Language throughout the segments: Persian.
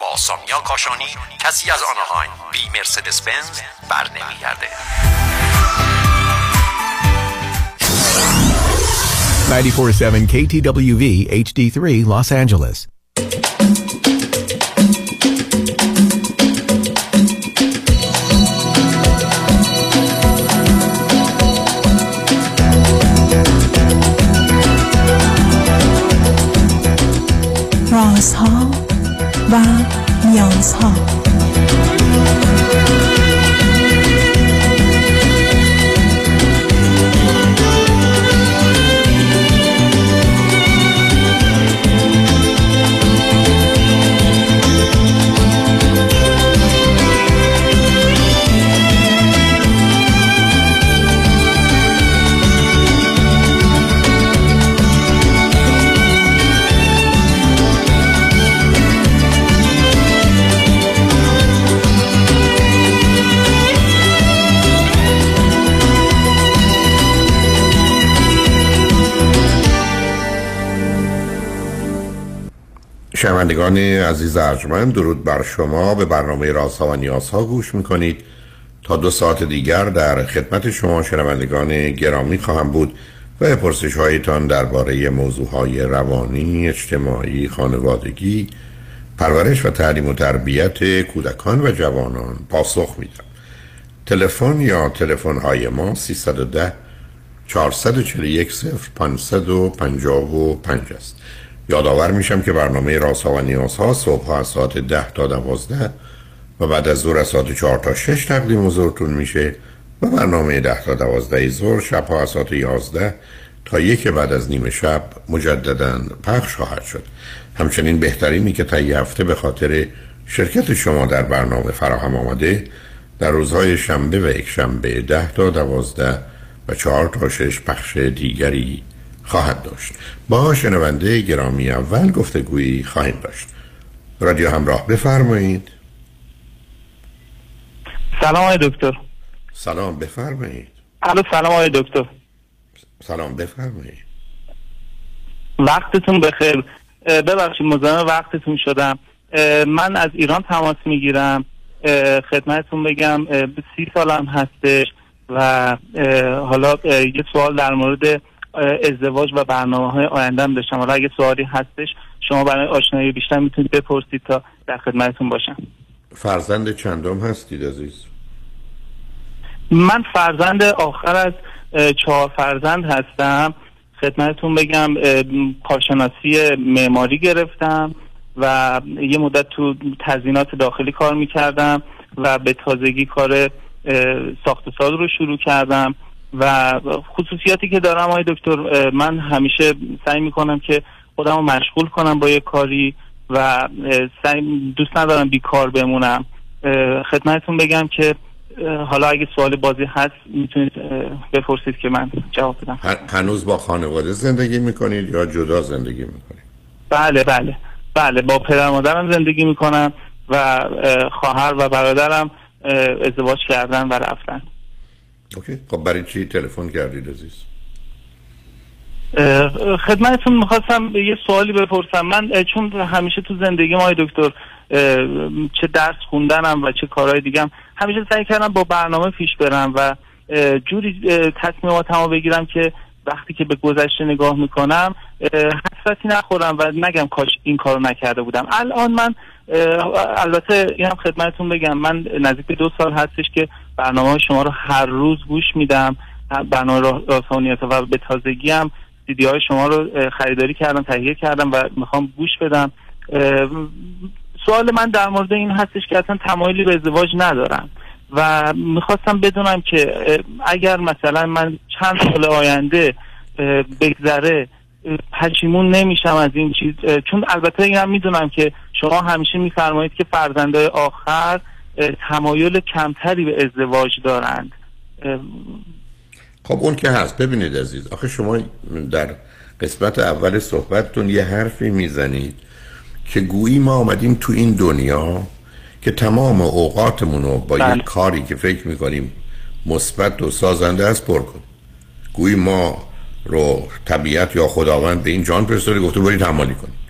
با سامیا کاشانی کسی از آناهایم بی مرسدس بنز بر نمیگرده. 94.7 KTWV HD3 Los Angeles. رازها و نیازها. شنوندگان عزیز ارجمند، درود بر شما. به برنامه رازها و نیازها گوش میکنید. تا دو ساعت دیگر در خدمت شما شنوندگان گرامی خواهم بود و پرسش هایتان درباره موضوع های روانی، اجتماعی، خانوادگی، پرورش و تعلیم و تربیت کودکان و جوانان پاسخ میدم. تلفن یا تلفن های ما 310 441 0555 است. یادآور میشم که برنامه رازها و نیازها صبح از ساعت 10 تا 12 و بعد از ظهر از ساعت 4 تا 6 تقدیم حضورتون میشه و برنامه 10 تا 12 ظهر شبها از ساعت 11 تا 1 بعد از نیم شب مجددا پخش خواهد شد. همچنین بهترینی که طی هفته به خاطر شرکت شما در برنامه فراهم آمده در روزهای شنبه و یکشنبه 10 تا 12 و 4 تا 6 پخش دیگری خواهد داشت. با شنونده گرامی اول گفتگویی خواهیم داشت. رادیو همراه، بفرمایید. سلام آقای دکتر. سلام، بفرمایید. الو، سلام آقای دکتر. سلام، بفرمایید. وقتتون بخیر. ببخشید مزاحم وقتتون شدم. من از ایران تماس میگیرم. خدمتتون بگم 30 سالم هستش و حالا یه سوال در مورد ازدواج و برنامه‌های آینده‌ام داشتم. حالا اگه سوالی هستش شما برای آشنایی بیشتر میتونید بپرسید تا در خدمتتون باشم. فرزند چندم هستید عزیز؟ من فرزند آخر از 4 فرزند هستم. خدمتتون بگم کارشناسی معماری گرفتم و یه مدت تو تزیینات داخلی کار میکردم و به تازگی کار ساخت و ساز رو شروع کردم و خصوصیاتی که دارم آقای دکتر، من همیشه سعی میکنم که خودم رو مشغول کنم با یه کاری و دوست ندارم بیکار بمونم. خدمتتون بگم که حالا اگه سوال بازی هست میتونید بپرسید که من جواب بدم. هنوز با خانواده زندگی میکنید یا جدا زندگی میکنید؟ بله بله بله، با پدر مادرم زندگی میکنم و خواهر و برادرم ازدواج کردن و رفتن. اوکی. خب برای چی تلفن کردید عزیز؟ خدمتتون میخواستم یه سوالی بپرسم. من چون همیشه تو زندگی ما دکتر، چه درس خوندنم و چه کارهای دیگم، همیشه سعی کردم با برنامه پیش برم و جوری تصمیماتمو بگیرم که وقتی که به گذشته نگاه میکنم حسرتی نخورم و نگم کاش این کارو نکرده بودم. الان من البته اینم خدمتتون بگم من نزدیک به 2 سال هستش که برنامه شما رو هر روز گوش میدم، برنامه رازها و نیازها، و به تازگی هم سیدی های شما رو خریداری کردم، تهیه کردم و میخوام گوش بدم. سوال من در مورد این هستش که اصلا تمایلی به ازدواج ندارم و میخواستم بدونم که اگر مثلا من چند سال آینده بگذره پشیمون نمیشم از این چیز، چون البته این هم میدونم که شما همیشه میفرمایید که فرزندهای آخر تمایل کمتری به ازدواج دارند خب اون که هست. ببینید عزیز، آخه شما در قسمت اول صحبتتون یه حرفی میزنید که گویی ما آمدیم تو این دنیا که تمام اوقاتمون رو با یک کاری که فکر میکنیم مثبت و سازنده است پر کنیم. گویی ما رو طبیعت یا خداوند به این جان پرستاری گفته برید حمالی کنید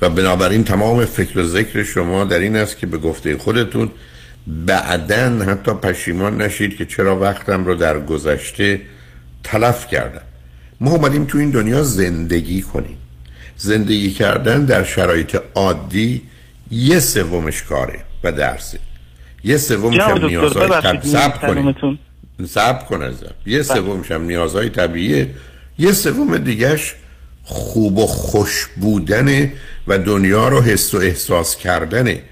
و بنابراین تمام فکر و ذکر شما در این است که به گفته خودتون بعدن حتی پشیمان نشید که چرا وقتم رو در گذشته تلف کردم. ما اومدیم تو این دنیا زندگی کنیم. زندگی کردن در شرایط عادی 1/3 کاره و درسه. 1/3 هم نیازهای طبیعی صبر کنید. صبر کنید. 1/3 هم نیازهای طبیعیه. 1/3 دیگهش خوب و خوش بودنه و دنیا رو حس و احساس کردنه.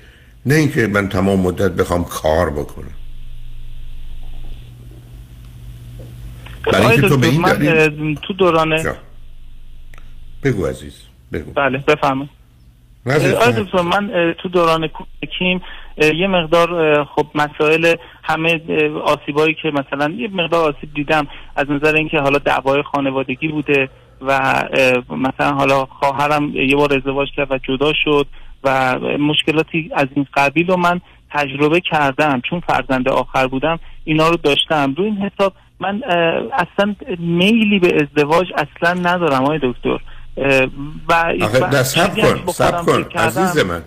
نه اینکه من تمام مدت بخوام کار بکنم. برای تو به این دلیل تو دورانه. بگو عزیز، بگو. بله بفهمم. آقا من تو دوران کودکیم یه مقدار خب مسائل همه آسیبایی که مثلا یه مقدار آسیب دیدم از نظر اینکه حالا دعوای خانوادگی بوده و مثلا حالا خواهرم یه بار ازدواج کرد و جدا شد و مشکلاتی از این قبیل رو من تجربه کردم، چون فرزند آخر بودم اینا رو داشتم. رو این حساب من اصلا میلی به ازدواج اصلا ندارم آقای دکتر. آخه صبر کن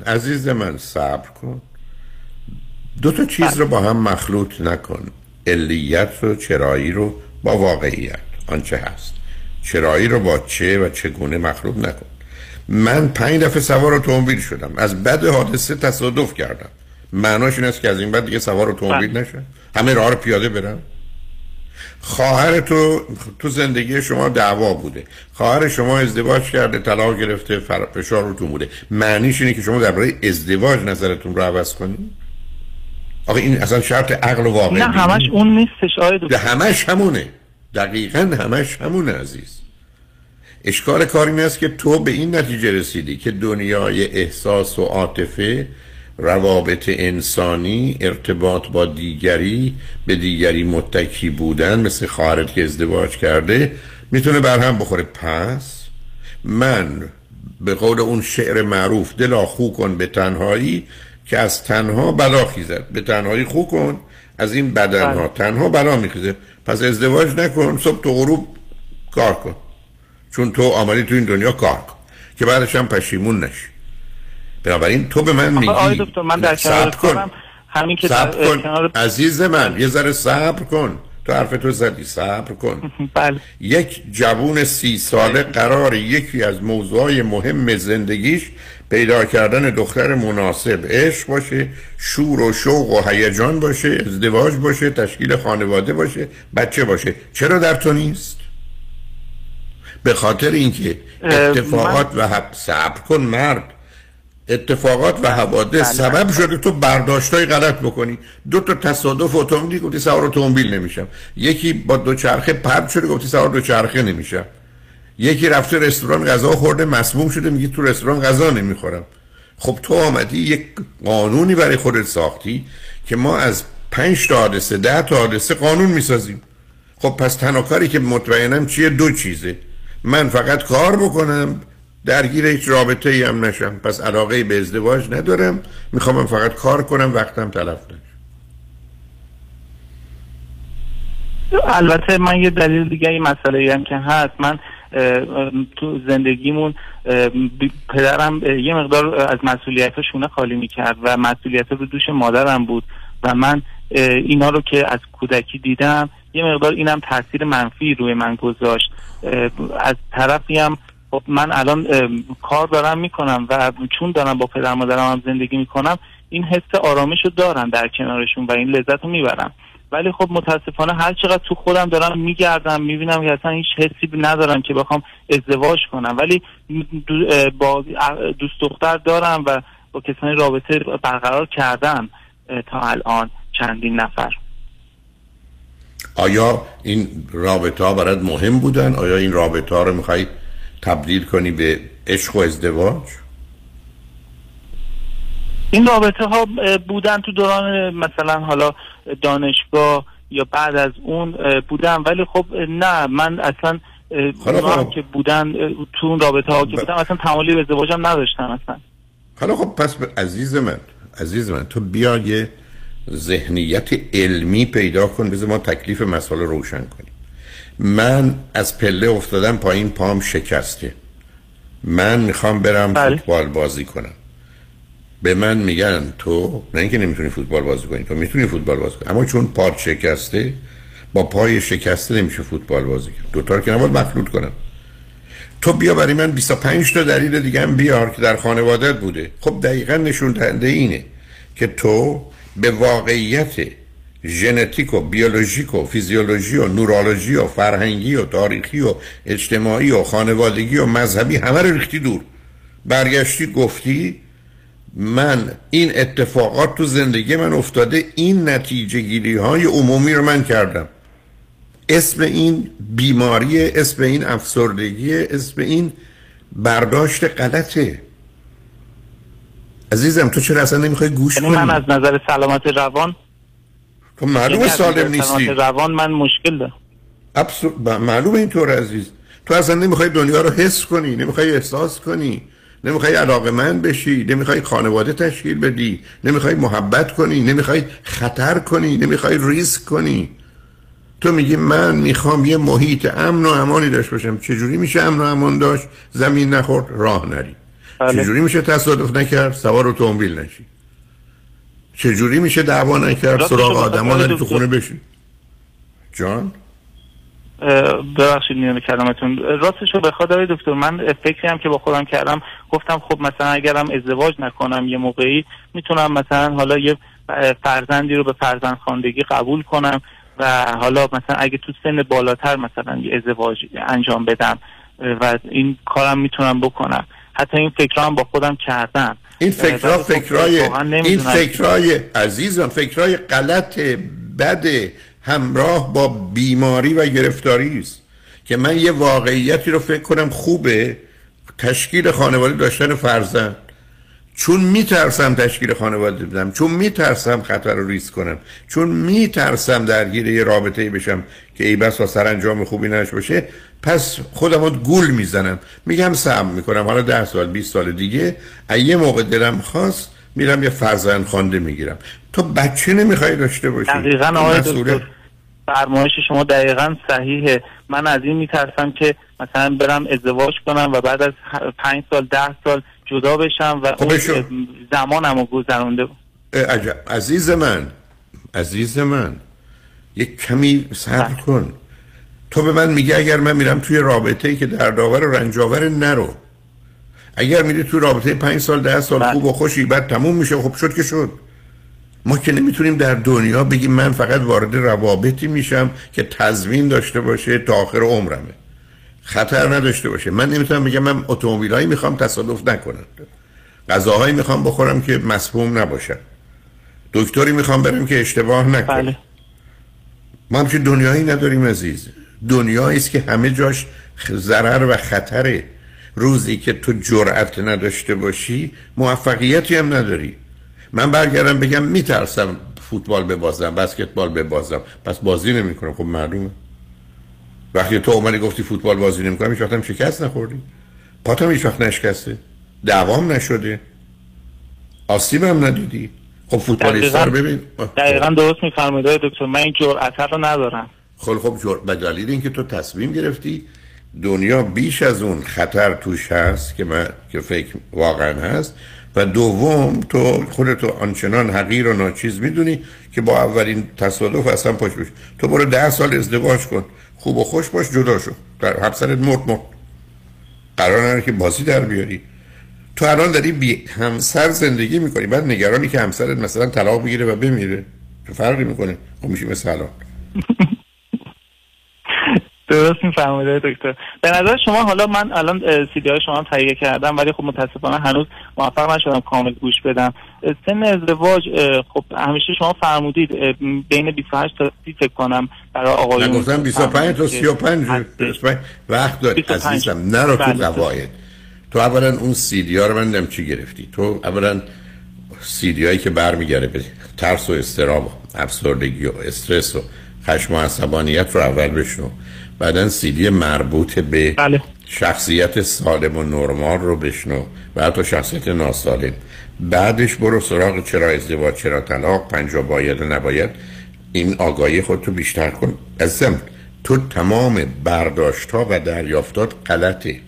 عزیز من صبر کن. دو تا چیز رو با هم مخلوط نکن، علیت و چرایی رو با واقعیت، آنچه هست. چرایی رو با چه و چگونه مخلوط نکن. من 5 دفعه سوار اتومبیل شدم، از بد حادثه تصادف کردم، معناش این است که از این بعد دیگه سوار اتومبیل نشم، همه راه رو پیاده برم. خواهر تو زندگی شما دعوا بوده، خواهر شما ازدواج کرده، طلاق گرفته، فشار رو تو بوده، معنیش اینه که شما درباره ازدواج نظرتون رو عوض کنید؟ آقا این اصلا شرط عقل و واقع نه، همش اون نیستش آید ده، همش همونه، دقیقاً همش همونه عزیز. اشکال کار این است که تو به این نتیجه رسیدی که دنیای احساس و عاطفه، روابط انسانی، ارتباط با دیگری، به دیگری متکی بودن، مثل خواهرت که ازدواج کرده، میتونه برهم بخوره. پس من به قول اون شعر معروف دلا خو کن به تنهایی که از تنها بلا خیزد، به تنهایی خو کن از این بدنها، تنها بلا میخیزد. پس ازدواج نکن، صبح تو غروب کار کن، چون تو آمدی تو این دنیا کار کن که بعدش هم پشیمون نشی. بنابراین تو به من میگی آقای دکتر من در کنار خودم همین که کنار عزیز من یه ذره صبر کن. تو حرفتو زدی، صبر کن. بله. یک جوون 30 ساله قرار یکی از موضوعای مهم زندگیش پیدا کردن دختر مناسب، عشق باشه، شور و شوق و هیجان باشه، ازدواج باشه، تشکیل خانواده باشه، بچه باشه. چرا در تو نیست؟ به خاطر اینکه اتفاقات و صبر کن مرد، اتفاقات و حوادث سبب شده تو برداشتای غلط بکنی. 2 تا تصادف اتومبیلی گفتی سوار اتومبیل نمیشم، یکی با 2 چرخه پرد شده گفتی سوار 2 چرخه نمیشم، یکی رفته رستوران غذا خورده مسموم شده میگی تو رستوران غذا نمیخورم. خب تو آمدی یک قانونی برای خودت ساختی که ما از 5 تا حادثه 10 تا حادثه قانون میسازیم. خب پس تنها کاری که مطمئنم چیه، 2 چیزه. من فقط کار بکنم، درگیر هیچ رابطه ای هم نشم، پس علاقه به ازدواج ندارم، میخوام فقط کار کنم وقتم تلف نشه. البته من یه دلیل دیگه این مسئله هم که هست، من تو زندگیمون پدرم یه مقدار از مسئولیت‌ها شونه خالی میکرد و مسئولیت‌ها رو دوش مادرم بود و من اینا رو که از کودکی دیدم یه مقدار اینم تاثیر منفی روی من گذاشت. از طرفی هم خب من الان کار دارم میکنم و چون دارم با پدر مادرم هم زندگی میکنم این حس آرامش رو دارم در کنارشون و این لذت رو میبرم، ولی خب متاسفانه هر چقدر تو خودم دارم میگردم میبینم که اصلا هیچ حسی ندارم که بخوام ازدواج کنم، ولی با دوست دختر دارم و با کسانی رابطه برقرار کردم تا الان چندین نفر. آیا این رابطه ها برات مهم بودن؟ آیا این رابطه ها رو میخوایی تبدیل کنی به عشق و ازدواج؟ این رابطه ها بودن تو دوران مثلا حالا دانشگاه یا بعد از اون بودم، ولی خب نه من اصلا اونها که بودن تو اون رابطه ها که بودم اصلا تعاملی به ازدواجم نداشتم اصلا. حالا خب پس عزیز من تو بیا یه ذهنیت علمی پیدا کن، بذار ما تکلیف مسئله روشن کنیم. من از پله افتادم پایین، پام شکسته، من میخوام برم فوتبال بازی کنم، به من میگن تو نه اینکه نمیتونی فوتبال بازی کنی، تو میتونی فوتبال بازی کنی، اما چون پات شکسته با پای شکسته نمیشه فوتبال بازی کرد، دوتا رو که نباید مخلوط کنم. تو بیا برای من 25 تا دلیل دیگه هم بیار که در خانوادت بوده. خب دقیقاً نشون دهنده اینه که تو به واقعیت ژنتیک و بیولوژیک و فیزیولوژی و نورولوژی و فرهنگی و تاریخی و اجتماعی و خانوادگی و مذهبی همه رو ریختی دور، برگشتی گفتی من این اتفاقات تو زندگی من افتاده، این نتیجه گیری های عمومی رو من کردم. اسم این بیماریه، اسم این افسردگیه، اسم این برداشت غلطه. عزیزم تو چرا اصلا نمیخوای گوش کنی؟ من از نظر سلامت روان تو معلومه سالم نیستی. سلامت روان من مشکل دارم. معلومه اینطور عزیز. تو اصلا نمیخوای دنیا رو حس کنی، نمیخوای احساس کنی، نمیخوای علاقه‌مند بشی، نمیخوای خانواده تشکیل بدی، نمیخوای محبت کنی، نمیخوای خطر کنی، نمیخوای ریسک کنی. تو میگی من میخوام یه محیط امن و امانی داشت باشم. چجوری میشه امن و امان داشت؟ زمین نخورد، راه نری. چجوری میشه تصادف نکرد، سوار اتومبیل نشی؟ چجوری میشه دعوا نکرد، سراغ آدم ها نری تو خونه بشی؟ جان؟ ببخشید میونه کلامتون. راستش رو بخواد داری دکتر، من فکری هم که با خودم کردم گفتم خب مثلا اگرم ازدواج نکنم یه موقعی میتونم مثلا حالا یه فرزندی رو به فرزندخواندگی قبول کنم و حالا مثلا اگه تو سن بالاتر مثلا یه ازدواج انجام بدم و این کارم میتونم بکنم. حتی این فکرام با خودم کردم. این فکرای عزیزم فکرای غلط بده، همراه با بیماری و گرفتاری است که من یه واقعیتی رو فکر کنم خوبه، تشکیل خانواده، داشتن فرزند، چون میترسم تشکیل خانواده بدم، چون میترسم خطر رو ریسک کنم، چون میترسم درگیر یه رابطه بشم که ای بس و سرانجام خوبی نش باشه، پس خودم رو گول میزنم، میگم صبر میکنم، حالا 10 سال 20 سال دیگه یه موقع دلم خواست میرم یه فرزندخوانده میگیرم. تو بچه نمیخوای داشته باشی. دقیقاً آقای دکتر فرمایش شما دقیقاً صحیحه. من از این میترسم که مثلا برم ازدواج کنم و بعد از 5 سال 10 سال جدا بشم و خب زمانمو گذرونده. عجب عزیز من یک کمی صبر کن. تو به من میگی اگر من میرم توی رابطه‌ای که دردآور و رنج‌آور نرو، اگر میری تو رابطه 5 سال 10 سال خوب و خوشی بعد تموم میشه، خب شد که شد. ما که نمیتونیم در دنیا بگیم من فقط وارد روابطی میشم که تضمین داشته باشه تا آخر عمرمه، خطر نداشته باشه. من نمیتونم بگم من اتومبیلایی میخوام تصادف نکنن، غذاهایی میخوام بخورم که مسموم نباشن، دکتری میخوام برم که اشتباه نکنه. بله. ما همچین دنیایی نداریم عزیز. دنیایی است که همه جاش ضرر و خطره. روزی که تو جرأت نداشته باشی موفقیتی هم نداری. من برگردم بگم میترسم فوتبال ببازم، بسکتبال ببازم، پس بازی نمیکنم. خب معلومه وقتی تو اومدی گفتی فوتبال بازی نمیکنم، هیچ وقت هم شکست نخوردی، پاتم هیچ وقت نشکسته، دوام نشده، آسیبم ندیدی. خب فوتبالیست رو ببین. دقیقاً درست میفرمایید دکتر، من این جرأت رو ندارم. خب بدلیل اینکه تو تصمیم گرفتی دنیا بیش از اون خطر توش هست که فکر واقعا هست، و دوم تو خودتو آنچنان حقیر و ناچیز میدونی که با اولین تصادف اصلا پاش بشی. تو برو 10 سال ازدواج کن، خوب و خوش باش، جدا شو، در همسرت مرد، قرار نره که بازی در بیاری. تو الان داری بی همسر زندگی میکنی، بعد نگرانی که همسرت مثلا طلاق بگیره و بمیره، چه فرقی میکنه؟ خب میشی مثل الان. درست میفهمید دکتر. به نظر شما حالا من الان سیدی های شما هم تهیه کردم، ولی خب متاسفانه هنوز موفق نشدم کامل گوش بدم. سن ازدواج خب همیشه شما فرمودید بین 28 تا 30 فکر کنم برای آقایون. من گفتم 25 تا 35 وقت داری عزیزم، نرو تو قواعد. تو اولا اون سیدی ها رو من نمیدونم چی گرفتی. تو اولا سیدی هایی که برمیگره به ترس و اضطراب و افسردگی و استرس و خشم و عصبانیت رو اول بشنو، بعدن سیدی مربوط به شخصیت سالم و نرمال رو بشنو و حتی شخصیت ناسالم، بعدش برو سراغ چرا ازدواج، چرا طلاق، پنجا باید و نباید. این آگاهی خودتو بیشتر کن. از ضمن تو تمام برداشت‌ها و دریافتات غلطه.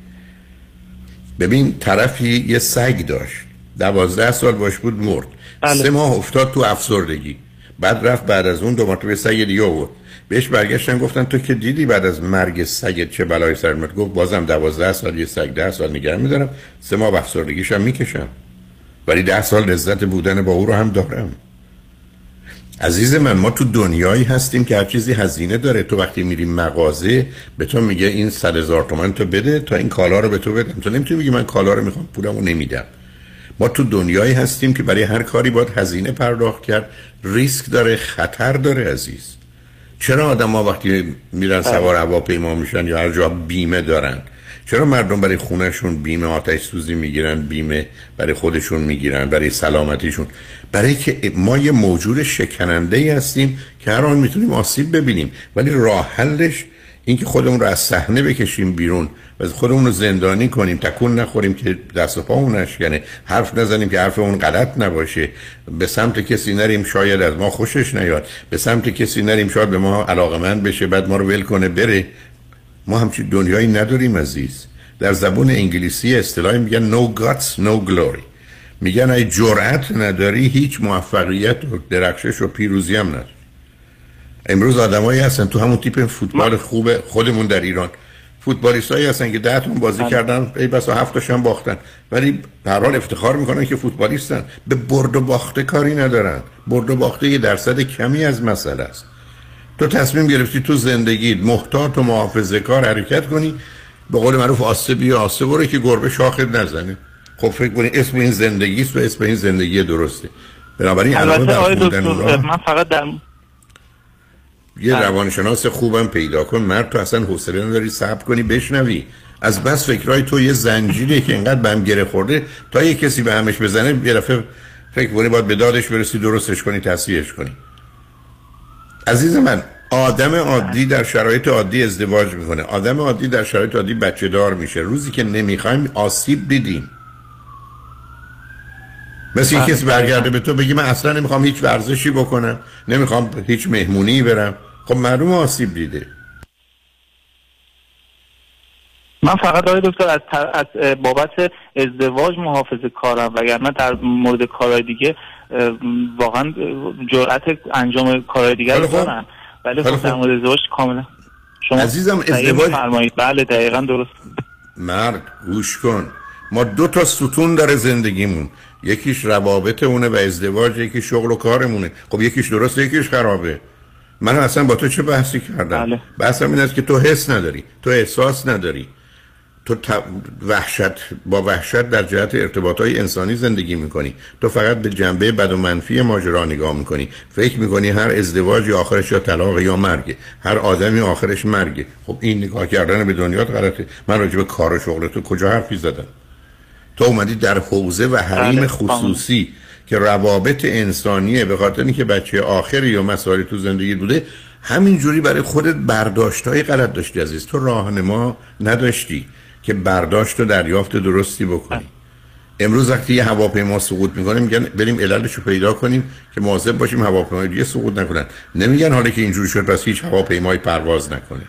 ببین طرفی یه سگ داشت، 12 سال باش بود، مرد، 3 ماه افتاد تو افسردگی، بعد رفت بعد از اون 2 مرتبه سگ دیگه آورد، بهش برگشتن گفتن تو که دیدی بعد از مرگ سگت چه بلای سر اومد، گفت بازم 12 سال یه سگ 10 سال نگه می‌دارم، 3 ماه افسردگیش هم میکشم، ولی 10 سال لذت بودن با او رو هم دارم. عزیز من ما تو دنیایی هستیم که هر چیزی هزینه داره. تو وقتی میری مغازه به تو میگه این 100,000 تومان تو بده تا این کالا رو به تو بدم، تو نمیتونی بگی من کالا رو میخوام پولمو نمیدم. ما تو دنیایی هستیم که برای هر کاری باید هزینه پرداخت کرد، ریسک داره، خطر داره عزیز. چرا آدم‌ها وقتی میرن سوار هواپیما میشن یا هر جا بیمه دارن؟ چرا مردم برای خونهشون بیمه آتش سوزی میگیرن، بیمه برای خودشون میگیرن، برای سلامتیشون؟ برای که ما یه موجود شکننده‌ای هستیم که هر آن میتونیم آسیب ببینیم، ولی راه حلش اینکه خودمون رو از صحنه بکشیم بیرون و خودمون رو زندانی کنیم، تکون نخوریم که دست و پامون نشکنه، حرف نزنیم که حرفمون غلط نباشه، به سمت کسی نریم شاید از ما خوشش نیاد، به سمت کسی نریم شاید به ما علاقه‌مند بشه بعد ما رو ول کنه بره. ما همچین دنیایی نداریم عزیز. در زبان انگلیسی اصطلاحی میگن no guts no glory، میگن اگه جرأت نداری هیچ موفقیت و درخشش و پیروزی هم نداری. امروز آدمایی هستن تو همون تیپ فوتبال خوب خودمون در ایران، فوتبالیستایی هستن که 10 تون بازی کردن، ای بسا 7تاشون باختن، ولی به هر حال افتخار میکنن که فوتبالیستن. به برد و باخته کاری ندارن. برد و باخته یه درصد کمی از مسئله است. تو تصمیم گرفتی تو زندگیت محتاط و محافظه‌کار حرکت کنی، به قول معروف آسه بیا آسه بره که گربه شاخت نزنه. خب فکر کنی اسم این زندگی است و اسم این زندگی درسته. بنابراین علاوه بر بودن من فقط در یه روانشناس خوبم پیدا کن. مرد تو اصلا حوصله نداری صبر کنی بشنوی، از بس فکرای تو یه زنجیره که اینقدر بهم گره خورده تا یه کسی به همش بزنه یه دفعه فکر کنی باید به دادش برسی، درستش کنی، تصحیحش کنی. عزیز من آدم عادی در شرایط عادی ازدواج میکنه، آدم عادی در شرایط عادی بچه دار میشه، روزی که نمیخوایم آسیب دیدیم. مثل این کسی برگرده به تو بگی من اصلا نمیخوام هیچ ورزشی بکنم، نمیخوام هیچ مهمونی برم، خب معلوم آسیب دیده. من فقط آقای دکتر از بابت ازدواج محافظه کارم، وگرنه در مورد کارهای دیگه واقعا جرأت انجام کارهای دیگر دارم، ولی خب در مورد ازدواج کاملا شما عزیزم ازدواج فرمایید. بله دقیقاً درست. مرد گوش کن، ما 2 تا ستون در زندگیمون، یکیش روابطمونه و ازدواج، یکی شغل و کارمونه. خب یکیش درسته یکیش خرابه. من اصلا با تو چه بحثی کردم؟ بله. بحثم این است که تو حس نداری، تو احساس نداری، تو با وحشت در جهت ارتباطهای انسانی زندگی میکنی، تو فقط به جنبه بد و منفی ماجرا نگاه میکنی، فکر میکنی هر ازدواجی آخرش یا طلاق یا مرگه، هر آدمی آخرش مرگه. خب این نگاه کردن به دنیا غلطه. من راجع به کار و شغل تو کجا حرفی زدم؟ تو اومدی در حوزه و حریم خصوصی که روابط انسانیه، به خاطر اینکه بچه آخری و مسائل تو زندگی بوده همینجوری برای خودت برداشت‌های غلط داشتی عزیز. تو راهنما نداشتی که برداشت و دریافت درستی بکنی. امروز وقتی یه هواپیما سقوط میکنه میگن بریم علتش رو پیدا کنیم که مواظب باشیم هواپیمای دیگه سقوط نکنن، نمیگن حالا که اینجوری شد پس هیچ هواپیمایی پرواز نکنه.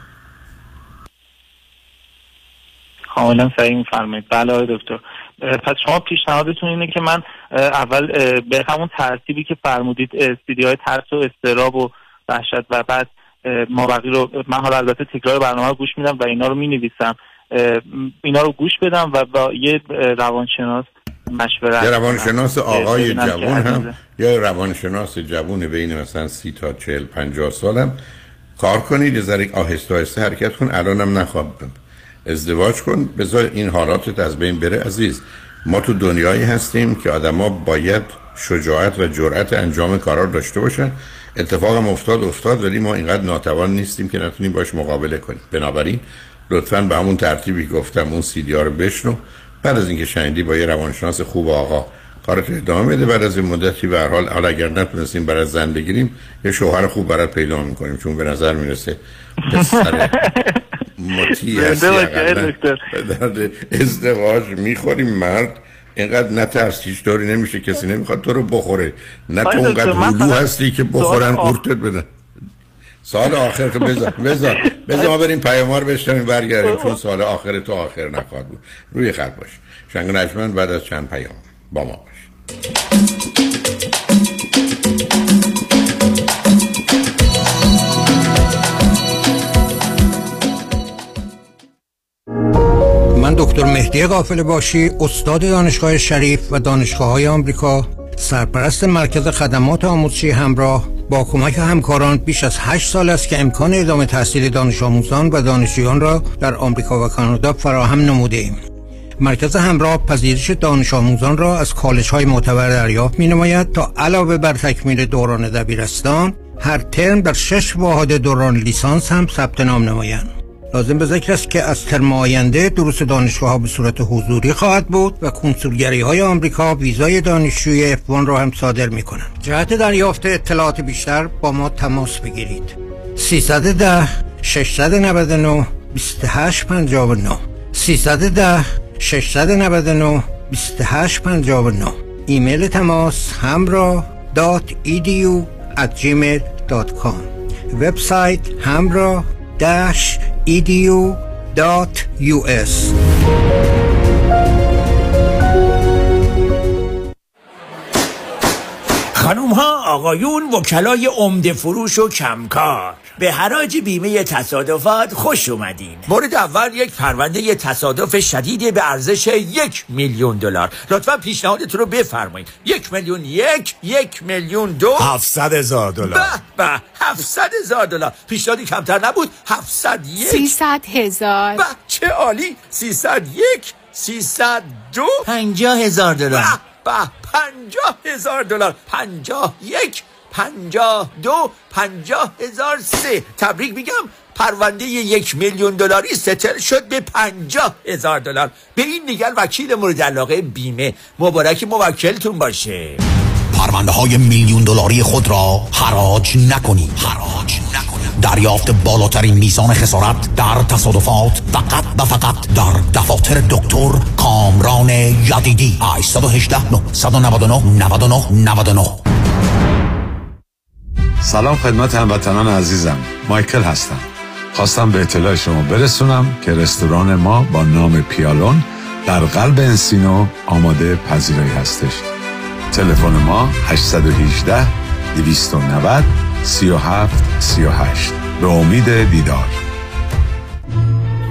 کاملا صحیح میفرمایید. بله آقای دکتر، پس شما پیشنهادتون اینه که من اول به همون ترتیبی که فرمودید استیدیای ترس و استراب و وحشت و بعد مابقی رو من حالا البته تکرار برنامه رو گوش میدم و اینا رو مینویسم، اینا رو گوش بدم و با یه روانشناس مشورت، یه روانشناس آقای جوان هم یا روانشناس جوان بین مثلا 30 تا 40-50 سالم کار کنید. یه ذره آهسته آهسته حرکت کن. الانم نخواب ازدواج کن، بذار این حالاتت از بین بره عزیز. ما تو دنیایی هستیم که آدما باید شجاعت و جرأت انجام کارا داشته باشن. اتفاقم افتاد ولی ما اینقدر ناتوان نیستیم که نتونیم باش مقابله کنیم. بنابراین لطفاً به همون ترتیبی گفتم اون سیدی‌ها رو بشنو، بعد از اینکه شنیدی با یه روانشناس خوب آقا کارت ادامه بده، بعد از این مدتی به هر حال اگر نتونستیم برای زن بگیریم یه شوهر خوب برات پیدا میکنیم، چون به نظر میرسه پسر مطیع هستی، اقلا به درد ازدواج میخوریم. مرد اینقدر نترس، هیچ داری نمیشه، کسی نمیخواد تو رو بخوره، نه تو اونقدر هلو هستی که بخورن قورتت بدن. سال آخر تو بذار ما بریم پیام‌ها رو بشنویم برگردیم، چون سال آخر تو آخر نخواهد بود. روی خط باش شنگ نجمن، بعد از چند پیام با ما باش. من دکتر مهدی غافل باشی، استاد دانشگاه شریف و دانشگاه‌های آمریکا، سرپرست مرکز خدمات آموزشی همراه، با کمک همکاران بیش از 8 سال است که امکان ادامه تحصیل دانش آموزان و دانشجویان را در آمریکا و کانادا فراهم نموده‌ایم. مرکز همراه پذیرش دانش آموزان را از کالج‌های معتبر دریافت می‌نماید تا علاوه بر تکمیل دوران دبیرستان، هر ترم در 6 واحد دوران لیسانس هم ثبت نام نمایند. لازم به ذکر است که از ترم آینده دروس دانشگاه‌ها به صورت حضوری خواهد بود و کنسولگری‌های آمریکا ویزای دانشجوی F1 را هم صادر می‌کنند. جهت دریافت اطلاعات بیشتر با ما تماس بگیرید. 310 699 2859 310 699 2859. ایمیل تماس hamrah.edu@gmail.com. وبسایت hamrah-edu.us. خانوم ها، آقایون، وکلای عمده فروش و کمکار، به حراج بیمه تصادفات خوش اومدین. مورد اول یک پرونده تصادف شدید به ارزش $1,000,000. لطفا پیشنهادتون رو بفرمایید. 1,000,000 1 1,000,000 2 $700,000. به به $700,000 پیشنهادی کمتر نبود. 701 300,000. به چه عالی. 301 302 $50,000. به $50,000. 51 52 50,003. تبریک میگم، پرونده $1,000,000 ستر شد به $50,000. به این دیگر وکیل مورد علاقه بیمه. مبارک موکلتون باشه. پرونده های $1,000,000 خود را حراج نکنید. دریافت بالاترین میزان خسارت در تصادفات فقط و فقط در دفاتر دکتر کامران یدیدی. 818-999-9999. سلام خدمت هموطنان عزیزم، مایکل هستم. خواستم به اطلاع شما برسونم که رستوران ما با نام پیالون در قلب انسینو آماده پذیرایی هستش. تلفن ما 818-290-3738. به امید دیدار.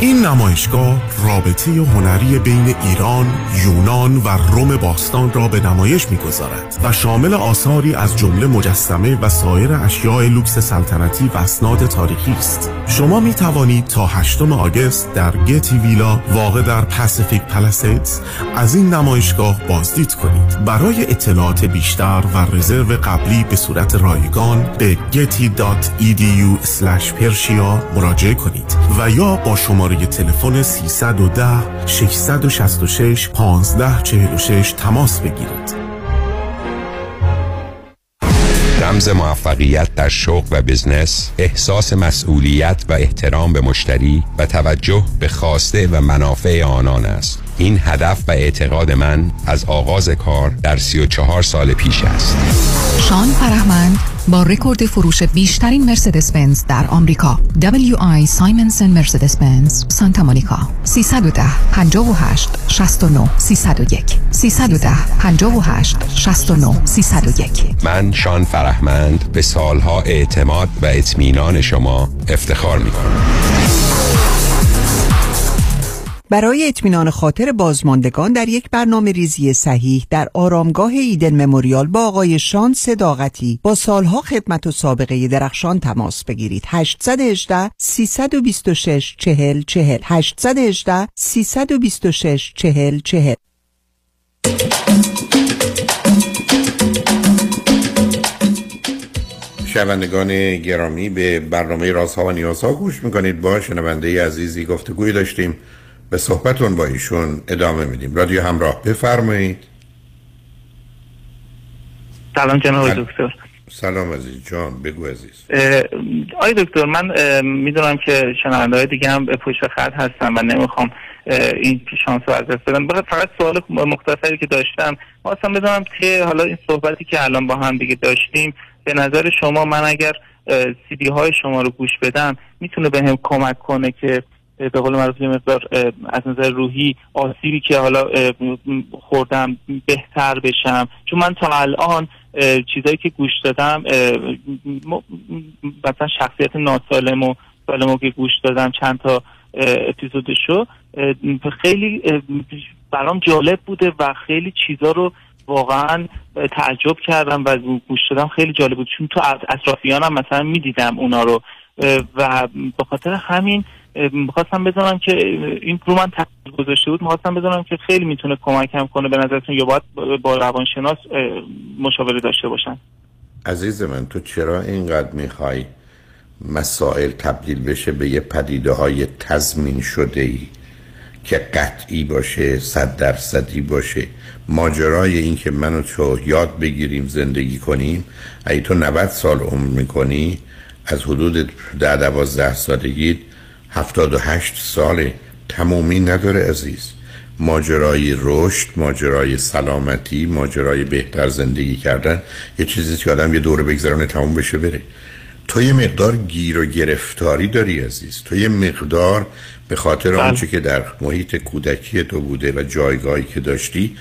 این نمایشگاه رابطه هنری بین ایران، یونان و روم باستان را به نمایش می‌گذارد و شامل آثاری از جمله مجسمه و سایر اشیاء لوکس سلطنتی و اسناد تاریخی است. شما می توانید تا 8 آگوست در گتی ویلا واقع در پاسیفیک پلاسیدز از این نمایشگاه بازدید کنید. برای اطلاعات بیشتر و رزرو قبلی به صورت رایگان به getty.edu/persia مراجعه کنید و یا با شماره تلفن 310-666-1546 تماس بگیرید. رمز موفقیت در شغل و بزنس، احساس مسئولیت و احترام به مشتری و توجه به خواسته و منافع آنان است. این هدف و اعتقاد من از آغاز کار در 34 سال پیش است. شان فرهمند با رکورد فروش بیشترین مرسدس بنز در آمریکا، W.I. Simonson Mercedes-Benz سانتا مونیکا. 310-58-69-301. 310-58-69-301. من شان فرهمند به سالها اعتماد و اطمینان شما افتخار می‌کنم. برای اطمینان خاطر بازماندگان در یک برنامه ریزی صحیح در آرامگاه ایدن مموریال با آقای شان صداقتی با سالها خدمت و سابقه درخشان تماس بگیرید. 818-326-4040 818-326-4040. شنوندگان گرامی، به برنامه رازها و نیازها گوش میکنید. با شنونده عزیزی گفتگوی داشتیم، به صحبتون با ایشون ادامه میدیم. رادیو همراه، بفرمایید. سلام جناب دکتر. سلام عزیز جان، بگو عزیز. آی دکتر، من میدونم که شنونده های دیگه هم پشت خط هستن و نمیخوام این شانس رو از دست بدم. فقط سوال مختصری که داشتم، خواستم بدونم که حالا این صحبتی که الان با هم دیگه داشتیم، به نظر شما من اگر CD های شما رو گوش بدم میتونه به هم کمک کنه که به قول معروف مقدار از نظر روحی آسیبی که حالا خوردم بهتر بشم؟ چون من تا الان چیزایی که گوش دادم، مثلا شخصیت ناسالم و سالمو که گوش دادم چند تا اپیزودشو، خیلی برام جالب بوده و خیلی چیزا رو واقعا تعجب کردم و گوش دادم، خیلی جالب بود چون تو اطرافیانم مثلا میدیدم اونا رو و به خاطر همین میخواستم بدونم که این رو من تاثیر گذاشته بود. میخواستم بدونم که خیلی میتونه کمکم کنه به نظرتون، یا باید با روانشناس مشاوره داشته باشن؟ عزیز من، تو چرا اینقدر میخوای مسائل تبدیل بشه به یه پدیده های تضمین شده ای که قطعی باشه، 100% باشه؟ ماجرای این که من و تو یاد بگیریم زندگی کنیم، اگه تو 90 سال عمر میکنی، از حدود 10-12 سالگی 78 ساله، تمومی نداره عزیز. ماجرای رشد، ماجرای سلامتی، ماجرای بهتر زندگی کردن یه چیزی که آدم یه دوره بگذرونه تموم بشه بره. تو یه مقدار گیر و گرفتاری داری عزیز، تو یه مقدار به خاطر آنچه که در محیط کودکی تو بوده و جایگاهی که داشتی،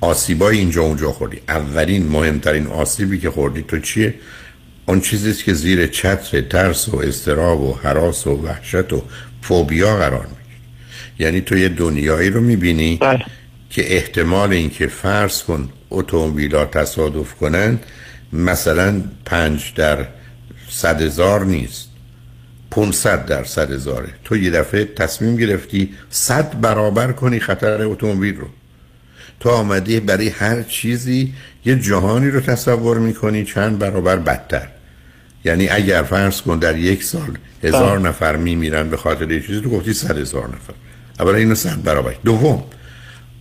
آسیبای اینجا اونجا خوردی. اولین مهمترین آسیبی که خوردی تو چیه؟ اون چیزیست که زیر چتر ترس و اضطراب و هراس و وحشت و فوبیا قرار میگیره. یعنی تو یه دنیایی رو میبینی که احتمال اینکه فرض کن اتومبیلا تصادف کنن مثلا 5 در 100,000 نیست، 500 در 100,000. تو یه دفعه تصمیم گرفتی 100 برابر کنی خطر اتومبیل رو. تو آمدی برای هر چیزی یه جهانی رو تصور میکنی چند برابر بدتر. یعنی اگر فرض کن در یک سال 1000 نفر میمیرن به خاطر یه چیزی، تو گفتی 100,000 نفر. اولا اینو 100 برابر. دوم،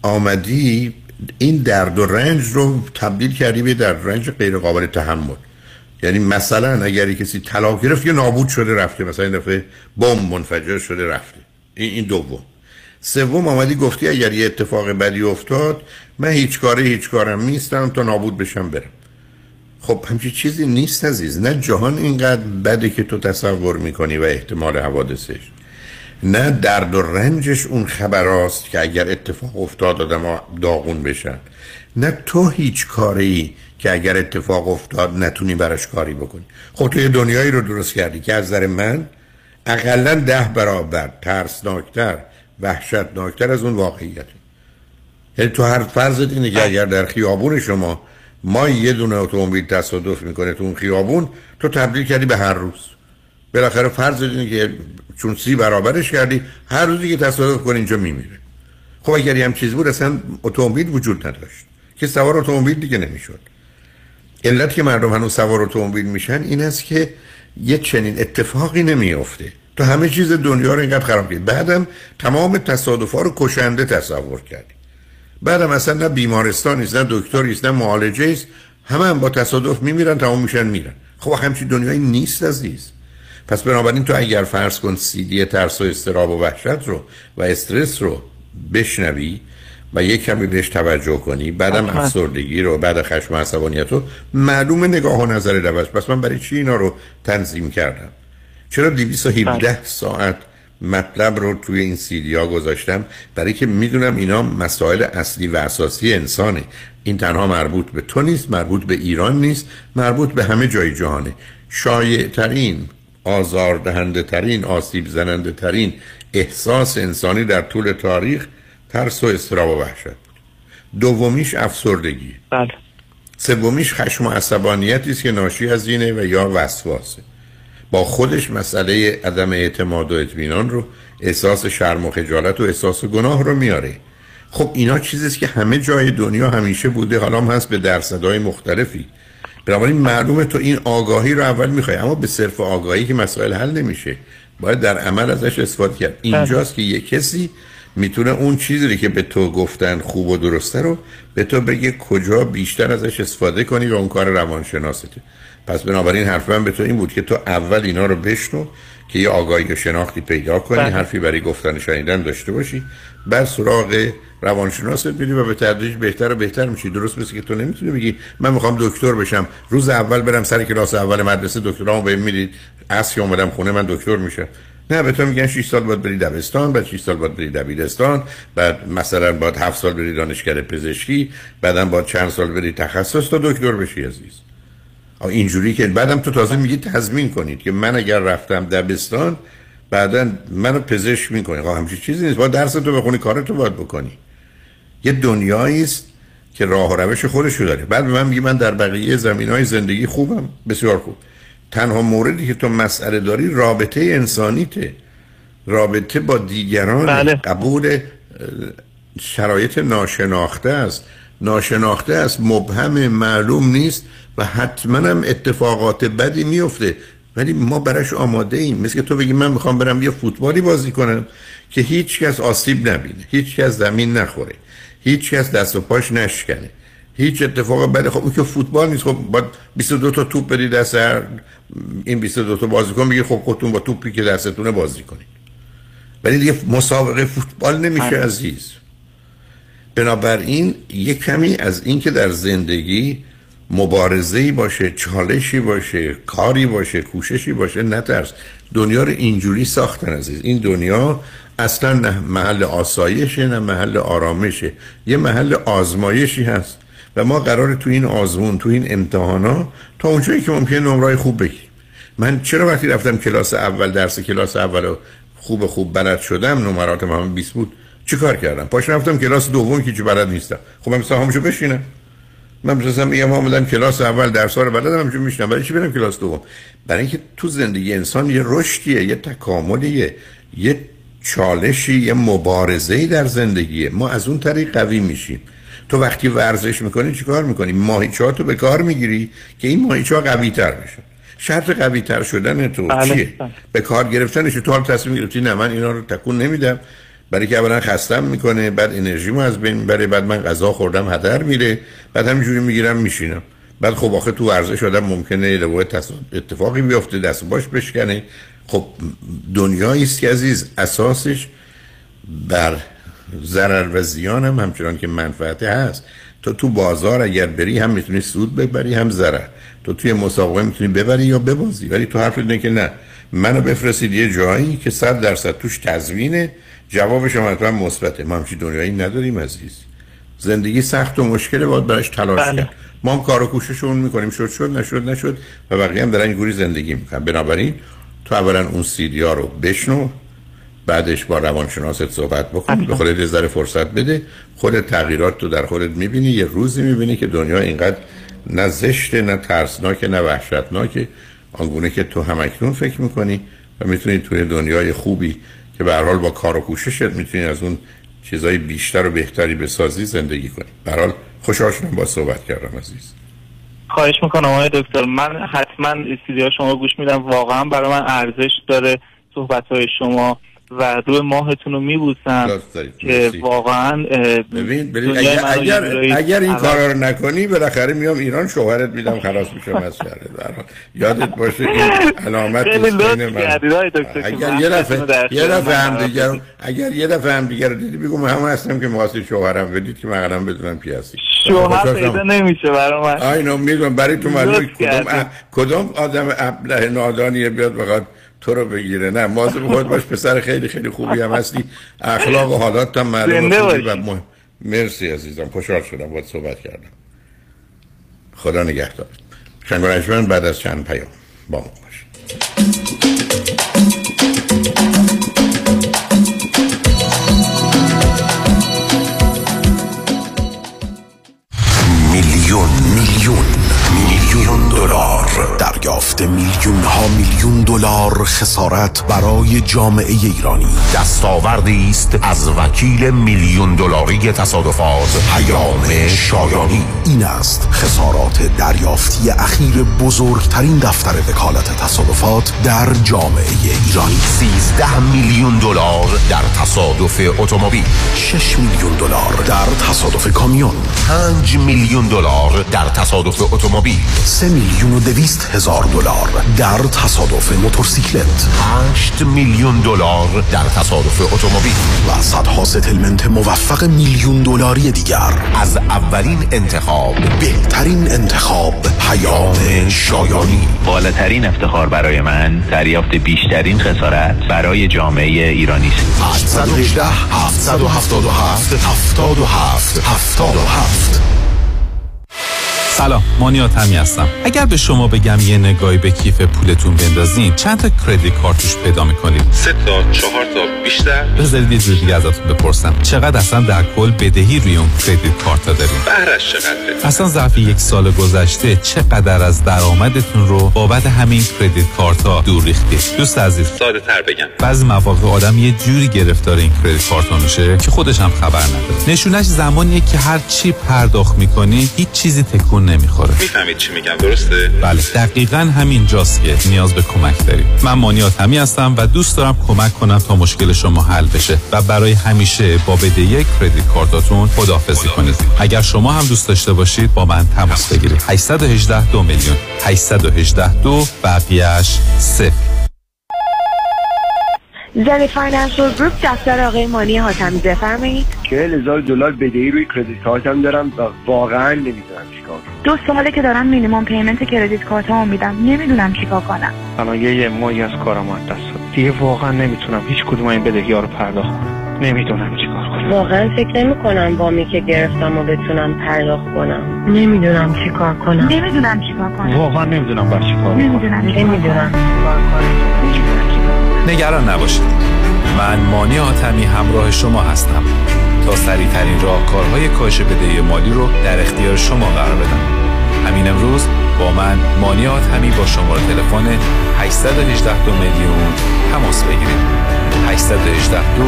آمدی این درد و رنج رو تبدیل کردی به درد و رنج غیر قابل تحمل. یعنی مثلا اگر کسی طلاق گرفت یا نابود شده رفته، مثلا این دفعه بمب منفجر شده رفته، این دوم. سوم، آمدی گفتی اگر یه اتفاق بدی افتاد من هیچ کارم نیستم تا نابود بشم برم. خب همچین چیزی نیست عزیز. نه جهان اینقدر بده که تو تصور میکنی و احتمال حوادثش، نه درد و رنجش اون خبراست که اگر اتفاق افتاد آدم داغون بشن، نه تو هیچ کاری که اگر اتفاق افتاد نتونی براش کاری بکنی. خب تو یه دنیایی رو درست کردی که از نظر من اقلاً 10 برابر ترسناکتر، وحشتناکتر از اون واقعیت. یعنی تو هر فرضت اینه که اگر در خیابون شما یه دونه اتومبیل تصادف میکنه تو اون خیابون، تو تبدیل کردی به هر روز. بالاخره فرضت اینه که چون 30 برابرش کردی، هر روزی که تصادف کنه اینجا میمیره. خب اگر یه هم چیز بود اصلا اتومبیل وجود نداشت که سوار اتومبیل دیگه نمیشد. علت که مردم هنوز سوار اتومبیل میشن این است که یه چنین اتفاقی نمیافته. تو همه چیز دنیا رو اینقدر خراب کردی. بعدم تمام تصادف‌ها رو کشنده تصور کردی. بعدم اصلا نه بیمارستان نیست، نه دکتری است، نه معالجه است، همه هم با تصادف میمیرن، تمام میشن میرن. خب همچین دنیایی نیست عزیز. پس بنابراین تو اگر فرض کن CD ترس و اضطراب و وحشت رو و استرس رو بشنوی و یک کمی بهش توجه کنی، بعدم افسردگی رو، بعد خشم و عصبانیت رو، معلومه نگاه و نظر دوست. پس من برای چی اینا رو تنظیم کردم؟ چرا 217 ساعت مطلب رو توی این CD گذاشتم؟ برای که میدونم اینا مسائل اصلی و اساسی انسانه. این تنها مربوط به تو نیست، مربوط به ایران نیست، مربوط به همه جای جهانه. شایع ترین، آزاردهنده ترین، آسیب زننده ترین احساس انسانی در طول تاریخ ترس و اضطراب و وحشت، دومیش افسردگی، بله، سومیش خشم و عصبانیتی است که ناشی از اینه و یا وسواسه. با خودش مسئله عدم اعتماد و اطمینان رو، احساس شرم و خجالت و احساس گناه رو میاره. خب اینا چیزیه که همه جای دنیا همیشه بوده، حالا هم هست به درصدهای مختلفی. بنابراین معلومه تو این آگاهی رو اول میخوای، اما به صرف آگاهی که مسائل حل نمیشه، باید در عمل ازش استفاده کرد. اینجاست که یه کسی میتونه اون چیزی که به تو گفتن خوب و درسته رو به تو بگه کجا بیشتر ازش استفاده کنی و اون کار روانشناسته. پس بنابراین حرف من به تو این بود که تو اول اینا رو بشنو که یه آگاهی و شناختی پیدا کنی، حرفی برای گفتن شنیدن داشته باشی، بعد سراغ روانشناست میری و به تدریج بهتر و بهتر میشی. درست میشه که تو نمیتونی بگی من میخوام دکتر بشم، روز اول برم سر کلاس اول مدرسه دکترامو بهم میدید، عصر اومدم خونه من دکتر میشم. نه، به تو میگن 6 سال باید بری دبستان، بعد 6 سال باید بری دبیرستان، بعد مثلا باید 7 سال بری دانشکده پزشکی، بعدم باید چند سال بری تخصص تا دکتر بشی عزیز. اینجوری که بعدم تو تازه میگی تضمین کنید که من اگر رفتم دبستان بعدا منو پزشک میکنی. آقا همچین چیزی نیست، باید درس تو بخونی، کارتو باید بکنی. یه دنیایی است که راه و روش خودش رو داره. بعد به من میگی من در بقیه زمینهای زندگی خوبم، بسیار خوب. تنها موردی که تو مسئله داری رابطه انسانیته، رابطه با دیگران، بله. قبول شرایط ناشناخته است، ناشناخته است، مبهم، معلوم نیست و حتما هم اتفاقات بدی میفته، ولی ما براش آماده ایم. مثل که تو بگی من میخوام برم یه فوتبالی بازی کنم که هیچ کس آسیب نبینه، هیچ کس زمین نخوره، هیچ کس دست و پاش نشکنه، هیچ اتفاق بده. خب اون که فوتبال نیست، خب باید 22 تا توپ بدی دست هر این 22 تا بازیکن، بگی خب خودتون با توپی که دستتونه بازی کنید، ولی دیگه مسابقه فوتبال نمیشه عزیز. بنابراین یه کمی از این که در زندگی مبارزه‌ای باشه، چالشی باشه، کاری باشه، کوششی باشه، نترس. دنیا رو اینجوری ساختن عزیز. این دنیا اصلا نه محل آسایشه نه محل آرامشه، یه محل آزمایشی هست و ما قراره تو این آزمون، تو این امتحانا تا اونجایی که ممکنه نمره‌ای خوب بگیریم. من چرا وقتی رفتم کلاس اول درس کلاس اول خوب بلد شدم، نمراتم هم 20 بود، چیکار کردم؟ پاش رفتم کلاس دوم که چه بلد نیستم. خب امتحانشو بشینم. من می‌خواستم میگم اومدم کلاس اول درس‌ها رو بلدم، همچون میشنم، برای چی برم کلاس دوم؟ برای اینکه تو زندگی انسان یه رشدیه، یه تکاملیه، یه چالشی، یه مبارزه‌ای در زندگیه. ما از اون طریق قوی میشیم. تو وقتی ورزش میکنی چیکار میکنی؟ ماهیچه‌هاتو به کار میگیری که این ماهیچه‌ها قوی‌تر بشن. شرط قوی‌تر شدن تو چیه؟ به کار گرفتنش. تو هم تصمیم گرفتی نه من اینا رو تکون نمیدم، برای که اولا خستم میکنه، بعد انرژیمو از بین میبره، بعد من غذا خوردم هدر میره، بعد همینجوری میگیرم میشینم. بعد خب آخه تو ورزش آدم ممکنه اتفاقی بیفته، دست باش بشکنه. خب دنیایی است که عزیز اساسش بر ضرر و زیان هم همچنان که منفعت هست. تو بازار اگر بری هم میتونی سود ببری هم ضرر، تو توی مسابقه میتونی ببری یا ببازی، ولی تو حرف اینه که نه منو بفرستید یه جایی که 100% توش تضمینه، جوابش حتما مثبته. ما همچین دنیایی نداریم عزیز. زندگی سخت و مشکله، باید براش تلاش کرد. ما هم کار و کوششمون میکنیم، شد نشد و بقیه هم دارن گوری زندگی میکنن. بنابراین تو اولا اون سیدیا رو بشنو، بعدش با روانشناست صحبت بکن، به خودت یه ذره فرصت بده، خودت تغییرات تو در خودت میبینی. یه روزی میبینی که دنیا اینقدر نه زشته، نه ترسناکه، نه وحشتناکه آنگونه که تو همکنون فکر میکنی و میتونی توی دنیای خوبی که به هر حال با کار و کوششت میتونی از اون چیزای بیشتر و بهتری بسازی زندگی کنی. به هر حال خوشحال شدم با صحبت کردم عزیز. خواهش میکنم آقای دکتر، من حتما استودیوهای شما گوش میدم، واقعا برای من ارزش داره صحبت‌های شما و روی ماهتون رو میبوسم که واقعا ببین اگر این کارا رو نکنی بالاخره میام ایران شوهرت میدم، خلاص میشم از شهرت. یادت باشه این علامت اگر یه دفعه هم دیگه رو دیدی بگو من همون هستم که می‌خواستی شوهرم بدید که من الان بدونم کی هستی. شوهر پیدا نمیشه برام. آینو میدونم برای تو معلومه کدوم آدم ابله نادانیه بیاد بخواد تو رو بگیره. نه مازم خود باش، پسر خیلی خیلی خوبی هم هستی، اخلاق و حالات هم معلومه و مهم. مرسی عزیزم، خوشحال شدم باهات صحبت کردم. خدا نگهدار. شنگرانشمن بعد از چند پیام با ما باش. میلیون دلار دریافت، میلیون ها میلیون دلار خسارت برای جامعه ایرانی. دستاوردی است از وکیل میلیون دلاری تصادفات پیام شایانی. این است خسارات دریافتی اخیر بزرگترین دفتر وکالت تصادفات در جامعه ایرانی. 13 میلیون دلار در تصادف اتومبیل، 6 میلیون دلار در تصادف کامیون، 5 میلیون دلار در تصادف اتومبیل، 3,200,000 دلار در تصادف موتورسیکلت، 8 میلیون دلار در تصادف اتومبیل و صدها ستلمنت موفق میلیون دلاری دیگر. از اولین انتخاب، بهترین انتخاب، پیام شایانی. بالاترین افتخار برای من دریافت بیشترین خسارت برای جامعه ایرانی است. 818 777 77 77. سلام، مانیات همی هستم. اگر به شما بگم یه نگاهی به کیف پولتون بندازین چند تا کریدیت کارتوش پیدا میکنید؟ 3 تا 4 تا بیشتر؟ بذارید یه جور دیگه ازتون بپرسم، چقدر اصلا در کل بدهی روی اون کریدیت کارت ها دارید؟ بهرش چقدره؟ اصلا ظرف یک سال گذشته چقدر از درآمدتون رو بابت همین کریدیت کارت ها دور ریختید؟ دوست عزیز، ساده تر بگم، بعضی مواقع آدم یه جوری گرفتار این کریدیت کارت ها میشه که خودش هم خبر نداره. نشونش زمانیه که هر چی پرداخت میکنی هیچ چیزی تکون نمیخوره. میفهمید چی میگم، درسته؟ بله، دقیقاً همین جاست که نیاز به کمک داریم. من مانیات همی هستم و دوست دارم کمک کنم تا مشکل شما حل بشه و برای همیشه با بدهی کریدیت کارتاتون خداحافظی کنید. اگر شما هم دوست داشته باشید با من تماس بگیرید. 818 2 میلیون، 818 2، بقیه‌اش 0. زنی فاینانشل گروپ، دفتر آقای مانی حاتمی، بفرمایید. 40,000 دلار بدهی روی کریدیت کارتم دارم و واقعا نمیدونم چیکار کنم. 2 ساله که دارم مینیمم پیمنت کریدیت کارتامو میدم، نمیدونم چیکار کنم. الان یه ماهی از کارم از دست داد. دیگه واقعا نمیتونم هیچ کدوم این بدهی‌ها رو پرداخت کنم. نمیدونم چیکار کنم. واقعا فکر نمی‌کنم وامی که گرفتمو بتونم پرداخت کنم. نمیدونم چیکار کنم. نمیدونم چیکار کنم. واقعا نمیدونم باید چیکار کنم. نمیدونم. نگران نباشید، من مانی حاتمی همراه شما هستم تا سریع‌ترین راهکارهای کاهش بدهی مالی رو در اختیار شما قرار بدم. همین امروز با من مانی حاتمی با شماره تلفن 818 دو میلیون تماس بگیرید. 818 دو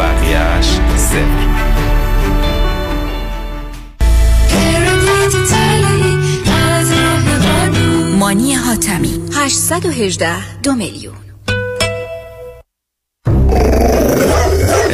بقیه‌اش 0. مانی حاتمی 818 دو میلیون.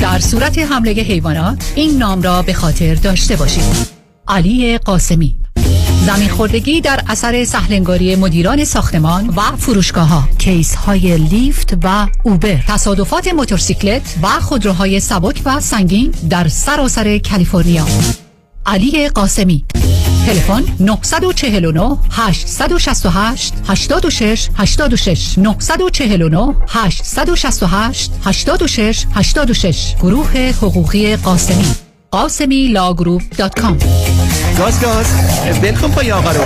در صورت حمله حیوانات این نام را به خاطر داشته باشید. علی قاسمی. زمین خوردگی در اثر سهلنگاری مدیران ساختمان و فروشگاه‌ها، کیس‌های لیفت و اوبر، تصادفات موتورسیکلت و خودروهای سبک و سنگین در سراسر کالیفرنیا. علی قاسمی. تلفن 949 868 86 86 949 868 86 86. گروه حقوقی قاسمی، قاسمیلاگروپ.com. گاز گاز، بلکن پای آقا رو.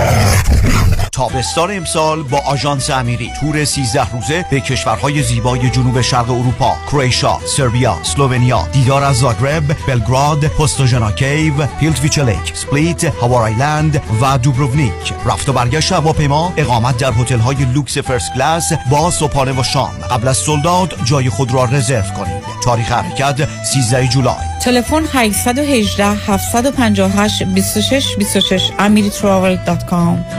تابستان امسال با آژانس امیری تور 13 روزه به کشورهای زیبای جنوب شرق اروپا، کرواتیا، سربیا، اسلوونیا، دیدار از زاگرب، بلگراد، پوستوژنا کیو، پیلتویچ لیک، اسپلیت، هاوار آیلند و دوبروونیک. رفت و برگشت هواپیما، اقامت در هتل‌های لوکس فرست کلاس با صبحانه و شام. قبل از سولداد جای خود را رزرو کنید. تاریخ حرکت 13 جولای. تلفن 818 758 26 26 amiritravel.com.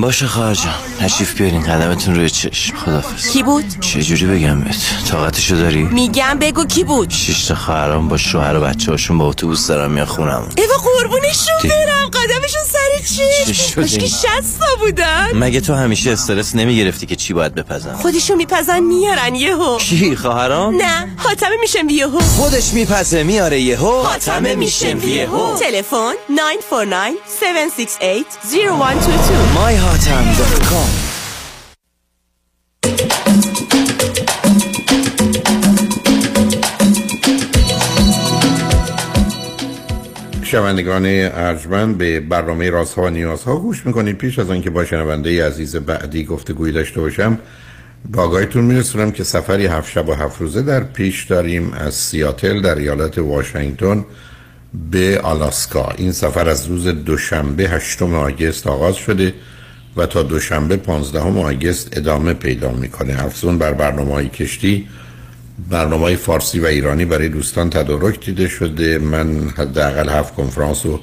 باشه خواهر جان، تشریف بیارین، قدمتون روی چشم. خدافظ. کی بود؟ چه جوری بگم بهت؟ طاقتشو داری؟ میگم بگو کی بود؟ 6 تا خواهرام با شوهر و بچه‌هاشون با اتوبوس دارن میان خونمون. ایوا قربونشون برم، قدمشون سر چی؟ مشکی 60 تا بودن. مگه تو همیشه استرس نمیگرفتی که چی باید بپزن؟ خودشون میپزن میارن یهو. کی خواهرام؟ نه، حاتمه میشم یهو. خودش میپزه میاره یهو. حاتمه میشم یهو. تلفن 949 768 0122. حاتم.com. شنوندگان ارجمند به برنامه رازها و نیازها گوش میکنید. پیش از آنکه با شنونده عزیز بعدی گفتگویی داشته باشم با آگاهیتون میرسونم که سفری 7 شب و 7 روزه در پیش داریم از سیاتل در ایالت واشنگتن به آلاسکا. این سفر از روز دوشنبه 8 آگوست آغاز شده و تا دوشنبه 15 آگوست ادامه پیدا میکنه. افزون بر برنامه‌های کشتی، برنامه‌های فارسی و ایرانی برای دوستان تدارک دیده شده. من حداقل 7 کنفرانس و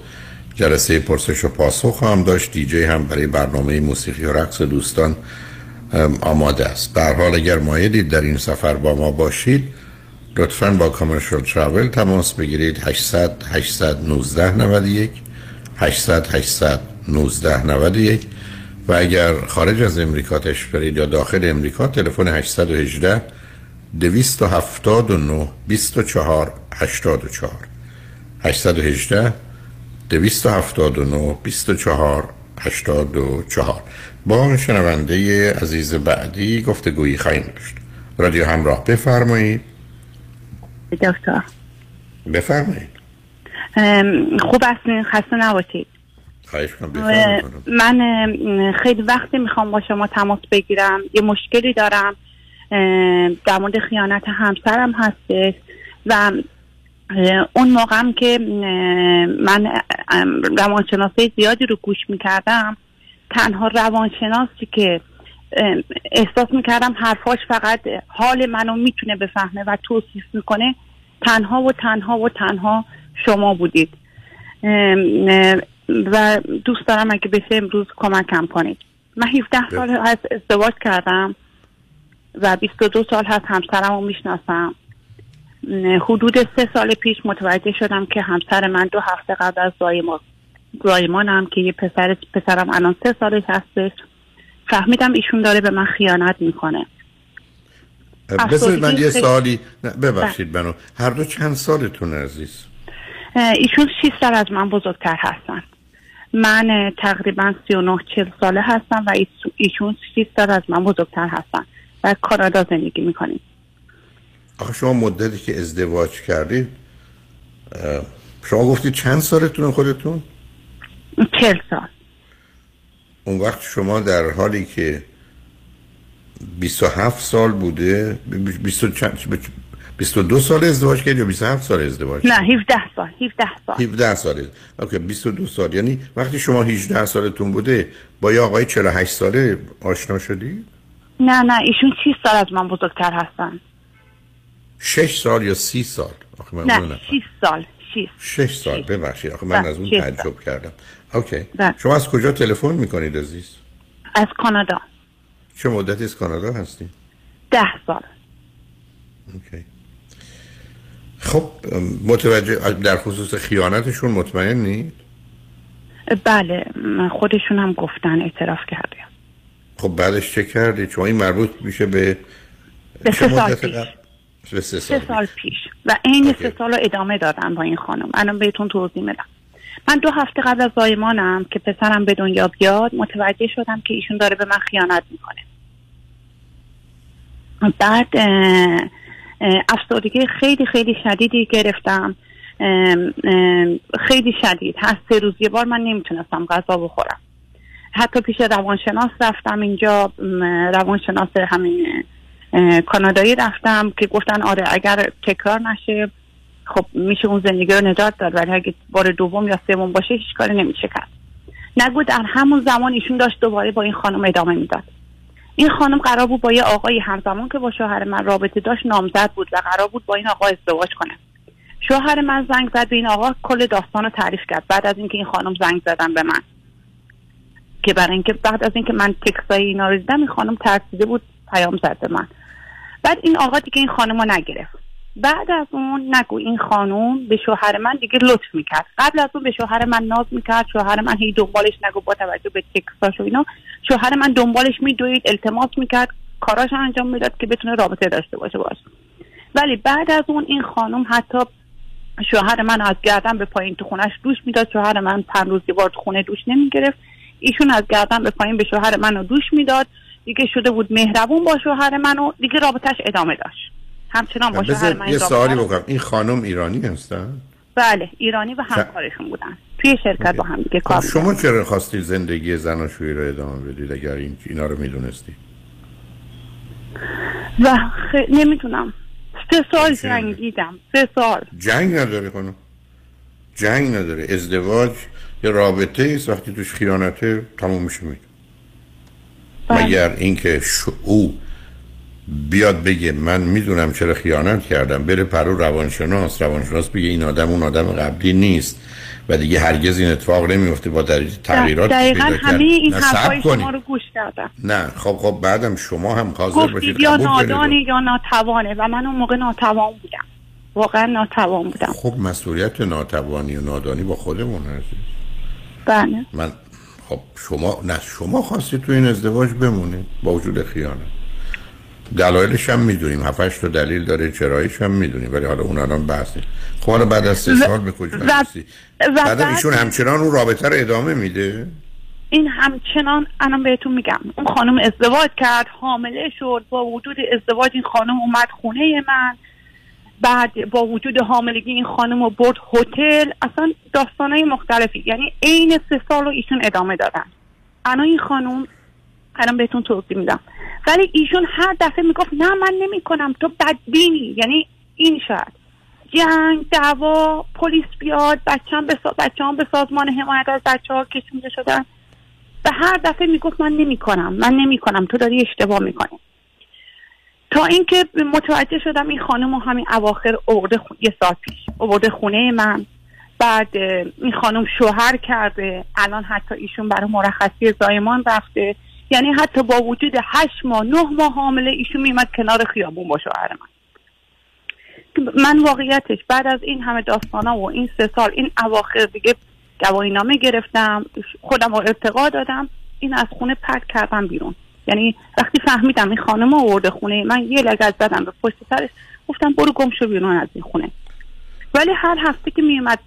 جلسه پرسش و پاسخ خواهم داشت. دی‌جی هم برای برنامه موسیقی و رقص دوستان آماده است. به هر حال اگر مایلید در این سفر با ما باشید لطفاً با کامرشال تراول تماس بگیرید. 800 819 91 800 819 91 و اگر خارج از امریکا تشریف دارید یا داخل امریکا تلفن 818 279 24 84 818 279 24 84. با شنونده عزیز بعدی گفتگویی خواهیم داشت. رادیو همراه، بفرمایید. دکتر بفرمایید. خوب هستین؟ خسته نباشید. من خیلی وقتی میخوام با شما تماس بگیرم. یه مشکلی دارم در مورد خیانت همسرم هستش و اون موقعم که من روانشناسی زیادی رو گوش میکردم، تنها روانشناسی که احساس میکردم حرفاش فقط حال منو میتونه بفهمه و توصیف میکنه تنها شما بودید و دوست دارم اگه بشه امروز کمکم کنید. من 17 سال از ازدواج کردم و 22 سال هست همسرم رو میشناسم. حدود 3 سال پیش متوجه شدم که همسر من 2 هفته قبل از زایمانم که یه پسرم الان 3 سالش هستش، فهمیدم ایشون داره به من خیانت میکنه. بسید من یه سالی ببخشید منو، هر دو چند سالتون عزیز؟ ایشون 6 سال از من بزرگتر هستن. من تقریبا 39-40 ساله هستم و ایشون 6 سال از من بزرگتر هستن و کانادا زندگی میکنیم. آخه شما مدتی که ازدواج کردید، شما گفتید چند سالتون خودتون؟ 40 سال. اون وقت شما در حالی که 27 سال بوده 22 سال ازدواج کردید یا 27 سال ازدواج کردید؟ نه 17 سال. اوکی 22 سال، یعنی وقتی شما 18 سالتون بوده با یه آقای 48 ساله آشنا شدید؟ نه ایشون 6 سال از من بزرگتر هستن. 6 سال یا 30 سال؟ آخه من نه 6 سال. ببخشید آخه من از اون تعجب کردم. اوکی. شما از کجا تلفن میکنید عزیز؟ از کانادا. چه مدتی از کانادا هستید؟ 10 سال. اوکی. خب متوجه در خصوص خیانتشون مطمئن نید؟ بله، خودشون هم گفتن، اعتراف کرده. خب بعدش چه کردی؟ چون این مربوط میشه به 3 سال پیش و این 3 سال رو ادامه دادم با این خانم. الان بهتون توضیح میدم. من 2 هفته قبل از زایمانم که پسرم به دنیا بیاد متوجه شدم که ایشون داره به من خیانت میکنه. بعد افسردگی خیلی خیلی شدیدی گرفتم، خیلی شدید. هر 3 روز یه بار من نمیتونستم غذا بخورم. حتی پیش روانشناس رفتم، اینجا روانشناس همین کانادایی رفتم که گفتن آره اگر تکرار نشه خب میشه اون زندگی رو نجات داد، ولی اگه بار دوم یا سوم باشه هیچ کاری نمیشه کرد. نگو در همون زمان ایشون داشت دوباره با این خانم ادامه میداد. این خانم قرار بود با یه آقایی همزمان که با شوهر من رابطه داشت نامزد بود و قرار بود با این آقا ازدواج کنه. شوهر من زنگ زد به این آقا، کل داستانو تعریف کرد بعد از اینکه این خانم زنگ زدن به من، که برای اینکه بعد از اینکه من تکسای اینا رو دیدم این خانم ترسیده بود پیام زد به من. بعد این آقا دیگه این خانم رو نگرفت. بعد از اون نگو این خانم به شوهر من دیگه لطف میکرد. قبل از اون به شوهر من ناز میکرد، شوهر من هی دنبالش، نگو با توجه به تکساش و اینا شوهر من دنبالش میدوید، التماس میکرد، کاراش انجام میداد که بتونه رابطه داشته باشه. ولی بعد از اون این خانم حتی شوهر من از گردن به پایین تو خونش دوش میداد. شوهر من 5 روز یه بار تو خونه دوش نمیگرفت، ایشون از گردن به پایین به شوهر منو دوش میداد. دیگه شده بود مهربون با شوهر منو، دیگه رابطش ادامه داشت همچنان با شوهر من. یه سوالی بکنم، این خانم ایرانی هستن؟ بله، ایرانی و همکارشون بودن توی شرکت با هم دیگه کار. شما چرا خواستی زندگی زناشویی رو ادامه بدید اگر اینا رو میدونستی؟ و نمیتونم، 3 سال جنگیدم. 3 سال جنگ نداره خانم، جنگ نداره. ازدواج یه رابطه ایست، وقتی توش خیانته تموم میشه میگه. مگر اینکه او بیاد بگه من میدونم چرا خیانت کردم، بره پرو روانشناس بگه این آدم اون آدم قبلی نیست و دیگه هرگز این اتفاق نمیفته با تغییرات دقیقاً پیدا کرد. این حرفای شما رو گوش کردم. نه خب بعدم شما هم حاضر بشید یا نادانی یا ناتوانه، و من اون موقع ناتوان بودم، واقعا ناتوان بودم. خب مسئولیت ناتوانی و نادانی با خودمون هست. بله. من خب شما خواستید تو این ازدواج بمونید با وجود خیانت. دلایلش هم میدونیم، 7-8 تا دلیل داره، چراییش هم میدونیم، ولی حالا اون الان بحثه. خب حالا بعد از 3 سال به کجا رسید؟ بعد ایشون همچنان اون رابطه رو ادامه میده؟ این همچنان الان بهتون میگم، اون خانم ازدواج کرد، حامله شد، با وجود ازدواج این خانم اومد خونه من، بعد با وجود حاملگی این خانم رو برد هتل، اصلا داستانای مختلفی، یعنی عین 3 سال رو ایشون ادامه دادن. الان این خانم الان بهتون توضیح میدم، ولی ایشون هر دفعه میگفت نه من نمیکنم، تو بدبینی. یعنی این شد جنگ، دعوا، پلیس بیاد، بچه‌ام به سازمان حمایت از بچه‌ها کشونده شدن. و هر دفعه میگفت من نمیکنم، تو داری اشتباه میکنی. تا اینکه متوجه شدم این خانم رو همین اواخر آورده یه سال پیش آورده خونه من. بعد این خانم شوهر کرده، الان حتی ایشون برای مرخصی زایمان رفته، یعنی حتی با وجود 8 ماه 9 ماه حامله ایشون میمد کنار خیابون با شوهر من. من واقعیتش بعد از این همه داستانا و این 3 سال، این اواخر دیگه گواهینامه گرفتم، خودم رو ارتقا دادم، این از خونه پرت کردم بیرون. یعنی وقتی فهمیدم این خانم آورده خونه من، یه لگد زدم به پشت سرش، گفتم برو گم شو بیرون از این خونه. ولی هر هفته که میومد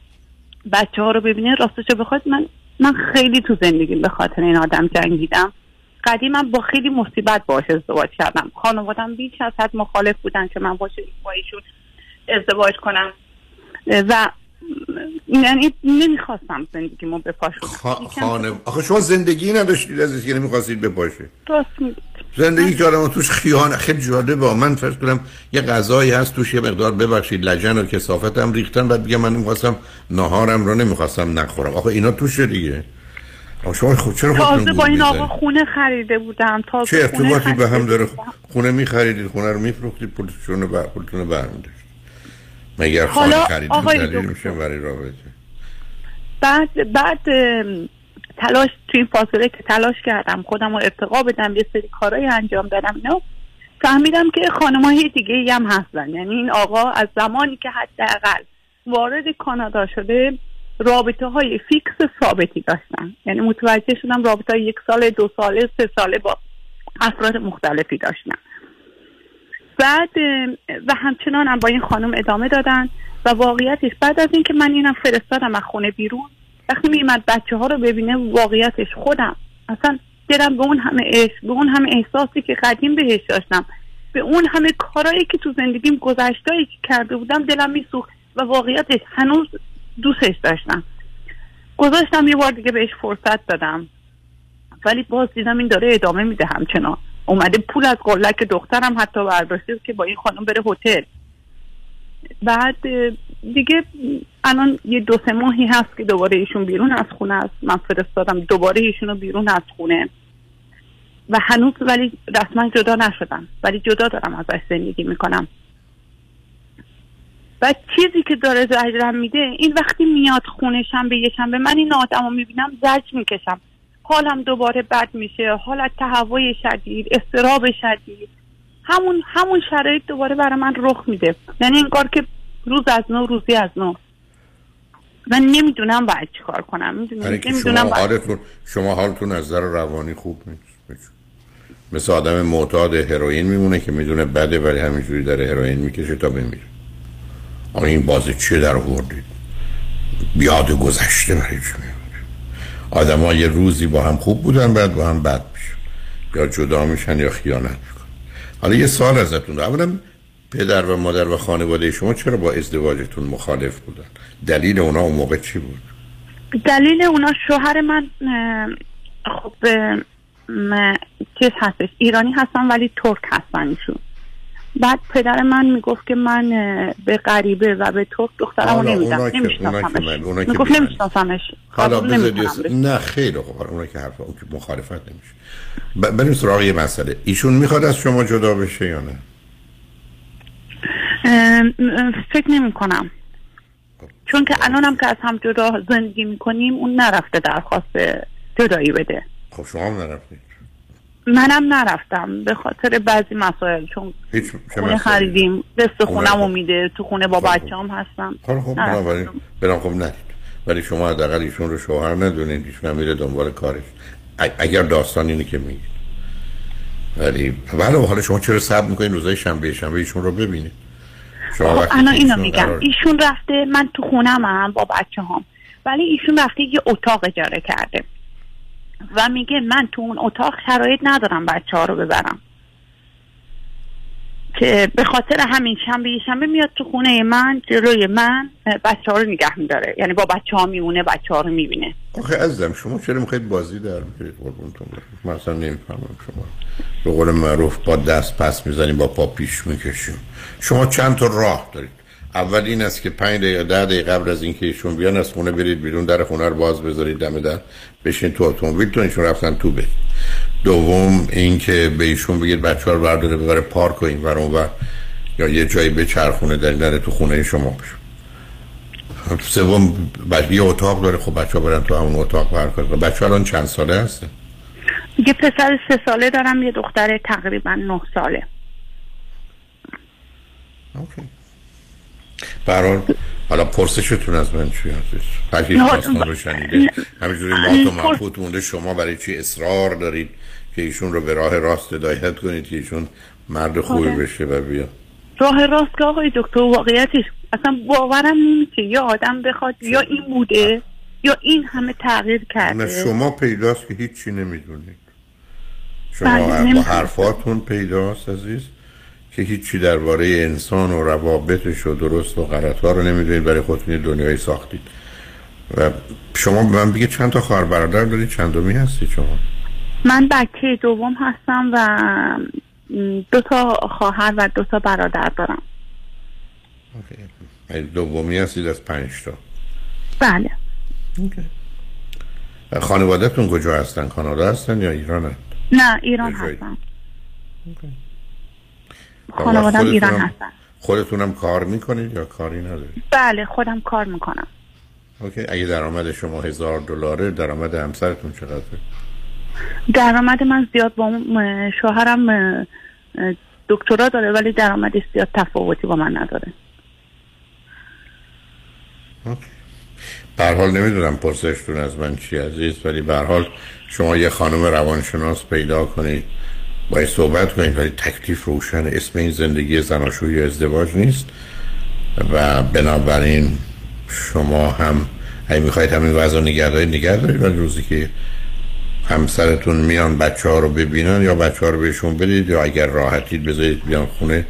بچه‌ها رو ببینه، راستشو بخواد من خیلی تو زندگیم به خاطر این آدم جنگیدم. قدیما با خیلی مصیبت باهاش ازدواج کردم، خانواده‌ام بیش از حد مخالف بودن که من با ایشون ازدواج کنم و یعنی نمیخواستم زندگیمو بپاشه. آخه شما زندگی نداشتید عزیز که نمیخواستید بپاشه. درست میگید. زندگی که آدم توش خیانت، خیلی جالبه. با من فرض کنم یه غذایی هست توش یه مقدار ببخشید لجن و کثافتم ریختن، بعد میگم من نمیخواستم ناهارم رو نمیخواستم نخورم. آخه اینا توشه دیگه. تازه با این آقا خونه خریده بودم، تازه چه ارتباطی به هم داره؟ خونه میخریدید، خونه رو میفروختید، پولتون رو برمی‌داشت. مگر خونه خریدید دلیل میشه برای رابطه؟ بعد تلاش توی این فاصله که تلاش کردم خودم رو ارتقا بدم، یه سری کارهای انجام دادم، نه فهمیدم که خانم‌های دیگه‌ای هم هستن. یعنی این آقا از زمانی که حداقل وارد کانادا شده رابطه های فیکس ثابتی داشتن، یعنی متوجه شدم رابطه های 1 ساله 2 ساله 3 ساله با افراد مختلفی داشتن. بعد و همچنان هم با این خانم ادامه دادن و واقعیتش بعد از اینکه من اینم فرستادم از خونه بیرون، وقتی میومد بچه ها رو ببینه، واقعیتش خودم اصلا دلم به اون همه عشق، به اون همه احساسی که قدیم بهش داشتم، به اون همه کارهایی که تو زندگیم گذشته‌ای که کرده بودم دلم میسوخت و واقعیتش هنوز دوستش داشتم. گذاشتم یه بار دیگه بهش فرصت دادم، ولی باز دیدم این داره ادامه میده. همچنان اومده پول از قلک دخترم حتی برداشته که با این خانم بره هتل. بعد دیگه الان یه 2-3 ماهی هست که دوباره ایشون بیرون از خونه است، من فرستادم دوباره ایشونو بیرون از خونه و هنوز ولی رسما جدا نشدم، ولی جدا دارم ازش زندگی میکنم. و چیزی که داره زجرم میده این وقتی میاد خونه شنبه من این آدمو میبینم زجر میکشم، حالم دوباره بد میشه، حالت تهوع شدید، اضطراب شدید، همون شرایط دوباره برای من رخ میده. یعنی انگار که روزی از نو من نمیدونم باید چی کار کنم. نمیدونم شما حالتون از نظر روانی خوب نیست، مثل آدم معتاد هروئین میمونه که میدونه بده ولی همینجوری داره هروئین میکشه تا بمیره. آره این بازه چه در آوردید؟ بیاد گذشته برای چی میاد؟ آدم‌ها یه روزی با هم خوب بودن، بعد با هم بد میشن، یا جدا میشن یا خیانت میکنن. حالا یه سوال ازتون دارم. اولا پدر و مادر و خانواده شما چرا با ازدواجتون مخالف بودن؟ دلیل اونا اون موقع چی بود؟ دلیل اونا شوهر من خب چیز هستش، ایرانی هستن ولی ترک هستن ایشون. بعد پدر من میگفت که من به غریبه و به ترک دخترمو نمیدم، نمیشناسمش، میگفت نمیشناسمش. حالا نه خیلی خوب، اونا که حرف اون که مخالفت نمیشه. بریم سراغ یه مسئله. ایشون میخواد از شما جدا بشه یا نه؟ فکر نمی کنم، چون که الان هم که از هم جدا زندگی میکنیم اون نرفته درخواست جدایی بده. خب شما هم نرفتید؟ منم نرفتم به خاطر بعضی مسائل، چون خونه خریدیم، دست خونمو میده، تو خونه با بچه‌ام هستم. خب برام خب ندید، ولی شما حداقل ایشون رو شوهر ندونید، ایشون میره دنبال کارش اگر داستان اینه که میگید. ولی حالا شما چرا صبر میکنید روزای شنبه ایشون رو ببینید؟ انا اینو میگم، ایشون رفته، من تو خونم هم با بچه هم، ولی ایشون رفته یه اتاق اجاره کرده و میگه من تو اون اتاق شرایط ندارم بچه ها رو ببرم، که به خاطر همین شنبه میاد تو خونه من، جلوی من بچه ها رو نگه میداره، یعنی با بچه ها میمونه، بچه ها رو میبینه. آخه عزیزم شما چرا میخواید بازی در میگیرید قربونتون برم؟ مثلا نمیفهمم، شما به قول معروف با دست پس میزنیم با پا پیش میکشیم. شما چند تا راه دارید. اول این است که 5 دقیقه 10 دقیقه قبل از اینکه ایشون بیان از خونه برید بیرون، در خونه رو باز بذارید، دم در بشین تو اتومبیلتون، ایشون رفتن تو برید. دوم اینکه به ایشون بگید بچه‌ها رو برداره ببره پارک و اینور اونور، یا یه جایی بچرخونه در نره تو خونه شما بشه. سوم یه اتاق داره، خب بچه‌ها برن تو همون اتاق پارک کنن. بچه‌ها الان چند ساله هستن؟ یه پسر 3 ساله دارم، یه دختر تقریبا 9 ساله. اوکی. برحال حالا پرسشتون از من چی هستید؟ پکی داستان رو شنیده همینجوری مات و مبهوت مونده، شما برای چی اصرار دارید که ایشون رو به راه راست هدایت کنید که ایشون مرد خوبی بشه و بیا راه راست؟ که آقای دکتر واقعیتش اصلا باورم نمیشه یا آدم بخواد یا این بوده یا این همه تغییر کرده. نه شما پیداست که هیچ چی نمیدونید، شما حرفاتون پیداست عزیز که هیچی درباره انسان و روابطش و درست و غلط‌ها رو نمیدونید، برای خودتون دنیای ساختید. و شما به من بگید چند تا خواهر برادر دارید؟ چندمی هستید شما؟ من بچه دوم هستم و 2 تا خواهر و 2 تا برادر دارم. اوکی. دومی هستید از 5 تا؟ بله. اوکی. خانواده‌تون کجا هستن؟ کانادا هستن یا ایران هستن؟ نه ایران هستن. اوکی. خانوادم ایران هستن. خودتونم کار میکنید یا کاری ندارید؟ بله خودم کار میکنم. اوکی. اگه درآمد شما $1000، درآمد همسرتون چقدره؟ درآمد من زیاد با شوهرم دکترا داره ولی درآمدش زیاد تفاوتی با من نداره. اوکی. به هر حال نمیدونم پرسشتون از من چی عزیز، ولی به هر حال شما یه خانم روانشناس پیدا کنید، باید صحبت کنید، ولی تکلیف روشن، اسم این زندگی زناشویی و ازدواج نیست و بنابراین شما هم اگه میخواید همین وضع نگه دارید ولی روزی که همسرتون میان بچه ها رو ببینن یا بچه ها رو بهشون بدید یا اگر راحتید بذارید بیان خونه.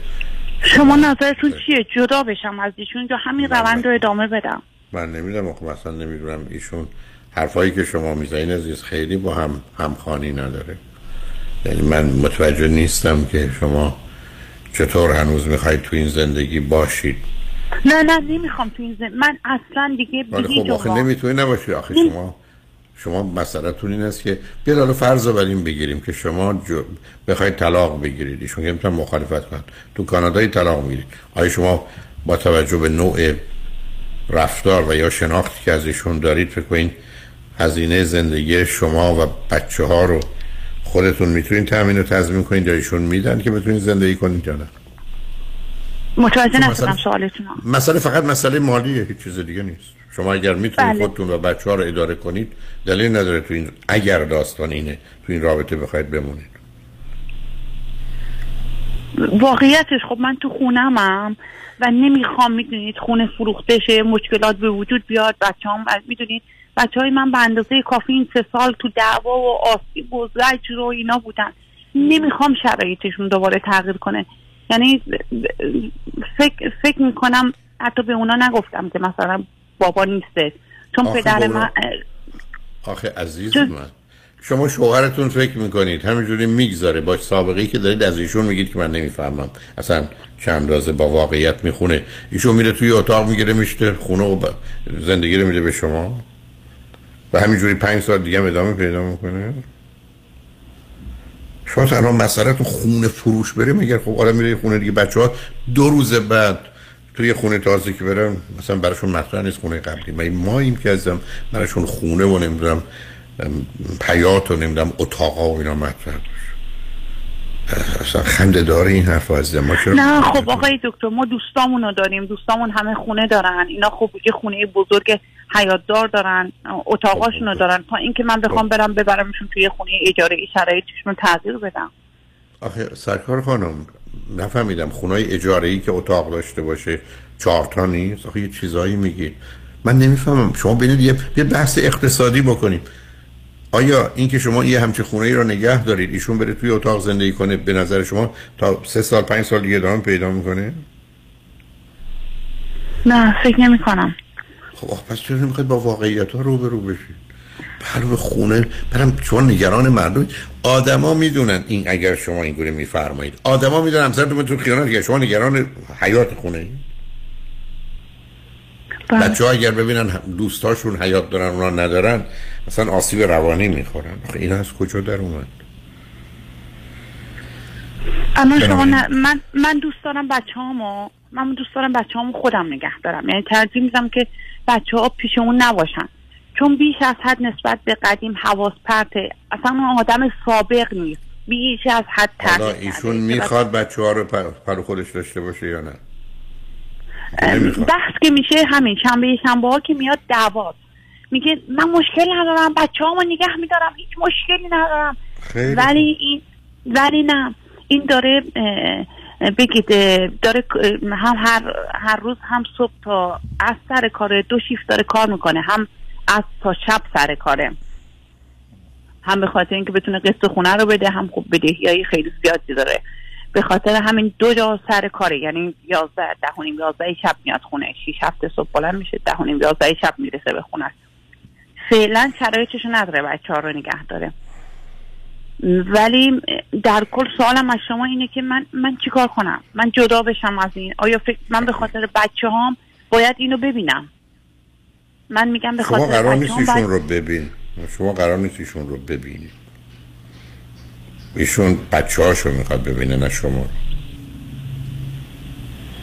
شما نظرتون چیه؟ جدا بشم از ایشون یا همین روند رو ادامه بدم؟ من نمیدونم، خب اصلا نمیدونم. ایشون حرفایی که شما میزنید عزیز خیلی با هم همخوانی نداره، یعنی من متوجه نیستم که شما چطور هنوز میخواید تو این زندگی باشید. نه نمیخوام تو این زندگی، من اصلا دیگه خب آخه نمیتونی نباشی. آخه شما مسئلتون این است که بیاد حالا فرض رو بر این بگیریم که شما بخواید طلاق بگیرید، ایشون که میتونم مخالفت کنن، تو کانادای طلاق میگیرید، آیا شما با توجه به نوع رفتار و یا شناختی که از ایشون دارید فکر کنید هزینه زندگی شما و بچه ها رو خودتون میتونین تامین و تضمین کنین یا ایشون میدن که بتونین زندگی کنید یا نه؟ متوجه نشدم سوالتون. مسئله فقط مسئله مالیه، هیچ چیز دیگه نیست. شما اگر میتونید خودتون و بچه‌ها رو اداره کنید دلیل نداره تو این، اگر داستان اینه، تو این رابطه بخواید بمونید. واقعیتش خب من تو خونمم و نمیخوام میدونید خونه فروخته شه، مشکلات به وجود بیاد، بچه‌ام میدونید بچه‌های من به اندازه کافی این 3 سال تو دعوا و آسیب و زجر و اینا بودن، نمیخوام شرایطشون دوباره تغییر کنه. یعنی فکر میکنم حتی به اونا نگفتم که مثلا بابا نیسته، چون پدر من آخه عزیز من، شما شوهرتون فکر میکنید همینجوری میگذاره با سابقه‌ای که دارید از ایشون میگید که من نمیفهمم اصلا چند رازه با واقعیت میخونه، ایشون میره توی اتاق میگیره میشته خونه و زندگی رو میده به شما و همینجوری 5 سال دیگه هم ادامه پیدا میکنه. شما تنها مسئله تو خونه فروش بره میگه خب آره میره خونه دیگه، بچه ها 2 روز بعد توی خونه تازه که برم مثلا براشون مطرح نیست خونه قبلی، من ما این که ازم براشون خونه و نمیدونم حیات و نمیدونم اتاقا و اینا مطرح اصلا خنده داره این حرف از ما. نه خب آقای دکتر ما دوستامونو داریم، دوستامون همه خونه دارن، اینا خب یه خونه بزرگ حیات دار دارن، اتاقاشونو دارن، تا اینکه من بخوام برم ببرمشون توی خونه اجاره ای شرایطشون تغییر بدم. آخه سرکار خانم نفهمیدم، خونه‌های اجاره ای که اتاق داشته باشه 4 تا نیست؟ آخه یه چیزایی میگید من نمیفهمم. شما ببینید یه بحث اقتصادی بکنیم، آیا اینکه شما یه همچین خونه ای رو نگه دارید ایشون بره توی اتاق زندگی کنه به نظر شما تا 3 سال 5 سال دیگه ادامه پیدا میکنه؟ نه فکر نمی‌کنم. خب پس چرا نمیخواید با واقعیت‌ها روبرو بشید؟ برو خونه برم، چون نگران مردم آدما میدونن این، اگر شما اینجوری میفرمایید آدما میدونن همسرتون تو خیانت کرده، شما نگران حیات خونه اید. بچه‌ها اگر ببینن دوستاشون حیات دارن اونا ندارن مثلا آسیب روانی میخورن. آخه اینا از کجا در اومد؟ اما شما من دوست دارم بچه‌هامو، من دوست دارم بچه‌هامو خودم نگه دارم، یعنی ترجیح میدم که بچه‌ها پیش اون نباشن، چون بیش از حد نسبت به قدیم حواس پرته، اصلا اون آدم سابق نیست، بیش از حد ترجیح. حالا ایشون میخواد بچه‌ها رو پر خودش داشته باشه یا نه؟ بحث که میشه همین شنبه ها که میاد دعوا، میگه من مشکل ندارم بچه‌هامو نگه میدارم هیچ مشکلی ندارم، ولی نه این داره بگید داره هم هر روز هم صبح تا از سر کار، 2 شیفت داره کار میکنه، هم از تا شب سر کاره، هم به خاطر اینکه بتونه قسط خونه رو بده، هم خوب بدهیایی خیلی زیادی داره، به خاطر همین 2 جا سر کاره، یعنی 11 شب میاد خونه، 6 صبح بلند میشه 11 شب میرسه به خونه. فعلا شرایطش نداره بچه‌ها رو نگه داره. ولی در کل سوالم از شما اینه که من چیکار کنم؟ من جدا بشم از این؟ آیا فکر من به خاطر بچه‌هام باید اینو ببینم؟ من میگم به خاطر شما قرار نیست ایشون رو ببین، شما قرار نیست ایشون رو ببینید، ایشون بچه‌هاشو میخواد ببینه نه شما.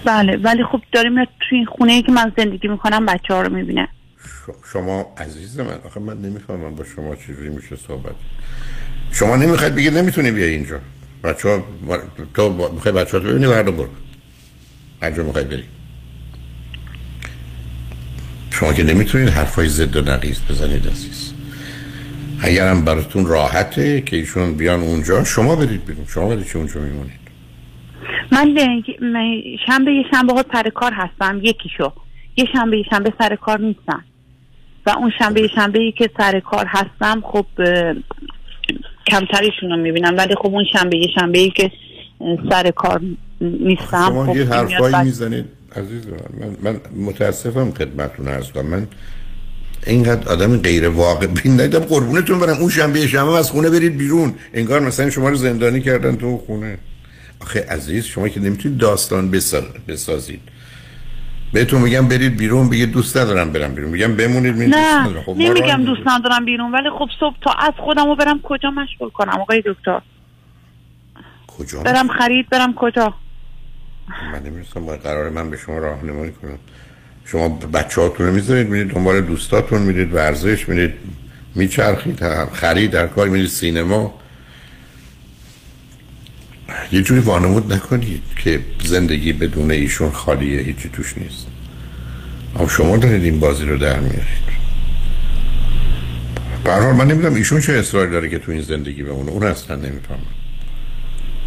بله ولی خب داریم توی خونه‌ای که من زندگی میکنم بچه‌ها رو میبینه. شما عزیز من آخه من نمیفهمم با شما چجوری میشه صحبت. شما نمیخواید بگید نمیتونی بیای اینجا، بچه‌ها تو میخوای بچه‌ها رو ببینی برو برو انجام میخوای بری. شما که نمیتونید حرفای زد و نقیص بزنید عزیز. اگرم براتون راحته که ایشون بیان اونجا شما برید بیرون، شما برید چه اونجا میمونید. من شنبه ها سر کار هستم، یکیشو یه شنبه سر کار نیستم و اون شنبه که سر کار هستم خب کمتریشون رو میبینم، ولی خب اون شنبه که سر کار نیستم. شما خب یه حرفایی میزنید عزیز من متاسفم خدمتتون عرض کنم، من اینقدر آدم غیر واقع بین ندیدم قربونتون برم. اون شنبه از خونه برید بیرون، انگار مثلا شما رو زندانی کردن تو خونه. آخه عزیز شما که نمیتونید داستان بسازید. بهتون میگم برید بیرون بگید دوست ندارم برم بیرون، میگم بمونید میگید نه دوست خب نمیگم دوست ندارم بیرون، ولی خب صبح تا از خودمو برم کجا مشغول کنم آقای دکتر؟ کجا برم خرید برم کجا؟ من نمی‌دونم قرار من به شما راهنمایی کنم. شما بچه‌هاتون رو می‌ذارید میرید دنبال دوستاتون، میرید ورزش، میرید میچرخید، خرید در کار، میرید سینما. یه جوری وانمود نکنید که زندگی بدون ایشون خالیه، هیچی توش نیست. اما شما دارید این بازی رو در میارید. به هر حال من نمی‌دونم ایشون چه اصراری داره که تو این زندگی بمونه، اون اصلا نمی‌فهمم.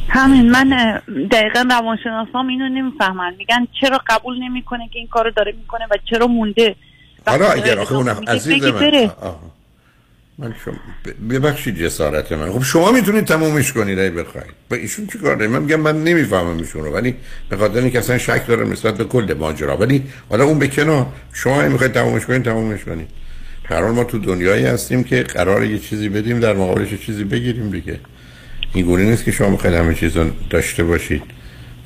همین من دقیقا روانشناسام اینو نمیفهمن، میگن چرا قبول نمیکنه که این کارو داره میکنه و چرا مونده. حالا اگر آخه اون عزیز من من شما ببخشید جسارت من. خب شما میتونید تمومش کنید اگه بخواید. با ایشون چیکار داریم؟ من میگم من نمیفهمم ایشون رو، ولی به خاطر اینکه اصلا شک دارم نسبت به کل ماجرا، ولی حالا اون به کنار، شما میخواید تمومش کنید تمومش کنید. قرار ما تو دنیایی هستیم که قراره یه چیزی بدیم در مقابلش یه چیزی بگیریم دیگه. این گونه نیست که شما بخواید همه چیزو داشته باشید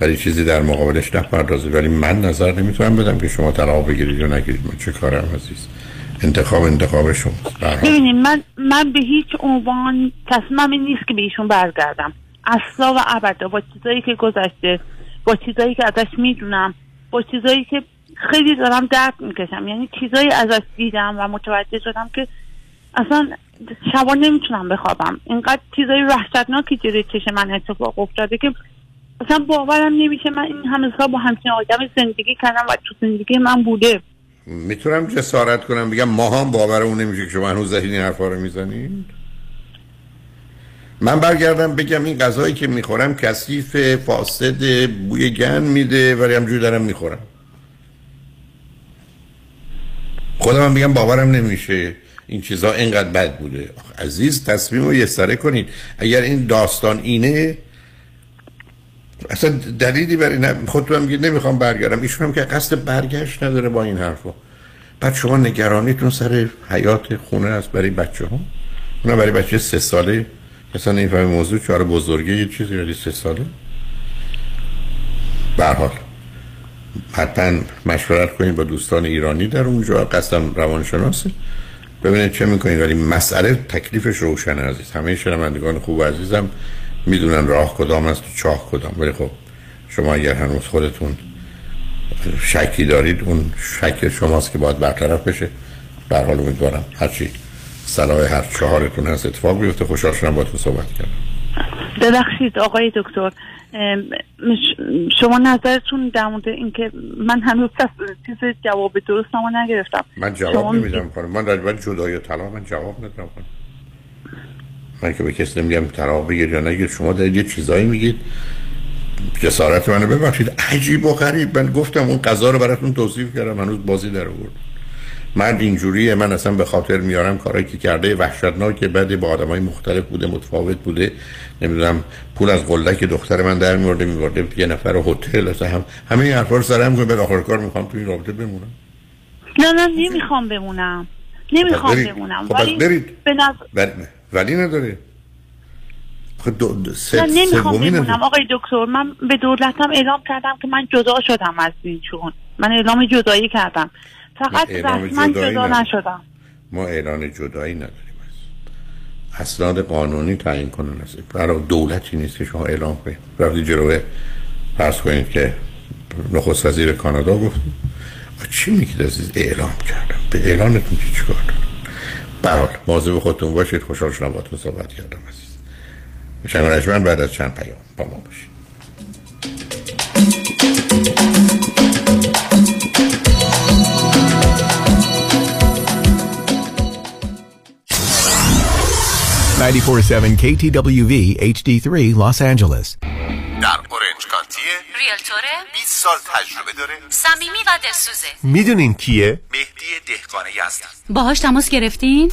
ولی چیزی در مقابلش نپردازید. ولی من نظر نمیتونم بدم که شما طلاق بگیرید یا نگیرید. من چه کارم عزیز؟ انتخاب شماست. ببینید من به هیچ عنوان تصمیمی نیست که به ایشون برگردم، اصلا و ابدا. با چیزایی که گذشته، با چیزایی که ازش میدونم، با چیزایی که خیلی دارم درد میکشم، یعنی چیزایی ازش دیدم و متوجه شدم که اصلا شبا نمیتونم بخوابم. اینقدر چیزایی وحشتناکی جلوی چشم من اتفاق افتاده که اصلا باورم نمیشه من این همه سال با همچین آدم زندگی کردم و تو زندگی من بوده. میتونم جسارت کنم بگم ما هم باورمون نمیشه که شما هنوز این حرفا رو میزنید. من برگردم بگم این غذایی که میخورم کثیف، فاسد، بوی گند میده ولی همجوری دارم میخورم. خودم میگم باورم نمیشه این چیزا اینقدر بد بوده. عزیز تصمیم رو یسره کنید. اگر این داستان اینه اصلا دلیلی برای نه، خودم میگم نمیخوام برگردم. ایشون هم که قصد برگشت نداره با این حرفا. بعد شما نگرانیتون سر حیات خونه است برای بچه‌ها. اونا برای بچه 3 ساله اصلا این فهم موضوع چاره بزرگه یه چیزی برای 3 ساله. به هر حال حتما مشورت کنید با دوستان ایرانی در اونجا، قصدم روانشناسه، ببینید چه میکنید. ولی مسئله تکلیفش روشنه عزیز. همه شنوندگان خوب و عزیزم میدونن راه کدام است و چاه کدام. ولی خب شما اگر هنوز خودتون شکی دارید اون شک شماست که باید برطرف بشه. به هر حال امیدوارم هرچی صلاح هر چهارتون هست اتفاق بیفته. خوشحال شدم باهاتون صحبت کردم. ببخشید آقای دکتر، شما نظرتون در مورد اینکه من هنوز چیز جواب درست ما نگرفتم. من جواب نمیدم خانم. من راجع به جدایی و طلاق من جواب ندادم. من که به کسی نمیگم طلاق بگیر یا نگیر. شما دارید یه چیزایی میگید. جسارت منو ببخشید، عجیب و غریب. من گفتم اون قضا رو براتون توصیف کردم، هنوز بازی در آورد. من اینجوریه. من اصلا به خاطر میارم کارایی که کرده وحشتناکه، بعد با آدمای مختلف بوده، متفاوت بوده، نمیدونم پول از قلدک دختر من در میورده یه نفر هتل اصلا همه این حرفا رو سرم کنه. بعد آخر کار میخوام تو این رابطه بمونم. نه نمیخوام بمونم. خب ولی نداره. من نمیخوام بمونم آقای دکتر. من به دولتم اعلام کردم که من جدا شدم از ایشون. من اعلام جدایی کردم. فقط من جدا نشدم. ما اعلان جدایی نداریم. اسناد قانونی تعیین کنن است. برای دولتی نیست که شما اعلام کنید. رفتی جلوه فرض کنید که نخست وزیر کانادا گفت چی میگید عزیز؟ اعلام کردم. به اعلانتون چی کار دارم؟ برحال مواظب خودتون باشید. خوشحال شدم باهاتون صحبت کردم عزیز. شنوندگان بعد از چند پیام با ما باشید. $94.7 KTWV HD3 Los Angeles. در اورنج کانتیه، ریلتوره، 20 سال تجربه داره، صمیمی و دلسوزه. میدونین کیه؟ مهدی دهقانی هست. باهاش تماس گرفتین؟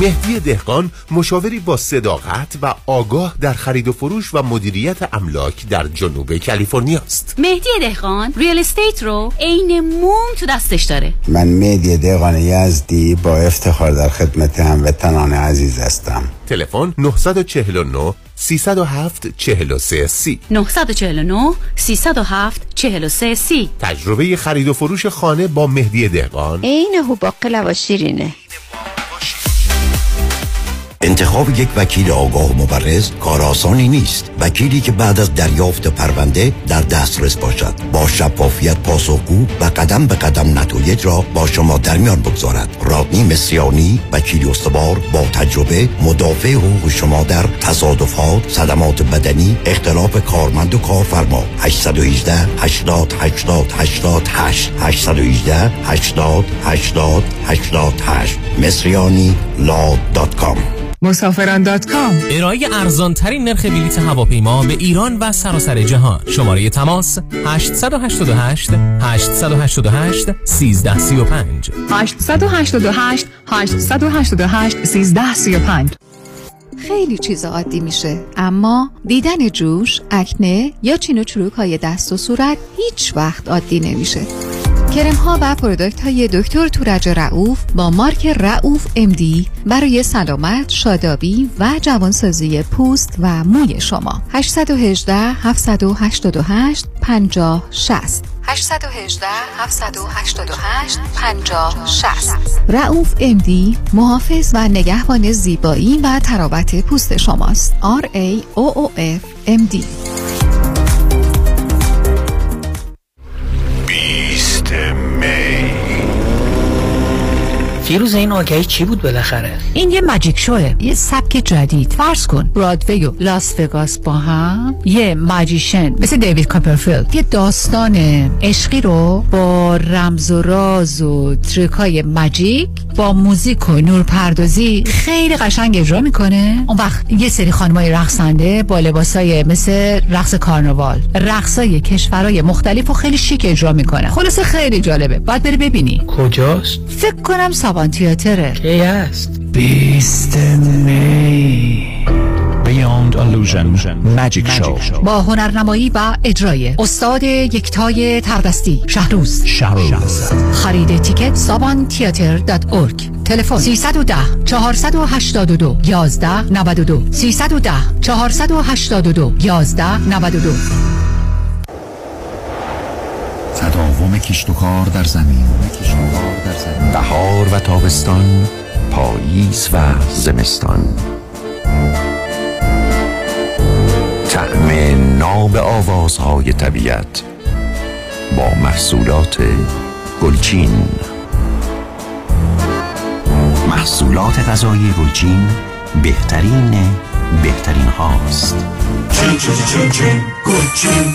مهدی دهقان مشاوری با صداقت و آگاه در خرید و فروش و مدیریت املاک در جنوب کالیفرنیا است. مهدی دهقان ریل استیت رو عین موم تو دستش داره. من مهدی دهقان یزدی با افتخار در خدمت هموطنان عزیز هستم. تلفن 949 307 43 سی 949 307 43 سی. تجربه خرید و فروش خانه با مهدی دهقان عین هو باقلا و شیرینه. انتخاب یک وکیل آگاه و مبرز کار آسانی نیست. وکیلی که بعد از دریافت پرونده در دسترس باشد، با شفافیت پاسخگو و قدم به قدم نتایج را با شما در میان بگذارد. رادنی مصریانی، وکیل استوار با تجربه، مدافع حقوق شما در تصادفات، صدمات بدنی، اختلاف کارمند و کارفرما. 818 80 80 88 818 80 80 88 مصریانی.com مسافران.com ارائه ارزان‌ترین نرخ بلیط هواپیما به ایران و سراسر جهان. شماره تماس 888 888 1335 888 888 1335. خیلی چیزا عادی میشه، اما دیدن جوش، اکنه یا چین و چروک‌های دست و صورت هیچ وقت عادی نمیشه. کرم‌ها و پروداکت‌های دکتر تورج رؤوف با مارک رؤوف MD برای سلامت، شادابی و جوانسازی پوست و موی شما. 818 788 50 60 818 788 50 60 رؤوف MD محافظ و نگهبان زیبایی و تراوت پوست شماست. RAOOF MD. 20 می. فیروز، این آگهی چی بود بالاخره؟ این یه ماجیک شوه، یه سبک جدید. فرض کن برادوی و لاس وگاس با هم یه ماجیشن مثل دیوید کاپرفیلد یه داستان عشقی رو با رمز و راز و تریکای ماجیک با موزیک و نورپردازی خیلی قشنگ اجرا میکنه. اون وقت یه سری خانمای رقصنده با لباسای مثل رقص کارناوال، رقصای کشورهای مختلفو خیلی شیک اجرا میکنه. خلاصه خیلی جالبه، باید بری ببینی. کجاست؟ فکر کنم سابان تیاتره. کی هست؟ 20 می. Beyond Illusion Magic Show با هنرنمایی و اجرای استاد یکتای تردستی شهروز. خرید تیکت sabantheater.org. تلفن 310 482 1192 310 482 1192. تداوم کشت و کار در زمین، بهار و تابستان، پاییز و زمستان، طعم ناب آوازهای طبیعت با محصولات گلچین. محصولات غذایی گلچین بهترین هاست. چین گلچین.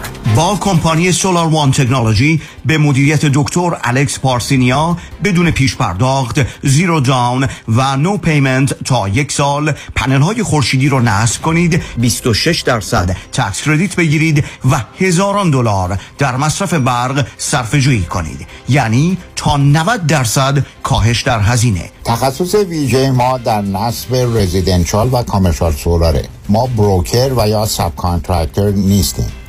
با کمپانی سولار وان تکنولوژی به مدیریت دکتر الکس پارسینیا بدون پیش پرداخت، زیرو داون و نو پیمنت تا 1 سال پنل های خورشیدی رو نصب کنید، 26% تکس کردیت بگیرید و هزاران دلار در مصرف برق صرفه‌جویی کنید، یعنی تا 90% کاهش در هزینه. تخصص ویژه ما در نصب رزیدنشال و کامرشال سولاره. ما بروکر و یا ساب کانترکتر نیستیم.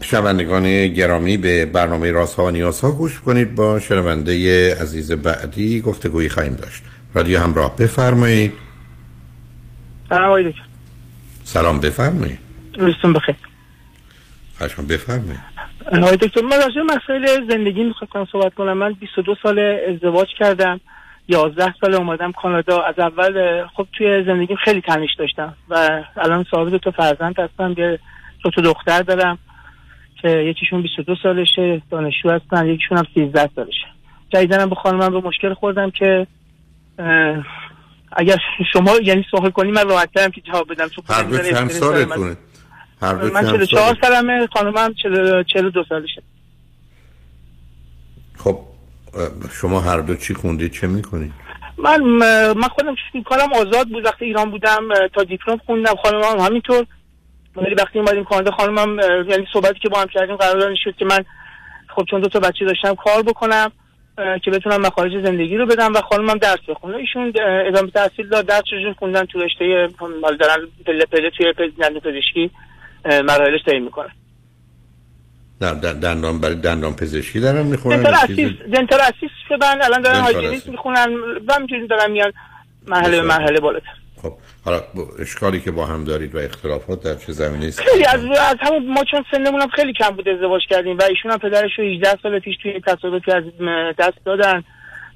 شنوندگان گرامی، به برنامه رازها و نیازها گوش کنید. با شنونده عزیز بعدی گفتگویی خواهیم داشت. رادیو همراه، بفرمایید. سلام، بفرمایید. روزتون بخیر. خشم، بفرمایید. آقای دکتر، من راجع به مسائل زندگی می‌خواستم صحبت کنم. من 22 سال ازدواج کردم، 11 سال اومدم کانادا. از اول خب توی زندگیم خیلی تنش داشتم و الان صاحب 2 تا فرزند هستم، یه 2 تا دختر دارم. یکیشون 22 سالشه، دانشجو هستن، یکیشون هم 13 سالشه. جدیداً با خانمم به مشکل خوردم که اگر شما یعنی سوال کنی من راحت‌ترم که جواب بدم. هر دو چند سالتونه؟ من 44 سالمه، خانمم 42 سالشه. خب شما هر دو چی خوندید، چه میکنید؟ من خودم کارم آزاد بود، وقتی ایران بودم تا دیپلم خوندم، خانمم همینطور. ولی وقتی اومدیم کانادا خانمم یعنی صحبتی که با هم کردیم قرار این شد که من خب چون 2 تا بچه داشتم کار بکنم که بتونم مخارج زندگی رو بدم و خانمم درس بخونه. ایشون ادامه تحصیل داد، درسشون خوندن تو رشته مال دارن پله توی دندانپزشکی مراحلش تعیین میکنن. دندان برای دندان پزشکی دارن میخونن. دنتال اسیست که الان دارن هایجینیست میخونن و همینجوری دارن میان مرحله به مرحله بالاتر. خب حالا اشکالی که با هم دارید و اختلافات در چه زمینه‌ای است؟ خیلی از همون ما چون سنمون هم خیلی کم بود ازدواج کردیم و ایشون هم پدرش رو 18 سال پیش توی تصادفی از دست دادن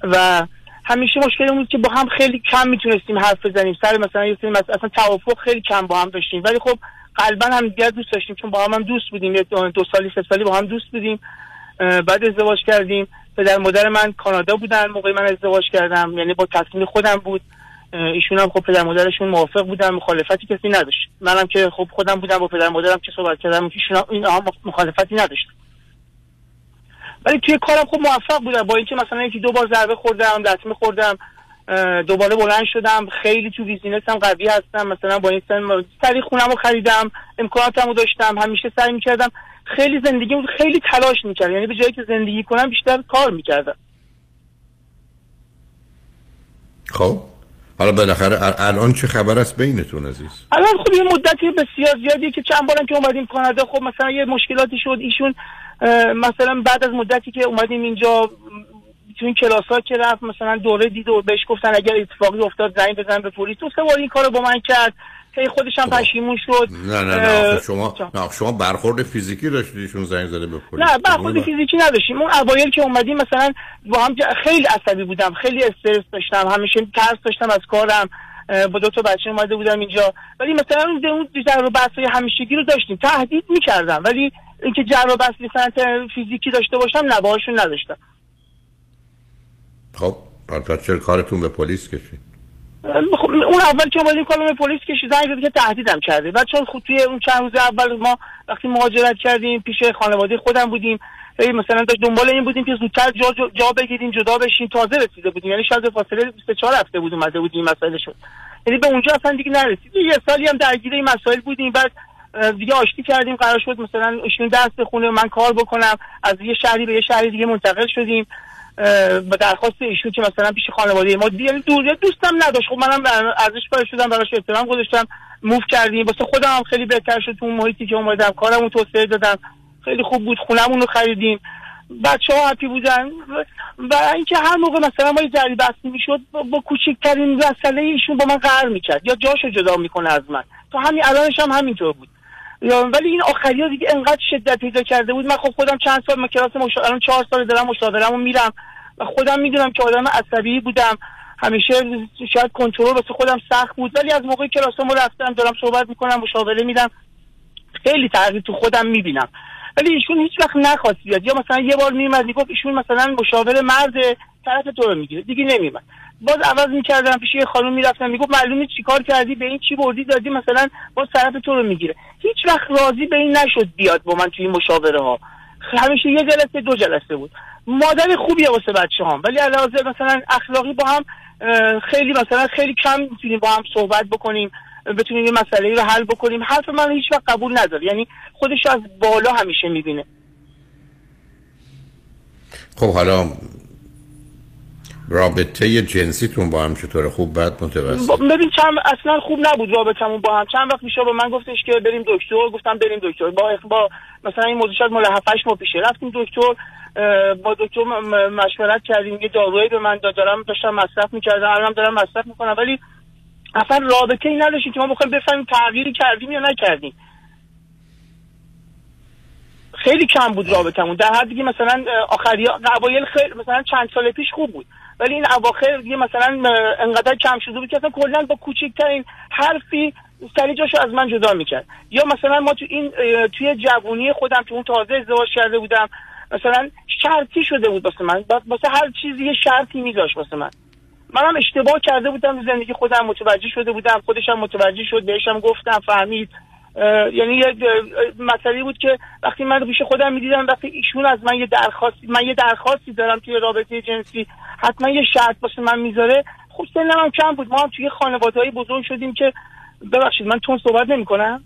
و همیشه مشکلمون بود که با هم خیلی کم میتونستیم حرف بزنیم سر مثلا یه سری مثلا توافق خیلی کم با هم داشتیم، ولی خب قلباً هم دیگه دوست داشتیم چون با هم دوست بودیم، یه 2 سالی 3 سالی با هم دوست بودیم. بعد ازدواج کردیم، پدر مادر من کانادا بودن موقعی من ازدواج کردم، یعنی با تصمیم خودم بود، ایشون هم خب پدر مادرشون موافق بودن، مخالفتی کسی نداشت، منم که خب خودم بودم با پدر مادرم که صحبت کردم ایشون هم این هم مخالفتی نداشت. ولی توی کارم خب موفق بودم، با اینکه مثلا یکی 2 بار ضربه خوردم، لطمه خوردم، دوباره بلند شدم، خیلی تو بیزینسم قوی هستم، مثلا با این سن سری خونمو خریدم، امکاناتمو داشتم، همیشه سعی می‌کردم خیلی زندگیم خیلی تلاش میکرد، یعنی به جایی که زندگی کنم بیشتر کار میکردم. خب حالا بالاخره الان چه خبر است بینتون عزیز؟ الان خب یه مدتی بسیار زیادیه که چند بارم که اومدیم کانادا خب مثلا یه مشکلاتی شد، ایشون مثلا بعد از مدتی که اومدیم اینجا تو این کلاس‌ها که رفت مثلا دوره دید و بهش گفتن اگر اتفاقی افتاد زنگ بزن به پلیس، تو 3 بار این کارو با من کرد، هی خودش هم پشیمون شد. نه شما برخورد فیزیکی داشتیشون زنگ زده به پلیس؟ نه برخورد فیزیکی نداشتیم، اون اوایل که اومدیم مثلا با هم خیلی عصبی بودم، خیلی استرس داشتم، همیشه ترس داشتم از کارم، با 2 تا بچه اومده بودم اینجا، ولی مثلا اون در و بحث‌های همیشگی رو داشتیم، تهدید می‌کردم، ولی اینکه جر و بحث مثلا فیزیکی داشته باشم نه باهاشون نداشتم. خب پس چرا کارتون به پلیس کشید؟ خب اون اول که اومدیم کارم به پلیس کشید، زنگ زد که تهدیدم کرده. بعد چون خب توی اون چند روز اول ما وقتی مهاجرت کردیم پیش خانواده خودم بودیم، مثلا داشت دنبال این بودیم که زودتر جا بگیریم جدا بشیم، تازه رسیده بودیم، یعنی شاید فاصله 24 هفته بود اومده بودیم مسائل شد، یعنی به اونجا اصلا دیگه نرسید، یه سالی هم درگیر این مسائل بودیم. بعد دیگه آشتی کردیم، قرار شد مثلا ایشون درس بخونه من کار بکنم، از یه شهری به یه شهر دیگه منتقل شدیم با درخواست ایشون که مثلا پیش خانواده ما دیگه دوستم نداشت، خب منم ازش پاره شدم، براش احترام گذاشتم، موو کردیم، واسه خودم هم خیلی بهتر شد، تو اون محیطی که اومدم کارمون توسعه دادم، خیلی خوب بود، خونمون رو خریدیم، بچه‌ها هپی بودن. و اینکه هر موقع مثلا ما یه جری بحثی میشد با کوچکترین مسئله ایشون با من قهر میکرد یا جاشو جدا میکنه از من، تو همین الانش هم همینطور بود، ولی این آخری‌ها دیگه انقدر شدت پیدا کرده بود. من خب خودم چند سال من کلاس الان 4 سال دارم مشاوره‌مو میرم و خودم میدونم که آدم عصبی بودم، همیشه شاید کنترل واسه خودم سخت بود، ولی از موقعی کلاسامو رفتم دارم صحبت میکنم مشاوره میدم خیلی تغییر تو خودم میبینم. ولی ایشون هیچ وقت نخواست بیاد، یا مثلا یه بار میومد میگفت ایشون مثلا مشاور مرد طرف تو رو میگیره، دیگه نمیومد، باز عوض میکردم، پیش یه خانم میرفتم میگفت معلومه چیکار کردی به این چی بردی دادی، مثلا باز طرف تو رو میگیره. هیچ وقت راضی به این نشد بیاد با من توی این مشاوره ها، همیشه یه جلسه 2 جلسه بود. مادر خوبیه واسه بچه‌هام، ولی علاوه مثلا اخلاقی با هم خیلی مثلا خیلی کم میتونیم با هم صحبت بکنیم، بتونیم یه مسئله رو حل بکنیم، حرف من هیچ وقت قبول نداره، یعنی خودش از بالا همیشه میبینه. خب حالا رابطه جنسیتون با هم چطوره؟ خوب بعد متوسط؟ ببین اصلا خوب نبود رابطمون با هم، چند وقت میشه با من گفتش که بریم دکتر، گفتم بریم دکتر، با مثلا این موضوع شد مال 7-8 ماه پیشه، رفتیم دکتر، با دکتر مشورت کردیم، یه دارویی به من داشتم مصرف می‌کردم، الانم دارم مصرف می‌کنم، ولی اصلا رابطه‌ای نداشتیم که ما بخوایم بفهمیم تغییری کردیم یا نکردیم. خیلی کم بود رابطمون، در حدی که مثلا اوایل خیلی مثلا چند سال پیش خوب بود، ولی این اواخر دیگه مثلا انقدر کم شده بود که اصلا کلا با کوچکترین حرفی سری جاشو از من جدا میکرد. یا مثلا ما توی جوونی خودم که اون تازه ازدواج کرده بودم مثلا شرطی شده بود واسه من، واسه هر چیزی یه شرطی میذاشت واسه من، منم اشتباه کرده بودم تو زندگی خودم، متوجه شده بودم، خودشم متوجه شد، بهشم گفتم، فهمید. یعنی یه مسئله بود که وقتی من پیش خودم میدیدم وقتی ایشون از من یه درخواستی دارم توی رابطه جنسی حتما یه شرط باشه من میذاره، خب سنم هم کم بود، ما هم توی خانواده‌های بزرگ شدیم که ببخشید من تون صحبت نمی‌کنم.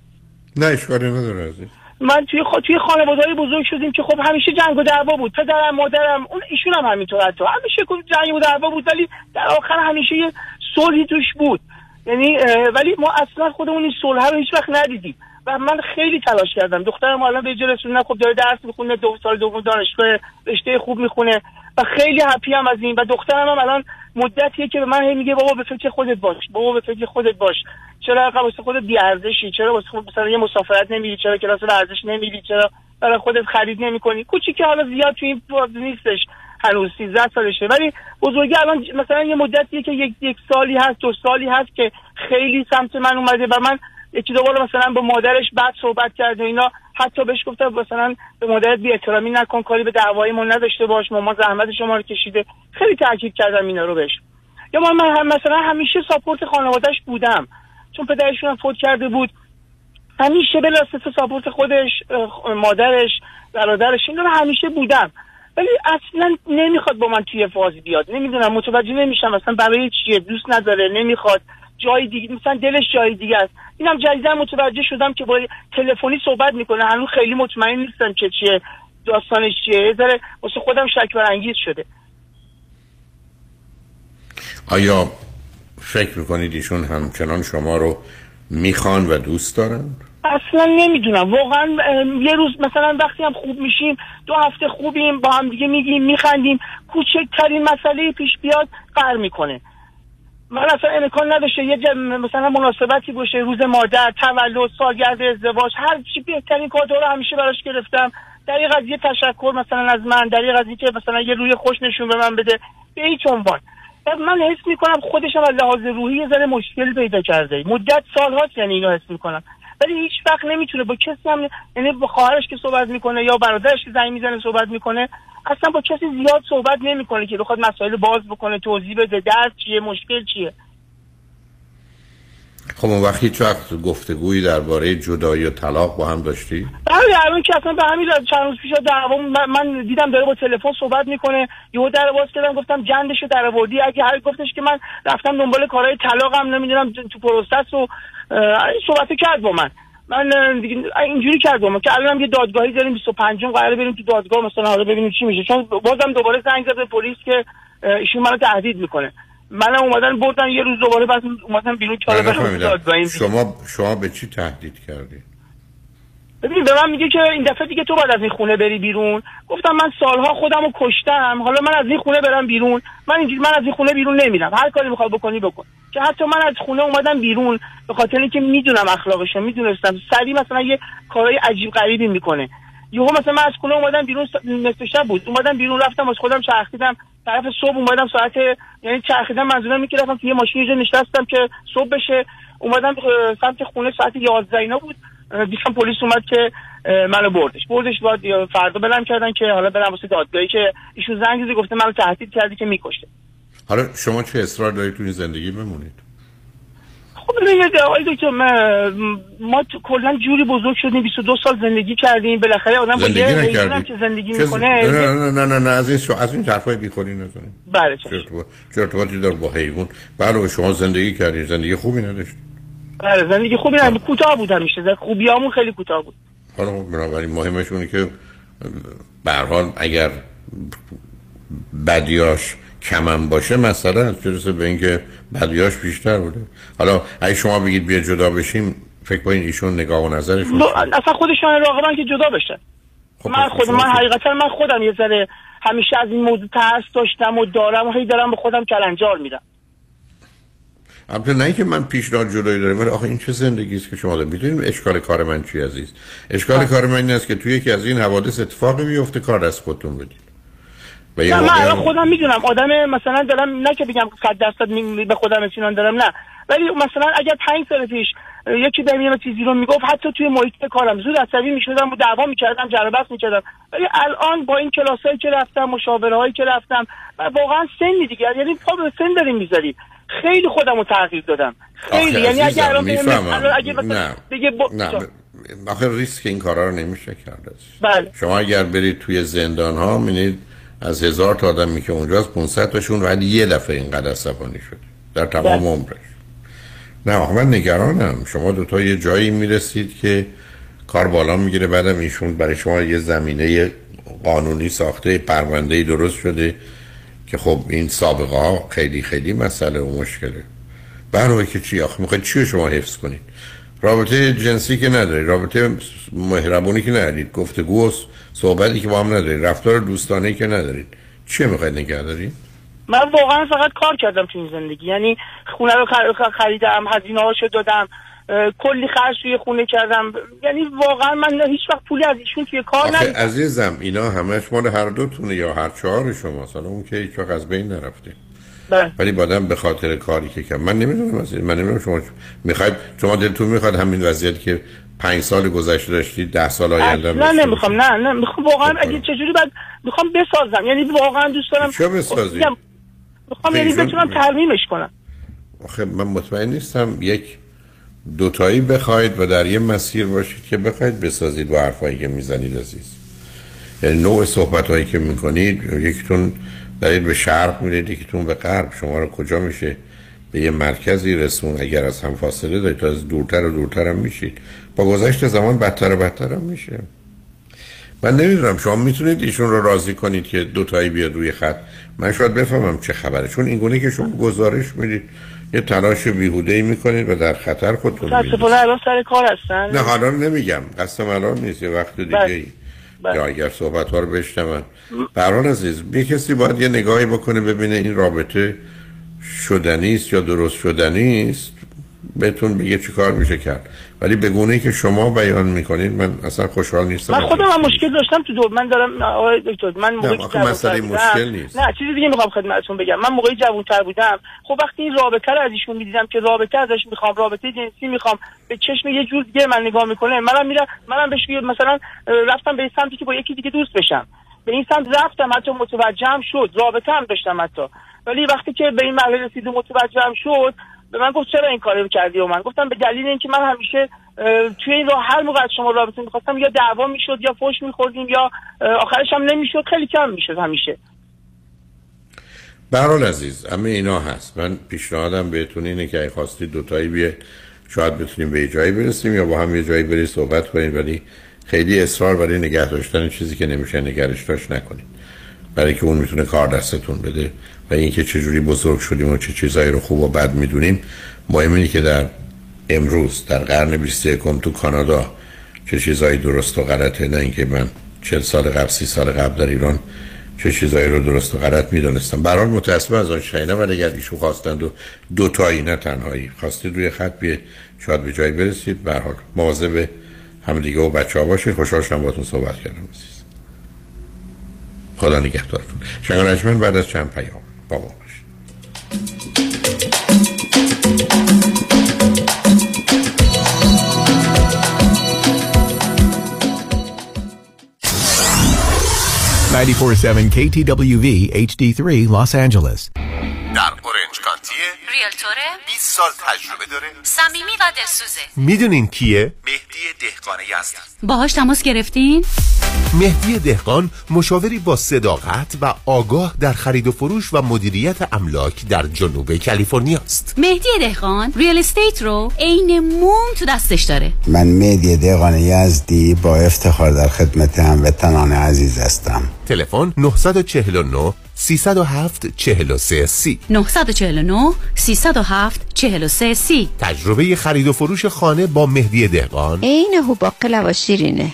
نه اشکالی نداره عزیز. من توی خانواده‌های بزرگ شدیم که خب همیشه جنگ و دعوا بود، پدرم مادرم اون ایشون هم همینطور، حتی همیشه جنگ و دعوا بود، ولی در آخر همیشه یه صلحی توش بود، یعنی ولی ما اصلا خودمون این صلح رو هیچ وقت ندیدیم و من خیلی تلاش کردم. دخترم الان به جلسه رسوندم، خب داره درس میخونه، 2 سال دوم دانشگاه رشته خوب میخونه، و خیلی هپی هم از این. و دخترم هم الان مدتیه که به من میگه بابا به فکر خودت باش، بابا به فکر خودت باش، چرا انقدر واسه خودت بی ارزشی، چرا واسه خودت مثلا یه مسافرت نمیری، چرا کلاس ورزش نمیری، چرا برای خودت خرید نمیکنی. کوچیکه حالا زیاد تو این بازی نیستش، هنوز 13 سالشه، ولی بزرگی الان مثلا یه مدتیه که یک سالی هست، دو سالی هست که خیلی سمت من اومده و من یکی دو بار مثلا با مادرش بعد صحبت کرد و اینا، حتی بهش گفتم مثلا به مادرت بی‌احترامی نکن، کاری به دعوای ما نداشته باش، مامان زحمت شما رو کشیده، خیلی تاکید کردم اینا رو بهش. یا من هم مثلا همیشه ساپورت خانواده‌اش بودم، چون پدرشون فوت کرده بود، همیشه به واسه ساپورت خودش، مادرش، برادرش، اینا رو همیشه بودم، ولی اصلا نمیخواد با من توی فاز بیاد. نمیدونم متوجه نمیشم اصلا برای چیه، دوست نداره، نمیخواد، جای دیگه مثلا دلش جای دیگه است. اینم جدیدا متوجه شدم که با تلفنی صحبت میکنه، هنوز خیلی مطمئن نیستم که چیه داستانش، چیه، ذره واسه خودم شک برانگیز شده. آیا فکر میکنید ایشون همچنان شما رو میخوان و دوست دارن؟ اصلا نمیدونم واقعا. یه روز مثلا وقتی هم خوب میشیم، دو هفته خوبیم با هم دیگه، میگیم میخندیم، کوچکترین مسئله پیش بیاد قهر میکنه. من اصلا امکان نداشته یه مثلا مناسبتی باشه، روز مادر، تولد، سالگرد ازدواج، هر چی، بهترین کادو رو همیشه براش گرفتم. در یه قضیه تشکر مثلا از من، در یه قضیه که مثلا یه روی خوش نشون به من بده، به هیچ عنوان. من حس میکنم خودشم از لحاظ روحی یه ذره مشکل پیدا کرده، مدت سالهاست یعنی اینو حس میکنم، ولی هیچ وقت نمیتونه با کسی هم، یعنی با خواهرش که صحبت میکنه یا برادرش که زنگ میزنه صحبت میکنه، اصلا با کسی زیاد صحبت نمیکنه که بخواد مسائل باز بکنه، توضیح بده درد چیه، مشکل چیه. خب اون وقت هیچ وقت گفتگویی درباره جدایی و طلاق با هم داشتی؟ بله، الان که اصلا به همین چند روز پیش دعوا، من دیدم داره با تلفن صحبت میکنه، یهو در باز کردم، گفتم جندشو در آوردی، اگه هر گفتش که من رفتم دنبال کارهای طلاقم، نمیدونم تو پروسس و صحبت کرد با من اینجوری کرد با من که الانم یه دادگاهی داریم 25 قراره بریم تو دادگاه، مثلا حالا ببینیم چی میشه، چون بازم دوباره زنگ زد به پلیس که ایشون منو تهدید میکنه. منم اومدن بردن یه روز، دوباره بعد اومدن بیرون چاله برم دادگاه. شما به چی تهدید کردی؟ ببین به من میگه که این دفعه دیگه تو باید از این خونه بری بیرون. گفتم من سالها خودمو کشتم، حالا من از این خونه برم بیرون؟ من اینجوری من از این خونه بیرون نمیرم، هر کاری میخواد بکنی بکن. که حتی من از خونه اومدم بیرون به خاطر اینکه میدونم اخلاقشو، میدونستم سری مثلا یه کارهای عجیب غریبی میکنه. یهو مثلا من از خونه اومدم بیرون، نصف شب بود، اومدم بیرون رفتم از خودم چرخیدم، طرف صبح اومدم ساعت، یعنی چرخیدم منظورم اینه که رفتم توی ماشین یه نشستم که صبح بشه، اومدم سمت خونه ساعت 11 اینا بود، دیدم پلیس اومد که منو بردش بعد فردا بلم کردن که حالا برم واسه دادگاهی که ایشون زنگ زده گفته منو تهدید کردی که میکشه. حالا شما چه اصرار دارید تو این زندگی بمونید؟ خب آقای دکتر ما کلا جوری بزرگ شدیم، 22 سال زندگی کردیم، بالاخره آدم با یه ایده‌ای که زندگی میکنه. نه از این حرفای بیخودی نکنید. بله چرا تو دل با حیوان. بله شما زندگی کردید، زندگی خوبی نداشتید. بله زندگی خوبی هم کوتاه بود، همیشه خوبیامون خیلی کوتاه بود. حالا بنابراین مهمش اونه که به هر حال اگر بدیاش کمم باشه مثلا از جلسه به اینکه بدیاش بیشتر بوده. حالا اگه شما بگید بیا جدا بشیم، فکر کنین ایشون نگاه و نظرشون اصلا خودشون راغبن که جدا بشن. خب من حقیقتا من خودم یه ذره همیشه از این موضوع ترس داشتم و دارم و هی دارم به خودم کلنجار میدم. البته نه که من پیشنهاد جدایی دارم، ولی آخه این چه زندگی است که شما میدونید اشکال کار من چی عزیز؟ اشکال کار من این است که توی یکی از این حوادث اتفاقی میفته، کار از خودتون بدید. نه من خودم میدونم آدم مثلا دارم، نه که بگم 100% به خودم اطمینان دارم، نه، ولی مثلا اگر 5 سال پیش یکی به من چیزی رو میگفت، حتی توی محیط کارم زود عصبی میشدم و دعوا میکردم، جر و بحث میکردم، ولی الان با این کلاسایی که رفتم، مشاورهایی که رفتم، واقعا سن دیگه، یعنی پا به سن داریم میذاریم، خیلی خودمو تغییر دادم، خیلی، یعنی اگه الان مثلا دیگه آخه ریسک این کارا رو نمیشه کرد. بله. شما اگر برید توی زندان ها میبینید از 1000 تا آدمی که اونجاست 500 تاشون ولی یه دفعه اینقدر عصبانی شد در تمام عمرش. نه آخه من نگرانم شما دوتا یه جایی میرسید که کار بالا میگیره، بعدم ایشون برای شما یه زمینه قانونی ساخته، پرونده‌ای درست شده که خب این سابقه ها خیلی مسئله و مشکله. برای که چی آخه میخواید چی شما حفظ کنید؟ رابطه جنسی که نداری، رابطه مهربونی که ندارید، گفتگو و صحبتی که با هم ندارید، رفتار دوستانه که ندارید، چه میخواید نگه دارید؟ من واقعا فقط کار کردم تو این زندگی، یعنی خونه رو خریدم، هزینه‌هاشو دادم، کلی خرج توی خونه کردم، یعنی واقعا من هیچ وقت پولی از ایشون توی کار ندیدم. عزیزم اینا همش مال هر دوتونه یا هر چهار شما، اصلا اون که هیچ وقت از بین نرفته. ولی بعدم به خاطر کاری که کردم من نمیدونم اصلا، من نمیدونم شما میخواید، شما دلتون میخواد همین وضعیت که 5 سال گذشته داشتید 10 سال آینده اصلا نمیخوام، نه میخوام واقعا اگه چجوری بعد میخوام بسازم، یعنی واقعا دوست دارم چه بسازی، میخوام یعنی بتونم ترمیمش کنم. آخه من مطمئن نیستم یک دوتایی بخواید و در یه مسیر باشید که بخواید بسازید و حرفایی که میزنید عزیز، یعنی نوع صحبتایی که میکنید یکیتون دارید به شرق میرید یکیتون به غرب، شما رو کجا میشه به یه مرکزی رسون اگر از هم فاصله دارید، از دورتر و دورتر هم میشید، با گذشت زمان بدتر و بدتر هم میشه. من نمیدونم شما میتونید ایشون رو راضی کنید که دوتایی بیاد روی خط، من شاید بفهمم چه خبره، چون اینگونه که شما گزارش میدید یه تلاش بیهوده‌ای میکنید و در خطر خودتون می‌اندازید. متأسفانه الان سر کار هستن. نه حالا نمیگم، قصدم الان نیست، یه وقت دیگه‌ای. یا اگر صحبت‌ها رو بشنون. بران عزیز، یه کسی باید یه نگاهی بکنه ببینه این رابطه شدنی است یا درست شدنی است، بهتون بگه چی کار میشه کرد. ولی به گونه‌ای که شما بیان میکنید من اصلا خوشحال نیستم. من خودم هم مشکل داشتم تو دور، من دارم آقای دکتر من موقعی که مسئله مشکل نیست، نه چیزی دیگه میخوام خدمتتون بگم، من موقعی جوان‌تر بودم خب وقتی این رابطه رو از ایشون میدیدم که رابطه ازش میخوام، رابطه جنسی میخوام، به چشم یه جور دیگه من نگاه میکنه، منم میرم، منم بهش مثلا رفتم به سمتی که با یکی دیگه دوست بشم، به این سمت رفتم، حتی متوجهم شد، رابطه هم داشتم حتی، ولی وقتی که به این مرحله رسید و متوجهم شد به من گفت چرا این کارو کردی، و من گفتم به دلیل اینکه من همیشه توی این راه هر موقع از شما رابطه می‌خواستم یا دعوا می‌شد یا فحش می‌خوردیم یا آخرش هم نمی‌شد، خیلی کم می‌شد همیشه. به هر حال عزیز همه اینا هست، من پیشنهادم بهتون اینه که اگه خواستید دوتایی بیه شاید بتونیم به جایی برسیم یا با هم یه جایی برید صحبت کنید، ولی خیلی اصرار برای نگه داشتن چیزی که نمیشه نگهش داشت نکنید، برای که اون میتونه کار دستتون بده. و اینکه چجوری بزرگ شدیم و چه چیزایی رو خوب و بد میدونیم، مهم اینه که در امروز در قرن 21 تو کانادا چه چیزایی درست و غلطه، نه اینکه من 40 سال قبل 30 سال قبل در ایران چه چیزایی رو درست و غلط میدونستم. برای متاسفم از آن شینه، ولی اگر ایشون خواستند و دوتایی نه تنهایی خواستید روی خط بیه شاید به جایی برسید. به هر حال مواظب همدیگه و بچه‌ها باشید. خوشحال شدم باهاتون صحبت کردم. خدا نگهدارتون. شنگانجمن بعد از چند پیام با ما باشید. KTWV HD3 Los Angeles. در اورنج کانتیه، ریلتوره، 20 سال تجربه داره، صمیمی و دلسوزه. میدونین کیه؟ مهدی دهقانی هستن. باهاش تماس گرفتین؟ مهدی دهقان مشاوری با صداقت و آگاه در خرید و فروش و مدیریت املاک در جنوب کالیفرنیا است. مهدی دهقان ریل استیت رو عین موم تو دستش داره. من مهدی دهقان یزدی با افتخار در خدمت هموطنان عزیز هستم. تلفن 949 307 43 سی 949 307 43 سی. تجربه خرید و فروش خانه با مهدی دهقان عین هوباق لوا شیرینه.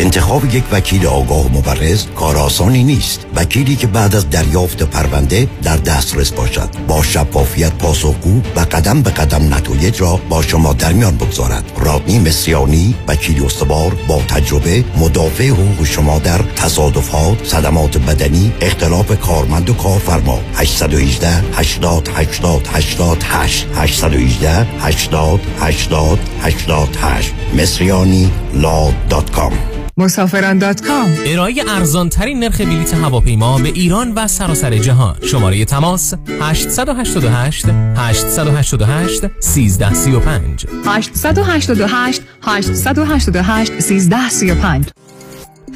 انتخاب یک وکیل آگاه و مبرز کار آسانی نیست. وکیلی که بعد از دریافت پرونده در دسترس باشد، با شفافیت پاسخگو و قدم به قدم نتایج را با شما در میان بگذارد. رادنی مصریانی، وکیل استوار با تجربه، مدافع حقوق شما در تصادفات، صدمات بدنی، اختلاف کارمند و کارفرما. 818 80 80 88 818 80 80 88 مصریانی.com. مسافران.com ارائه ارزان ترین نرخ بلیط هواپیما به ایران و سراسر جهان. شماره تماس 888 888 1335 888 888 1335.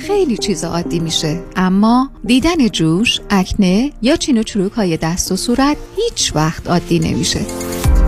خیلی چیزا عادی میشه، اما دیدن جوش، اکنه یا چین و چروک‌های دست و صورت هیچ وقت عادی نمیشه.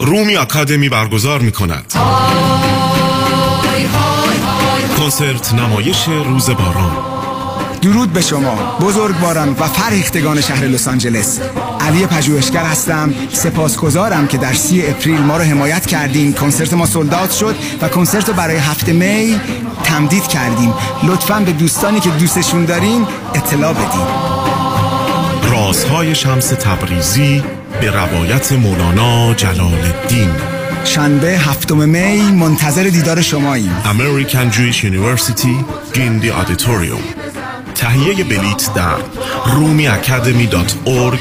رومی اکادمی برگزار می کند کنسرت نمایش روز باران. درود به شما بزرگواران و فرهیختگان شهر لس آنجلس. علی پژوهشگر هستم. سپاسگزارم که در 3 اپریل ما رو حمایت کردین. کنسرت ما سولد آوت شد و کنسرت رو برای 7 می تمدید کردیم. لطفاً به دوستانی که دوستشون داریم اطلاع بدین. رازهای شمس تبریزی به روایت مولانا جلال الدین. شنبه 7 می منتظر دیدار شماییم. American Jewish University گیندی آدیتوریوم. تهیه بلیت در roomyacademy.org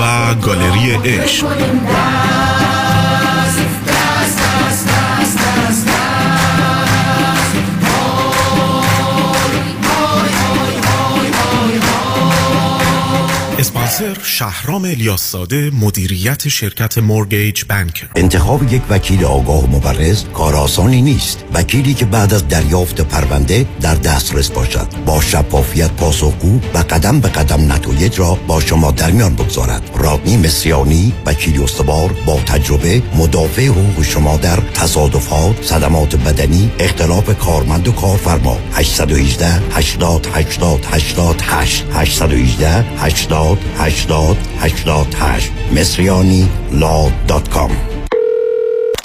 و گالری عشق. اسپانسر شهرام الیاس‌زاده، مدیریت شرکت مورگیج بانکر. انتخاب یک وکیل آگاه و مبرز کار آسانی نیست. وکیلی که بعد از دریافت پرونده در دسترس باشد، با شفافیت پاسخگو و قدم به قدم نتایج را با شما در میان بگذارد. رادنی مصریانی، وکیل استوار با تجربه، مدافع حقوق شما در تصادفات، صدمات بدنی، اختلاف کارمند و کارفرما. 818 80 80 88 818 80 8888 مصریانی.لا.کام.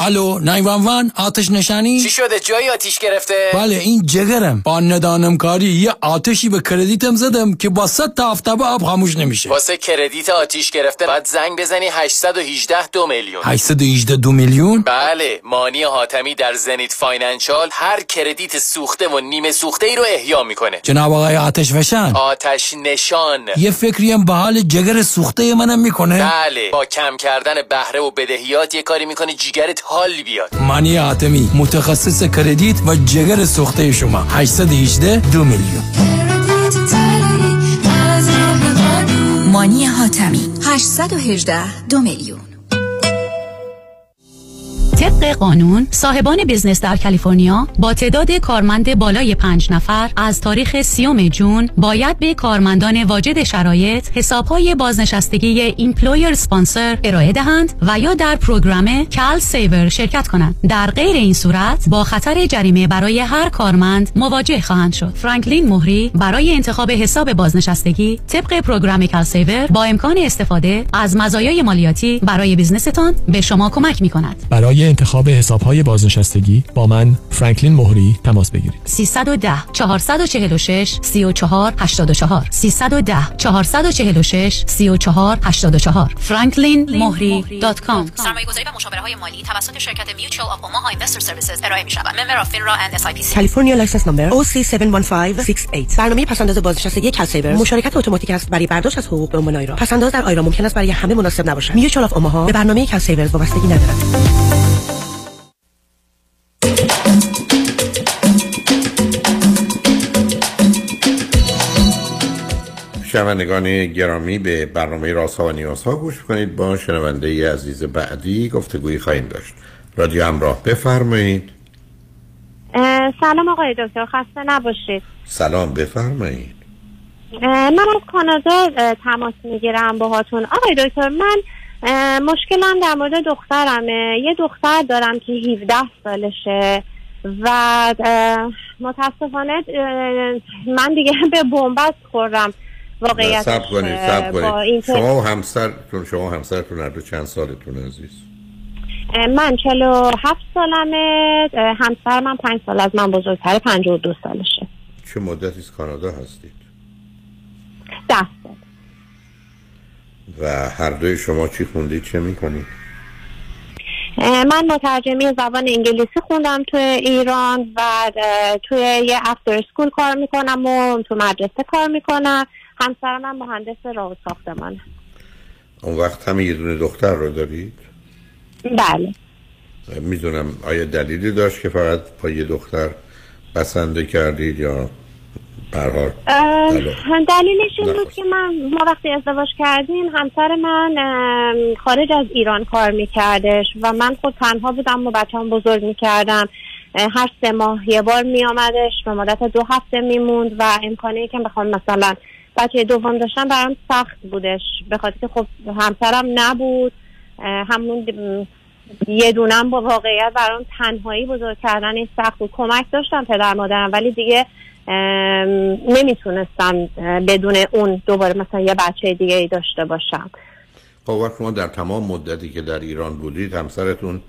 الو 911 آتش نشانی؟ چی شده؟ جایی آتیش گرفته؟ بله این جگرم. با ندانم کاری یه آتشی به کردیتم زدم که با 100 تا آفتابه آب خاموش نمیشه. واسه کردیت آتیش گرفته بعد زنگ بزنی 818 2 میلیون. 818 2 میلیون؟ بله. مانی حاتمی در زنیت فاینانشال هر کردیت سوخته و نیمه سوخته ای رو احیا میکنه. جناب آقای آتش فشان، آتش نشان، یه فکریم به حال جگر سوخته منم میکنه؟ بله. با کم کردن بهره و بدهیات یه کاری میکنه جگرت حال بیاد. مانی حاتمی، متخصص کردیت و جگر سوخته شما. 818 2 میلیون. مانی حاتمی 818 2 میلیون. طبق قانون صاحبان بزنس در کالیفرنیا با تعداد کارمند بالای 5 نفر از تاریخ 30 جون باید به کارمندان واجد شرایط حسابهای بازنشستگی ایمپلویر اسپانسر ارائه دهند و یا در پروگرام کال سیور شرکت کنند. در غیر این صورت با خطر جریمه برای هر کارمند مواجه خواهند شد. فرانکلین مهری برای انتخاب حساب بازنشستگی طبق پروگرام کال سیور با امکان استفاده از مزایای مالیاتی برای بیزنستان به شما کمک می‌کند. برای انتخاب حساب‌های بازنشستگی با من فرانکلین مهری تماس بگیرید. 310 446 3484 310 446 3484 franklinmohri.com. سرمایه‌گذاری و مشاوره‌های مالی توسط شرکت میوچوال آف اوماها اینوستر سرویسز ارائه می‌شود. ممبر اف فینرا اند SIPC. کالیفرنیا لایسنس نمبر OC71568. برنامه پسنداز بازنشستگی کالسیور مشارکت اتوماتیک است برای برداشت از حقوق به عنوان آیرا. پسنداز در آیرا ممکن است برای همه مناسب نباشد. میوچوال آف اوماها به برنامه کالسیور وابستگی ندارد. شنوندگان گرامی به برنامه رازها و نیازها گوش کنید. با شنونده عزیز بعدی گفتگویی خواهیم داشت. رادیو همراه بفرمایید. سلام آقای دکتر، خسته نباشید. سلام، بفرمایید. من از کانادا تماس میگیرم باهاتون. آقای دکتر من مشکلم در مورد دخترمه. یه دختر دارم که 17 سالشه و متاسفانه من دیگه به بنبست خوردم. واقعیت سب کنید. شما همسرتون هر دو چند سالتون عزیز؟ من 47 سالمه، همسر من 5 سال از من بزرگتره، 52 سالشه. چه مدتی از کانادا هستید؟ 10 سال. و هر دوی شما چی خوندید، چه میکنید؟ من مترجمی زبان انگلیسی خوندم تو ایران و توی یه افتر اسکول کار میکنم و تو مدرسه کار میکنم. همسرم هم مهندس راه و ساختمانه. اون وقت هم یه دونه دختر رو دارید؟ بله. میدونم. آیا دلیلی داشت که فقط با یه دختر بسنده کردید یا برحال دلیلش این بود که ما وقتی ازدواج کردیم همسر من خارج از ایران کار میکردش و من خود تنها بودم و بچه هم بزرگ میکردم. هر 3 ماه یه بار میامدش و مدت 2 هفته میموند و امکانه ای که بخوام مثلا بچه دوم داشتم برام سخت بودش، به خاطر که خب همسرم نبود، همون یه دونم با واقعیت برام تنهایی بزرگ کردن این سخت بود. کمک داشتم پدر مادرم ولی دیگه نمیتونستم بدون اون دوباره مثلا یه بچه دیگه ای داشته باشم. خب وقت شما در تمام مدتی که در ایران بودید همسرتون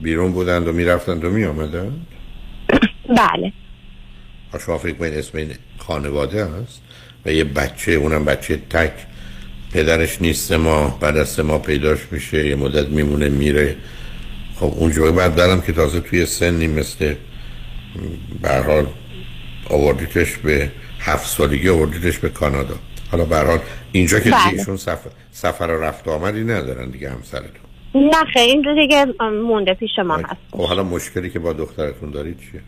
بیرون بودند و میرفتند و میامدند؟ بله. شما فکر می‌کنید اسم این خانواده هست و یه بچه، اونم بچه تک، پدرش نیست، ما بعد از 3 ماه پیداش میشه، یه مدت میمونه میره. خب اونجوری بعد دارم که تازه توی سنی مثل به هر حال آوردیتش به 7 سالگی آوردیتش به کانادا. حالا به هر حال اینجا که ایشون سفر رفت آمدی ندارن دیگه همسرتون؟ نه خیر، اینجا دیگه مونده پیش ما هست. خب حالا مشکلی که با دخترتون دارید چیه؟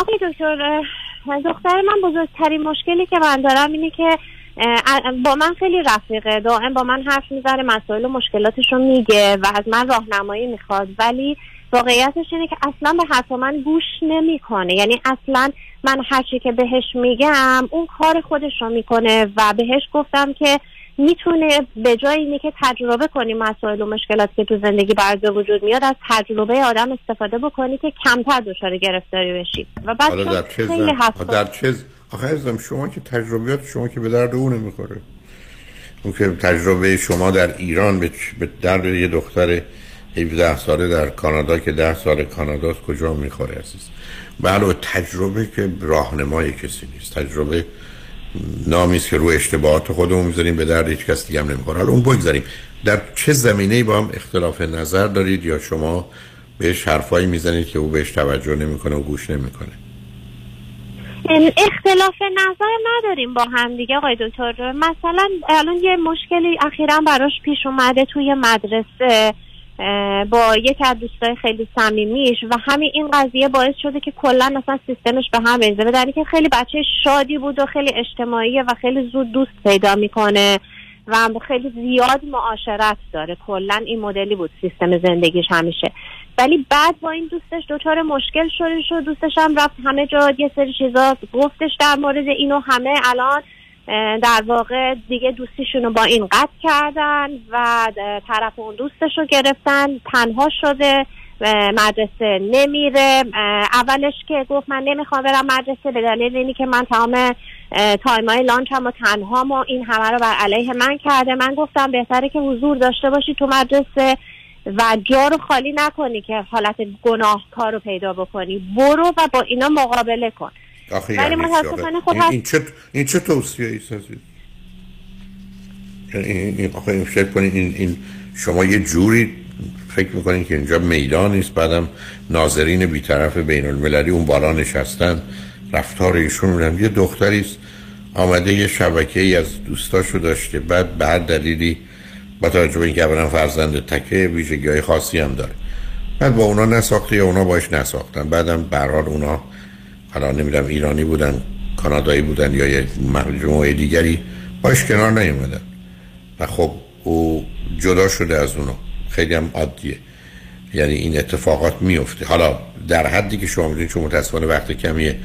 آقای دکتر، دختر من بزرگترین مشکلی که من دارم اینه که با من خیلی رفیقه، دائم با من حرف میزنه، مسائل و مشکلاتش رو میگه و از من راهنمایی میخواد، ولی واقعیتش اینه که اصلا به حرف من گوش نمیکنه. یعنی اصلا من هرچی که بهش میگم اون کار خودش رو میکنه و بهش گفتم که میتونه به جای اینه که تجربه کنی مسائل و مشکلاتی که تو زندگی برات وجود میاد، از تجربه آدم استفاده بکنی که کمتر دچار گرفتاری بشی. و بعد خیلی حساس در چیز آخرزم شما که تجربیات شما که به درد اون نمیخوره، اون که تجربه شما در ایران به درد یه دختر 17 ساله در کانادا که 10 سال کاناداست کجا میخوره عزیز؟ بله، تجربه که راهنمای کسی نیست، تجربه نامی است که روی اشتباهات خودمون میذاریم، به درد هیچ کس دیگه هم نمیخوره. حالا اون بگذاریم، در چه زمینه‌ای با هم اختلاف نظر دارید یا شما بهش حرفایی میزنید که او بهش توجه نمیکنه و گوش نمیکنه؟ اختلاف نظر نداریم با هم دیگه آقای دکتر. مثلا الان یه مشکلی اخیراً براش پیش اومده توی مدرسه با یکی از دوستای خیلی صمیمیش و همین این قضیه باعث شده که کلا مثلا سیستمش به هم بریزه، در حالی که خیلی بچه شادی بود و خیلی اجتماعیه و خیلی زود دوست پیدا میکنه و خیلی زیاد معاشرت داره، کلا این مدلی بود سیستم زندگیش همیشه. ولی بعد با این دوستش دوچار مشکل شد، دوستش هم رفت همه جا یه سری چیزا گفتش در مورد اینو، همه الان در واقع دیگه دوستیشونو با این قطع کردن و طرف اون دوستشو گرفتن، تنها شده، مدرسه نمیره. اولش که گفت من نمیخوام برم مدرسه به دلیل اینی که من تمام تایمای لانچم و تنهام و این همه رو بر علیه من کرده. من گفتم بهتره که حضور داشته باشی تو مدرسه و جا رو خالی نکنی که حالت گناهکار رو پیدا بکنی، برو و با اینا مقابله کن. ولی متاسفانه خب این چه توصیه ایست هستید؟ این فکر کنید این شما یه جوری فکر میکنید که اینجا میدان نیست، بعدم ناظرین بیطرف بین المللی اون بالا نشستن، رفتار ایشون هم یه دختریست آمده یه شبکه ای از دوستاشو داشته، بعد به هر دلیلی با توجه به اینکه اولا فرزند تکه ویژگی های خاصی هم داره، بعد با اونا نساخته یا اونا باش نساختن، بعدم به هر حال اونا حالا نمیدونم ایرانی بودن، کانادایی بودن یا یه مجموعه دیگری باش کنار نیومدن و خب او جدا شده از اونا. خیلی هم عادیه، یعنی این اتفاقات میفته. حالا در حدی که شما میدونید، چون متاسفانه وقت کمیه،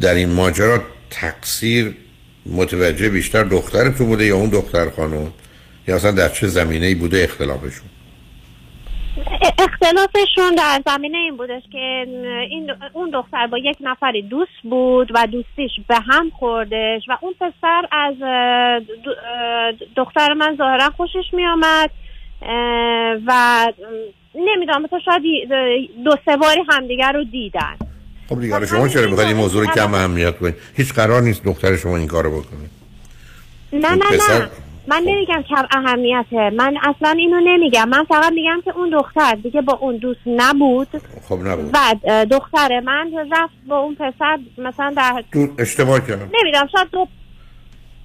در این ماجرا تقصیر متوجه بیشتر دخترتون بوده یا اون دختر خانم، یا اصلا در چه زمینه‌ای بوده اختلافشون؟ اختلافشون در زمینه این بودش که اون دختر با یک نفری دوست بود و دوستیش به هم خوردش و اون پسر از دختر من ظاهرا خوشش می آمد و نمیدونم مثلا شاید 2-3 باری همدیگر رو دیدن. خب دیگه شما چرا بخواید این موضوع رو کم اهمیت کنید؟ هیچ قرار نیست دختر شما این کارو بکنه. نه من نمیگم کم اهمیته، من اصلا اینو نمیگم، من فقط میگم که اون دختر دیگه با اون دوست نبود. خب نبود و دختر من رفت با اون پسر مثلا در اشتباه کردم، نمیدونم شاید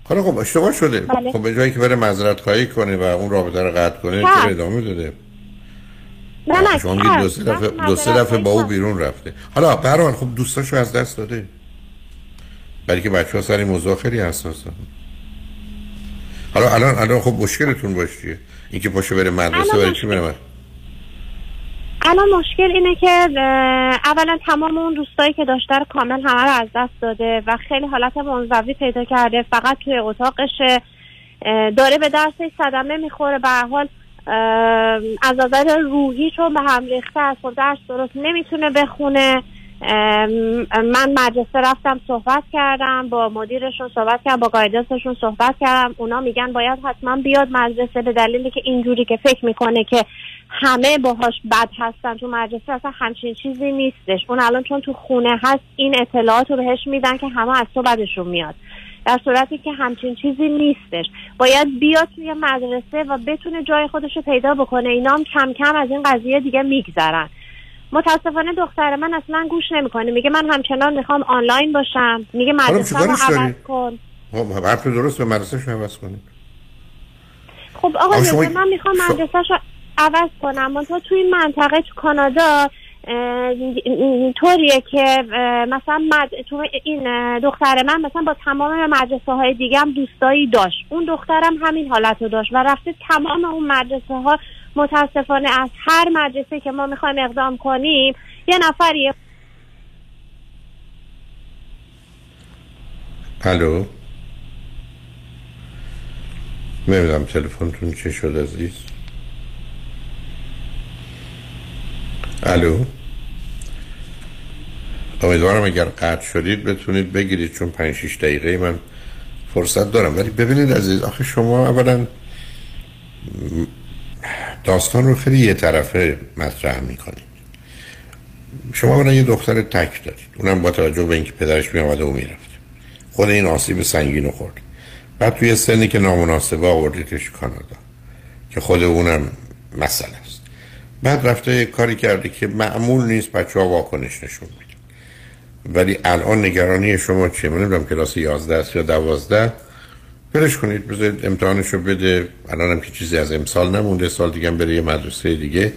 حالا خب اشتباه شده. بله. خب به جایی که بره معذرت خواهی کنه و اون رابطه رو قطع کنه چرا ادامه داده؟ نه شما میگید 2-3 دفعه با او بیرون رفته. حالا به هر حال خب دوستاشو از دست داده. برای که بچه‌ها سر این موضوع خیلی حساسن. حالا الان خب مشکلتون باشیه اینکه پاشه بره مدرسه، برای چی بره؟ الان مشکل اینه که اولا تمام اون دوستایی که داشته رو کامل همه رو از دست داده و خیلی حالت منزوی پیدا کرده، فقط توی اتاقشه، داره به درسش صدمه میخوره. به هر حال از نظر روحی چون به هم ریخته است، درس درست نمیتونه بخونه. من مدرسه رفتم صحبت کردم با مدیرشون، صحبت کردم با گایدنسشون، صحبت کردم. اونا میگن باید حتما بیاد مدرسه، به دلیلی که اینجوری که فکر میکنه که همه باهاش بد هستن تو مدرسه، اصلا همچین چیزی نیستش. اون الان چون تو خونه هست این اطلاعات رو بهش میدن که همه از تو بدشون میاد، در صورتی که همچین چیزی نیستش. باید بیاد توی مدرسه و بتونه جای خودش رو پیدا بکنه. اینا هم کم کم از این قضیه دیگه میگذرن. متاسفانه دختر من اصلا گوش نمیکنه، میگه من همچنان میخوام آنلاین باشم، میگه مدرسه رو عوض کن. خب حرف درست، به مدرسه شو عوض کنی. خب آقا من میخوام مدرسه شو عوض کنم، منتها توی این منطقه تو کانادا طوریه که مثلا تو این دختر من مثلا با تمام مدرسه های دیگه هم دوستایی داشت، اون دخترم همین حالت رو داشت و رفته تمام اون مدرسه ها. متاسفانه از هر مدرسه که ما میخوایم اقدام کنیم یه نفریه. الو، نمیدونم تلفنتون چه شد عزیز. الو، امیدوارم اگر قطع شدید بتونید بگیرید، چون 5-6 دقیقه من فرصت دارم. ولی ببینید عزیز، آخه شما اولا داستان رو خیلی یه طرفه مطرح میکنید. شما اولا یه دختر تک دارید، اونم با توجه به اینکه پدرش میامده و میرفت، خود این آسیب سنگین رو خورد. بعد توی سنی که نامناسبه آوردیدش کانادا که خود اونم مسئله است. بعد رفته کاری کرده که معمول نیست، بچه ها واکنش نشون میده. ولی الان نگرانی شما چیه؟ من نمیدونم کلاس 11 است یا 12. برش کنید، بذارید امتحانشو بده. الان هم که چیزی از امسال نمونده، سال دیگه هم بره یه مدرسه دیگه.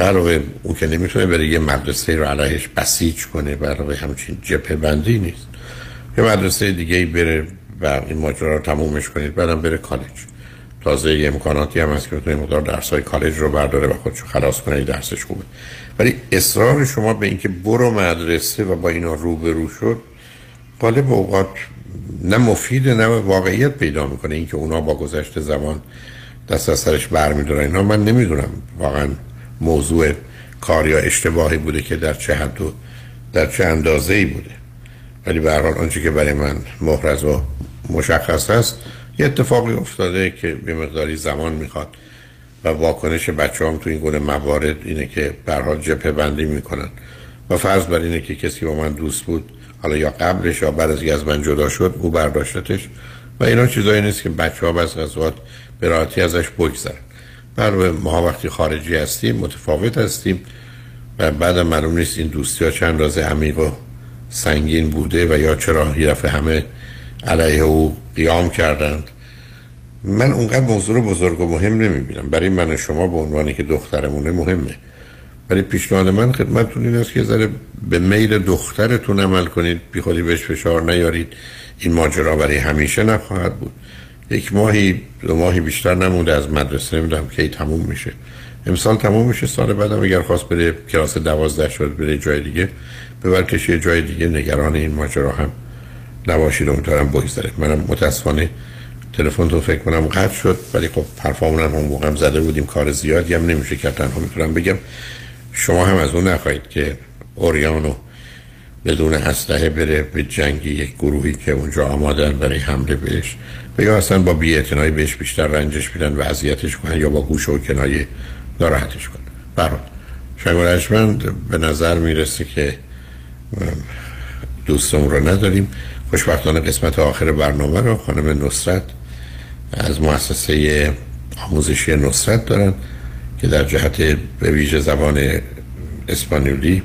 علاوه اون که نمیتونه بره یه مدرسه رو علیهش بسیج کنه، برای همچین جبهه بندی نیست. یه مدرسه دیگه بره و این ماجرا رو تمومش کنید، بعدم بره کالج. تازه یه امکاناتی هم هست که بتونه مقدار درس‌های کالج رو برداره و خودشو خلاص کنه، درسش خوبه. ولی اصرار شما به اینکه برو مدرسه و با اینا روبرو شد، غالب اوقات نه مفید نه واقعیت پیدا میکنه. این که اونا با گذشت زمان دست از سرش برمیدارن، اینا من نمیدونم واقعا موضوع کار یا اشتباهی بوده که در چه حد و در چه اندازه‌ای بوده. ولی به هر حال آنچه که برای من محرز و مشخص است، یه اتفاقی افتاده که به مقداری زمان میخواد و واکنش بچه‌هام تو این گونه موارد اینه که به هر حال جبهه بندی میکنن و فرض بر اینه که کسی با من دوست بود، حالا یا قبلش یا بعد از اینکه از من جدا شد، او برداشتتش و اینا چیزایی نیست که بچه‌ها بس قضاوت به راحتی ازش بگذرن. برای ما وقتی خارجی هستیم متفاوت هستیم و بعد معلوم نیست این دوستی‌ها چند راز عمیق و سنگین بوده و یا چرا یه دفعه همه علیه او قیام کردند. من اونقدر موضوع رو بزرگ و مهم نمی‌بینم، برای من و شما به عنوانی که دخترمونه مهمه. ولی پیشنهاد من خدمتتون این است که ذره به میل دخترتون عمل کنید، بی خودی بهش فشار نیارید. این ماجرا برای همیشه نخواهد بود. یک ماهی دو ماهی بیشتر نمونده از مدرسه، نمیدونم کی تموم میشه. امسال تموم میشه، سال بعدم اگر خواست بره کلاس 12 شد بره جای دیگه، ببرکش یه جای دیگه. نگران این ماجرا هم نباشید، امیدوارم بگذره. منم متاسفانه تلفن تو فکر کنم قطع شد، ولی خب حرفامون هم اون موقع زده بودیم، کار زیادی هم نمیشه کرد. تنها میتونم بگم شما هم از اون نخواهید که اوریانو بدون اسلحه بره به جنگی یک گروهی که اونجا آمادن برای حمله بهش، و یا اصلا با بی‌اعتنایی بهش بیشتر رنجش میدن و اذیتش کنن یا با گوش و کنایه ناراحتش کنن. برات شنگرشمند به نظر میرسه که دوستمون رو نداریم. خوشبختانه قسمت آخر برنامه رو خانم نصرت از مؤسسه آموزشی نصرت دارن که در جهت به ویژه زبان اسپانیولی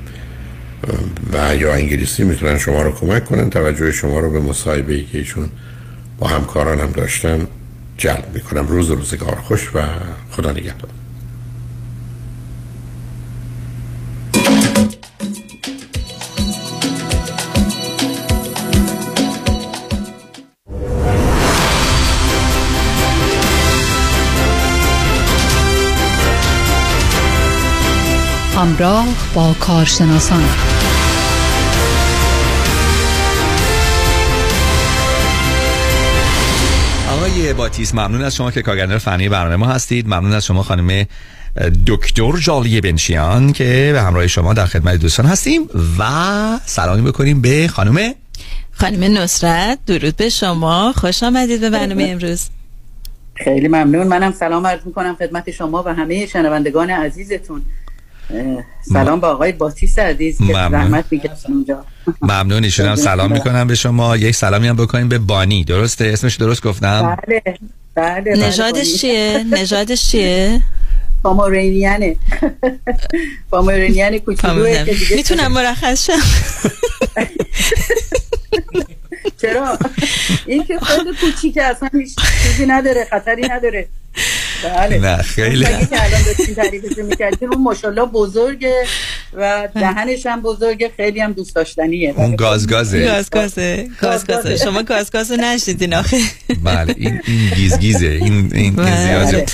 و یا انگلیسی میتونن شما رو کمک کنن. توجه شما رو به مصاحبه‌ای که ایشون با همکارانم داشتن جلب میکنم. روزگار خوش و خدا نگهدار. همراه با کارشناسان آقای باتیس، ممنون از شما که کارگردان فنی برنامه ما هستید. ممنون از شما خانم دکتر جالی بنشیان که به همراه شما در خدمت دوستان هستیم و سلامی بکنیم به خانم نصرت. درود به شما، خوش آمدید به برنامه امروز. خیلی ممنون، منم سلام عرض میکنم خدمت شما و همه شنوندگان عزیزتون. سلام با آقای باتیس عزیز که زحمت میکشن اونجا. ممنون، ایشونم سلام میکنم به شما. یک سلامی هم بکنیم به بانی. درسته اسمش درست گفتم؟ بله بله. نژادش چیه؟ پامرینیانه کوچولوه. میتونم مرخص شم؟ چرا؟ این که خود کوچیکه، اصلا چیزی نداره، خطری نداره. بله. نه خیلی. اگه که الان داشتیم تعریفش می‌کردیم، اون ماشاءالله بزرگه و دهنش هم بزرگه، خیلی هم دوست داشتنیه. اون گازگازه. شما گازگازو نشیدین آخه. بله، این گیزگیزه، این زیاده.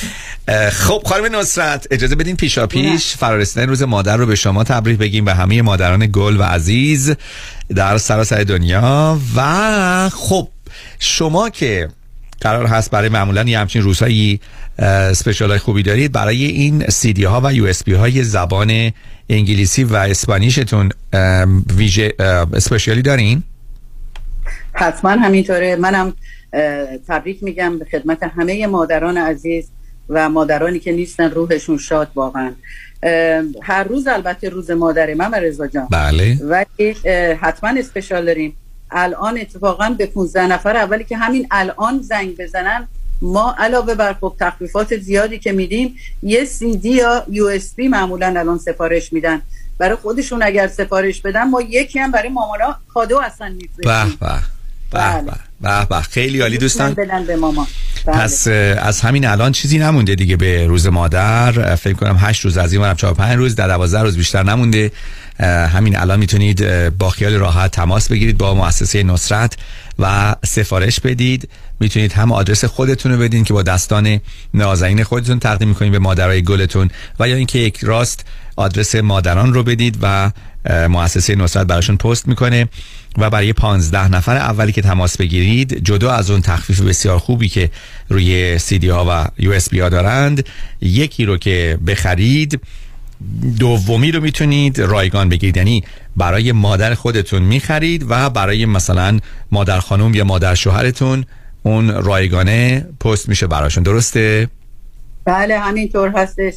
خب خانم نصرت، اجازه بدین پیشاپیش فرارسیدن روز مادر رو به شما تبریک بگیم، به همه مادران گل و عزیز در سراسر دنیا. و خب شما که قرار هست برای معمولا یه همچین روزهایی اسپشیال های خوبی دارید، برای این سی دی ها و یو اس بی های زبان انگلیسی و اسپانیشتون ویژه اسپشیالی دارین؟ حتما همینطوره. منم تبریک میگم به خدمت همه مادران عزیز و مادرانی که نیستن، روحشون شاد واقعا. هر روز البته روز مادره من و رضا جان، بله، ولی حتما اسپشیال داریم. الان اتفاقا به 15 نفر اولی که همین الان زنگ بزنن، ما علاوه بر خب تخفیفات زیادی که میدیم، یه سی دی یا یو اس بی معمولا الان سفارش میدن برای خودشون. اگر سفارش بدن، ما یکی هم برای مامانا کادو اصلا میفرستیم. به خیلی عالی دوستان. پس از همین الان چیزی نمونده دیگه به روز مادر. فکر کنم 8 روز از این برم 4-5 روز، در 12 روز بیشتر نمونده. همین الان میتونید با خیال راحت تماس بگیرید با مؤسسه نصرت و سفارش بدید. میتونید هم آدرس خودتون رو بدین که با دستان نازنین خودتون تقدیم میکنید به مادرای گلتون، و یا اینکه یک راست آدرس مادران رو بدید و مؤسسه نصرت براشون پست میکنه. و برای 15 نفر اولی که تماس بگیرید، جدا از اون تخفیف بسیار خوبی که روی سی دی ها و یو اس بی ها دارند، یکی رو که بخرید دومی رو میتونید رایگان بگیرید. یعنی برای مادر خودتون میخرید و برای مثلا مادر خانم یا مادر شوهرتون اون رایگانه پست میشه براشون. درسته؟ بله همینطور هستش.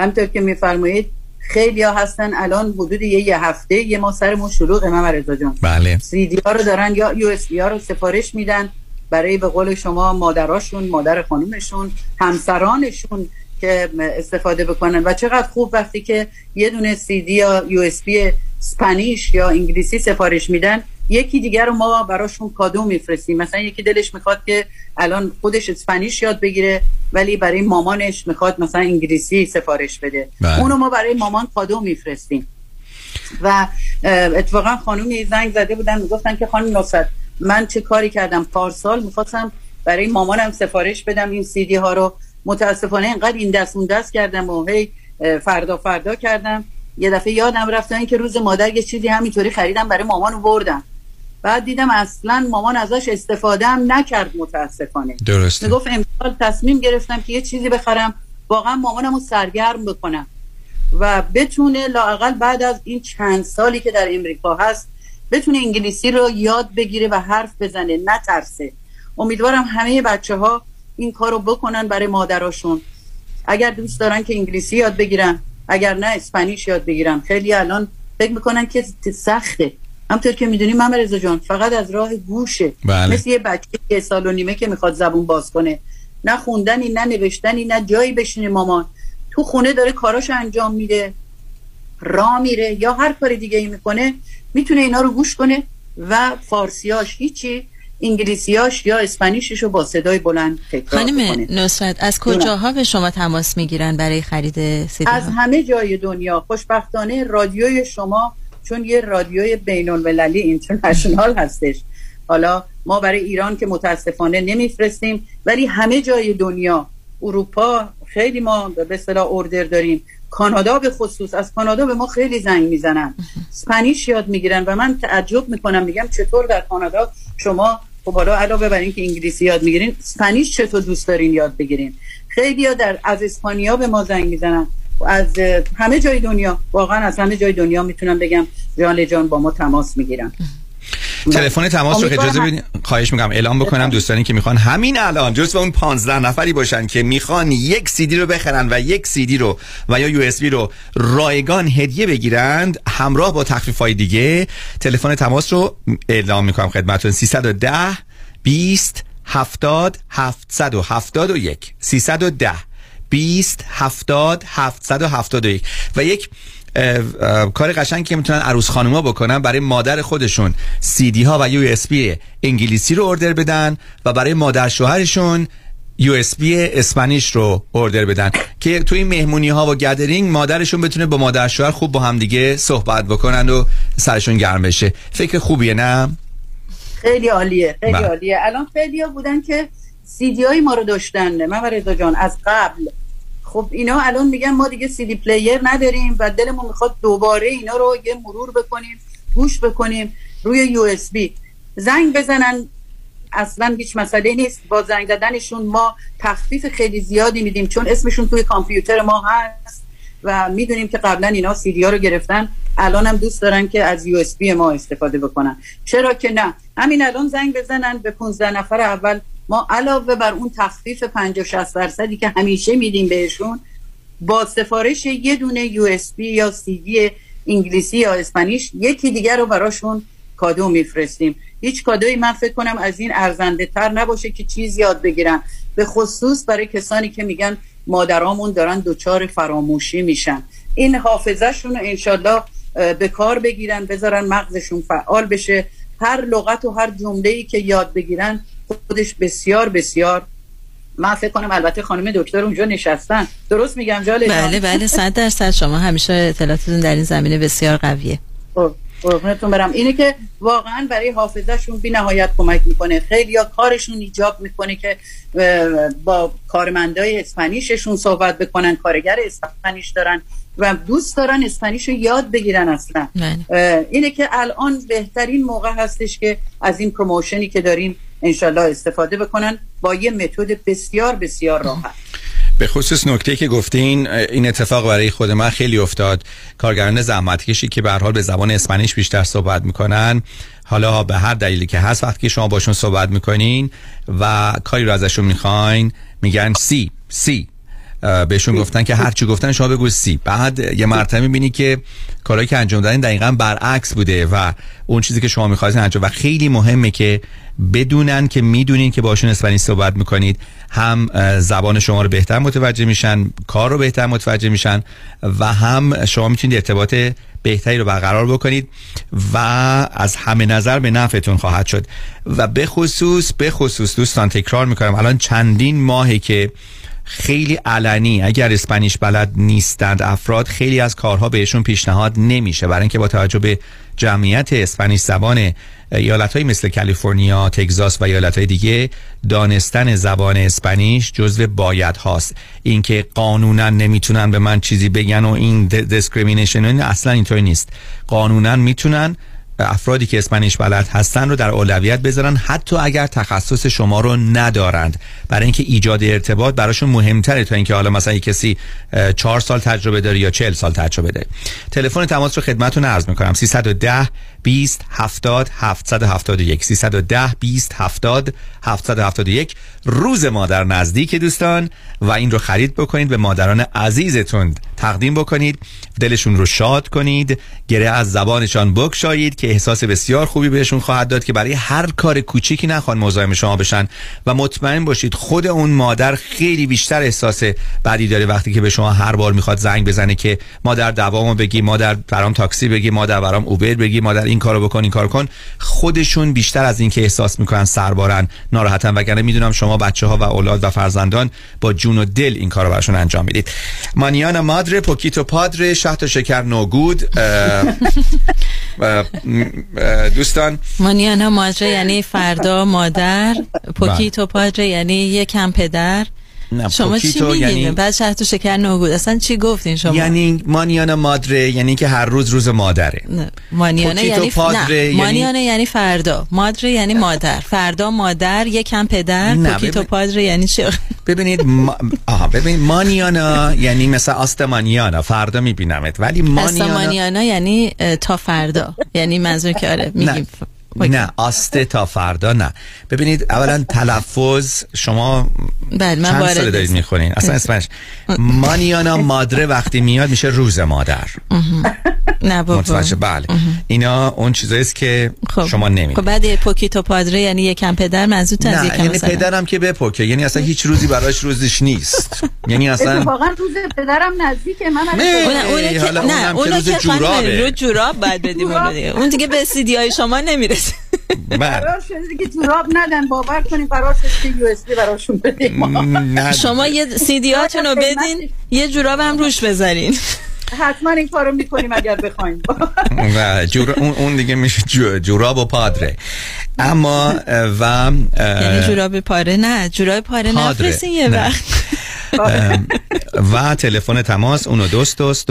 همینطور که میفرمایید، خیلی ها هستن الان حدود یه هفته یه ما سرمون شلوغه من و رضا جان. بله. سی دی ها رو دارن یا یو اس بی ها رو سفارش میدن برای به قول شما مادراشون، مادر خانومشون، همسرانشون که استفاده بکنن. و چقدر خوب وقتی که یه دونه سی دی یا یو اس بی اسپانیش یا انگلیسی سفارش میدن، یکی دیگر رو ما براشون کادو میفرستیم. مثلا یکی دلش میخواد که الان خودش اسپانیش یاد بگیره، ولی برای مامانش میخواد مثلا انگلیسی سفارش بده، اونو ما برای مامان کادو میفرستیم. و اتفاقا خانومی زنگ زده بودن میگفتن که خانم نصرت، من چه کاری کردم، پارسال میخواستم برای مامانم سفارش بدم این سی دی ها رو، متاسفانه اینقدر این دست اون دست کردم و هی فردا کردم، یه دفعه یادم رفت که روز مادر یه چیزی همینطوری خریدم برای مامان رو بردم، بعد دیدم اصلا مامان ازش استفاده هم نکرد متاسفانه. درسته. میگفت امسال تصمیم گرفتم که یه چیزی بخرم واقعا مامانم رو سرگرم بکنم و بتونه لااقل بعد از این چند سالی که در امریکا هست بتونه انگلیسی رو یاد بگیره و حرف بزنه، نترسه. امیدوارم همه بچه‌ها این کارو بکنن برای مادراشون، اگر دوست دارن که انگلیسی یاد بگیرن، اگر نه اسپانیش یاد بگیرن. خیلی الان فکر میکنن که سخته. همطور که میدونیم من رضا جان، فقط از راه گوشه. بله. مثل یه بچه 1 سال و نیمه که میخواد زبون باز کنه، نه خوندنی نه نوشتنی نه جایی بشینه، مامان تو خونه داره کاراشو انجام میده، راه میره یا هر کار دیگه ای میکنه، میتونه اینا رو گوش کنه و فارسیاش هیچی، انگلیسیاش یا اسپانیشش رو با صدای بلند تکرار کنه. خانم نصرت، از کجاها به شما تماس میگیرن برای خرید سیدی ها؟ از همه جای دنیا. خوشبختانه رادیوی شما چون یه رادیوی بین‌المللی اینترنشنال هستش، حالا ما برای ایران که متاسفانه نمیفرستیم، ولی همه جای دنیا، اروپا، خیلی ما به اصطلاح اوردر داریم. کانادا به خصوص، از کانادا به ما خیلی زنگ میزنن، اسپانیش یاد میگیرن و من تعجب میکنم، میگم چطور در کانادا شما خب حالا علاوه بر این که انگلیسی یاد میگیرین، اسپانیش چطور دوست دارین یاد بگیرین؟ خیلی ها از اسپانیا به ما زنگ میزنن، از همه جای دنیا، واقعا از همه جای دنیا میتونم بگم جان با ما تماس میگیرن. تلفن تماس رو اجازه بدین خواهش میکنم اعلام بکنم، دوستانی که میخوان همین الان جزو اون 15 نفری باشن که میخوان یک CD رو بخرن و یک CD رو و یا USB رو رایگان هدیه بگیرند همراه با تخفیف‌های دیگه، تلفن تماس رو اعلام میکنم خدمتتون 310 20 70 771 310 20 70 771 و یک کار قشنگی که میتونن عروس خانوما بکنن، برای مادر خودشون CD ها و USB انگلیسی رو اوردر بدن و برای مادر شوهرشون USB اسپانیش رو اوردر بدن که توی مهمونی ها و گدرینگ مادرشون بتونه با مادر شوهر خوب با همدیگه صحبت بکنن و سرشون گرم بشه. فکر خوبیه نه؟ خیلی عالیه، خیلی عالیه. الان خیلی ها بودن که CD ما رو داشتن، من و رضا جان از قبل. خب اینا الان میگن ما دیگه CD پلیر نداریم و دلمون میخواد دوباره اینا رو یه مرور بکنیم، گوش بکنیم روی USB. زنگ بزنن، اصلا هیچ مسئله نیست. با زنگ زدنشون ما تخفیف خیلی زیادی میدیم چون اسمشون توی کامپیوتر ما هست و میدونیم که قبلا اینا CD ها رو گرفتن، الان هم دوست دارن که از USB ما استفاده بکنن، چرا که نه. همین الان زنگ بزنن به 15 نفر اول، ما علاوه بر اون تخفیف 50-60% که همیشه میدیم بهشون، با سفارش یه دونه USB یا CD انگلیسی یا اسپانیش یکی دیگر رو براشون کادو میفرستیم. هیچ کادویی من فکر کنم از این ارزنده تر نباشه که چیز یاد بگیرن، به خصوص برای کسانی که میگن مادرامون دارن دچار فراموشی میشن. این حافظه‌شون رو انشالله به کار بگیرن، بذارن مغزشون فعال بشه. هر لغت و هر جمله‌ای که یاد بگیرن خودش بسیار بسیار، من فکر کنم البته خانم دکتر اونجا نشستن، درست میگم جالشان؟ بله بله 100% شما همیشه اطلاعاتتون در این زمینه بسیار قویه. قربونتون برم. اینه که واقعا برای حافظه‌شون بی نهایت کمک میکنه. خیلی ها کارشون ایجاب میکنه که با کارمندای اسپانیششون صحبت بکنن، کارگر اسپانیش دارن و دوست دارن اسپانیش رو یاد بگیرن. اصلا اینه که الان بهترین موقع هستش که از این پروموشنی که داریم انشالله استفاده بکنن با یه متد بسیار بسیار راحت. به خصوص نکته که گفتین، این اتفاق برای خود من خیلی افتاد. کارگران زحمتکشی که به هر حال به زبان اسپانیش بیشتر صحبت میکنن، حالا به هر دلیلی که هست، وقتی که شما باشون صحبت میکنین و کاری رو ازشون میخواین، میگن سی. بهشون گفتن که هرچی گفتن شما بگو سی. بعد یه مرتبه میبینی که کارهایی که انجام دادن دقیقاً برعکس بوده و اون چیزی که شما می‌خواستین انجام. و خیلی مهمه که بدونن که میدونین که باشون اسپانیش صحبت میکنید، هم زبان شما رو بهتر متوجه میشن، کار رو بهتر متوجه میشن و هم شما میتونید ارتباط بهتری رو برقرار بکنید و از همه نظر به نفعتون خواهد شد. و به خصوص دوستان تکرار میکنم، الان چندین ماهه که خیلی علنی اگر اسپانیش بلد نیستند افراد، خیلی از کارها بهشون پیشنهاد نمیشه، برای اینکه با توجه به جمعیت اسپانیش زبان ایالت‌های مثل کالیفرنیا، تگزاس و ایالت‌های دیگه، دانستن زبان اسپانیش جزو باید هاست. اینکه قانونا نمیتونن به من چیزی بگن و این دیسکریمینیشن، این اصلا اینطوری نیست. قانونا میتونن افرادی که اسپانیش بلد هستن رو در اولویت بذارن، حتی اگر تخصص شما رو ندارند، برای اینکه ایجاد ارتباط براشون مهمتره تا اینکه حالا مثلا کسی 4 سال تجربه داره یا 40 سال تجربه داره. تلفن تماس رو خدمتتون عرض می‌کنم 310 20 70 771 310 20 70 771. روز مادر نزدیک دوستان و این رو خرید بکنید، به مادران عزیزتون تقدیم بکنید، دلشون رو شاد کنید، گره از زبانشان بکشایید که احساس بسیار خوبی بهشون خواهد داد که برای هر کار کوچیکی نخوان مزاحم شما بشن و مطمئن باشید خود اون مادر خیلی بیشتر احساس بدی داره وقتی که به شما هر بار میخواد زنگ بزنه که مادر دوامو بگی، مادر برام تاکسی بگی، مادر برام اوبر بگی، مادر این کارو بکن این کارو کن. خودشون بیشتر از این که احساس میکنن سربارن ناراحتن، وگرنه میدونم شما بچه‌ها و اولاد و فرزندان با جون و دل این کارو براشون انجام میدید. مانیانا مادر پوکیتو پادر شهد شکر نوگود. دوستان مانیانا مادر یعنی فردا مادر، پوکیتو پادر یعنی یکم پدر، شما چی میگین؟ یعنی بعد شهد و شکر نوگود اصلا چی گفتین شما؟ یعنی مانیانا مادره یعنی که هر روز روز مادره. نه. مانیانا یعنی پادره. یعنی... مانیانا یعنی فردا، مادره یعنی مادر، فردا مادر، یکم پدر، کوکیتو پادره یعنی چی؟ ببینید ببینید مانیانا یعنی مثلا آستمانیانا فردا میبینمت، ولی مانیانا یعنی تا فردا، یعنی منظور که آره میگیم نه آسته تا فردا. نه ببینید اولا تلفظ شما چند ساله دارید میخونین اصلا اسمش مانیانا مادره وقتی میاد میشه روز مادر. نه بابا بله اینا اون چیزاییست که شما نمیدید. خب بعد پوکیتو پادره یعنی یکم پدر منظورت از یکم؟ نه یعنی پدرم که بپوکه یعنی اصلا هیچ روزی براش روزش نیست، یعنی اصلا واقعا روز پدرم نزدیکه من. نه اون که جورابه، رو جوراب بعد بدیم اون دیگه به سیدیای شما نمیرسه. قرار شده که جوراب ندن، باور کنین قرار شده یو اس بی براشون بدین. شما یه سی دی هاتون رو بدین یه جوراب هم روش بذارین. حتما این کارو میکنیم اگر بخوایم. اون دیگه میشه جوراب و پادره. اما و یعنی جوراب پاره نه، جوراب پاره نفرسین یه وقت. و تلفن تماس اونو دوستوس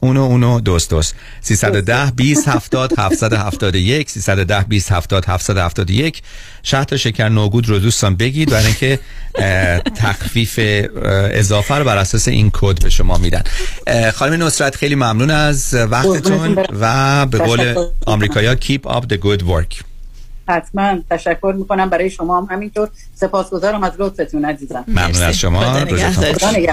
اونو دوستوس 310 20 70 771 310 20 70 771. شهد شکر نوگود رو دوستان بگید برای اینکه تخفیف اضافه رو بر اساس این کد به شما میدن. خانم نصرت خیلی ممنون از وقتتون و به قول آمریکایی‌ها keep up the good work. حتما تشکر میکنم، برای شما هم همینطور. سپاسگزارم از لطفتون عزیزم. ممنون از شما. روزتون بخیر.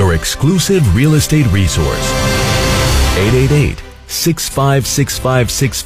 your exclusive real estate resource. 888-6565657.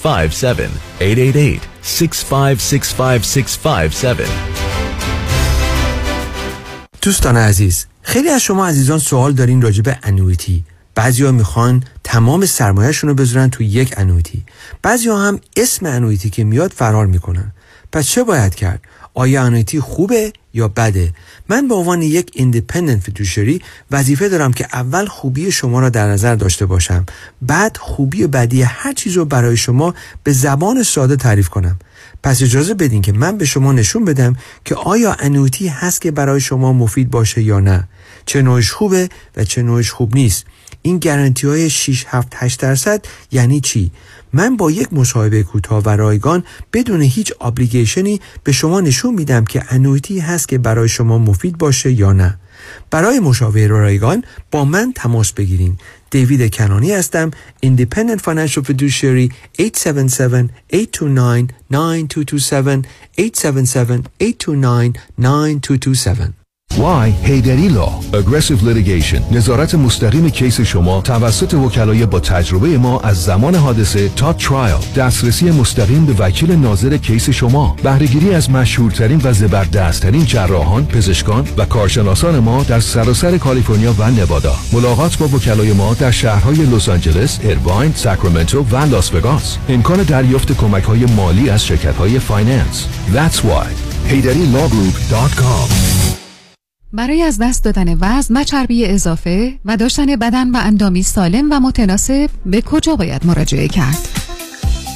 888-6565657. دوستان عزیز، خیلی از شما عزیزان سوال دارین راجع به انویتی. بعضیا میخوان تمام سرمایه‌شون رو بذارن تو یک انویتی. بعضیا هم اسم انویتی که میاد فرار میکنن. پس چه باید کرد؟ آیا انویتی خوبه یا بده؟ من به عنوان یک ایندیپندنت فیدوشری وظیفه دارم که اول خوبی شما را در نظر داشته باشم، بعد خوبی و بدی هر چیز رو برای شما به زبان ساده تعریف کنم. پس اجازه بدین که من به شما نشون بدم که آیا انویتی هست که برای شما مفید باشه یا نه، چه نوعش خوبه و چه نوعش خوب نیست. این گارانتی های 6-7-8% یعنی چی؟ من با یک مصاحبه کوتاه و رایگان بدون هیچ ابلیگیشنی به شما نشون میدم که انویتی هست که برای شما مفید باشه یا نه. برای مشاوره رایگان با من تماس بگیرین. دیوید کنانی هستم، Independent Financial Fiduciary. 877-829-9227. 877-829-9227. وای هیدری لا اگریسیو لیتیگیشن، نظارت مستقیم کیس شما توسط وکلای با تجربه ما از زمان حادثه تا ترایل، دسترسی مستقیم به وکیل ناظر کیس شما، بهره‌گیری از مشهورترین و زبردستترین جراحان، پزشکان و کارشناسان ما در سراسر کالیفرنیا و نوادا، ملاقات با وکلای ما در شهرهای لس آنجلس، ایرواین، ساکرامنتو و لاس وگاس، امکان دریافت کمک‌های مالی از شرکت‌های فایننس. That's why HeyDaddyLawGroup.com. برای از دست دادن وزن و چربی اضافه و داشتن بدن و اندامی سالم و متناسب به کجا باید مراجعه کرد؟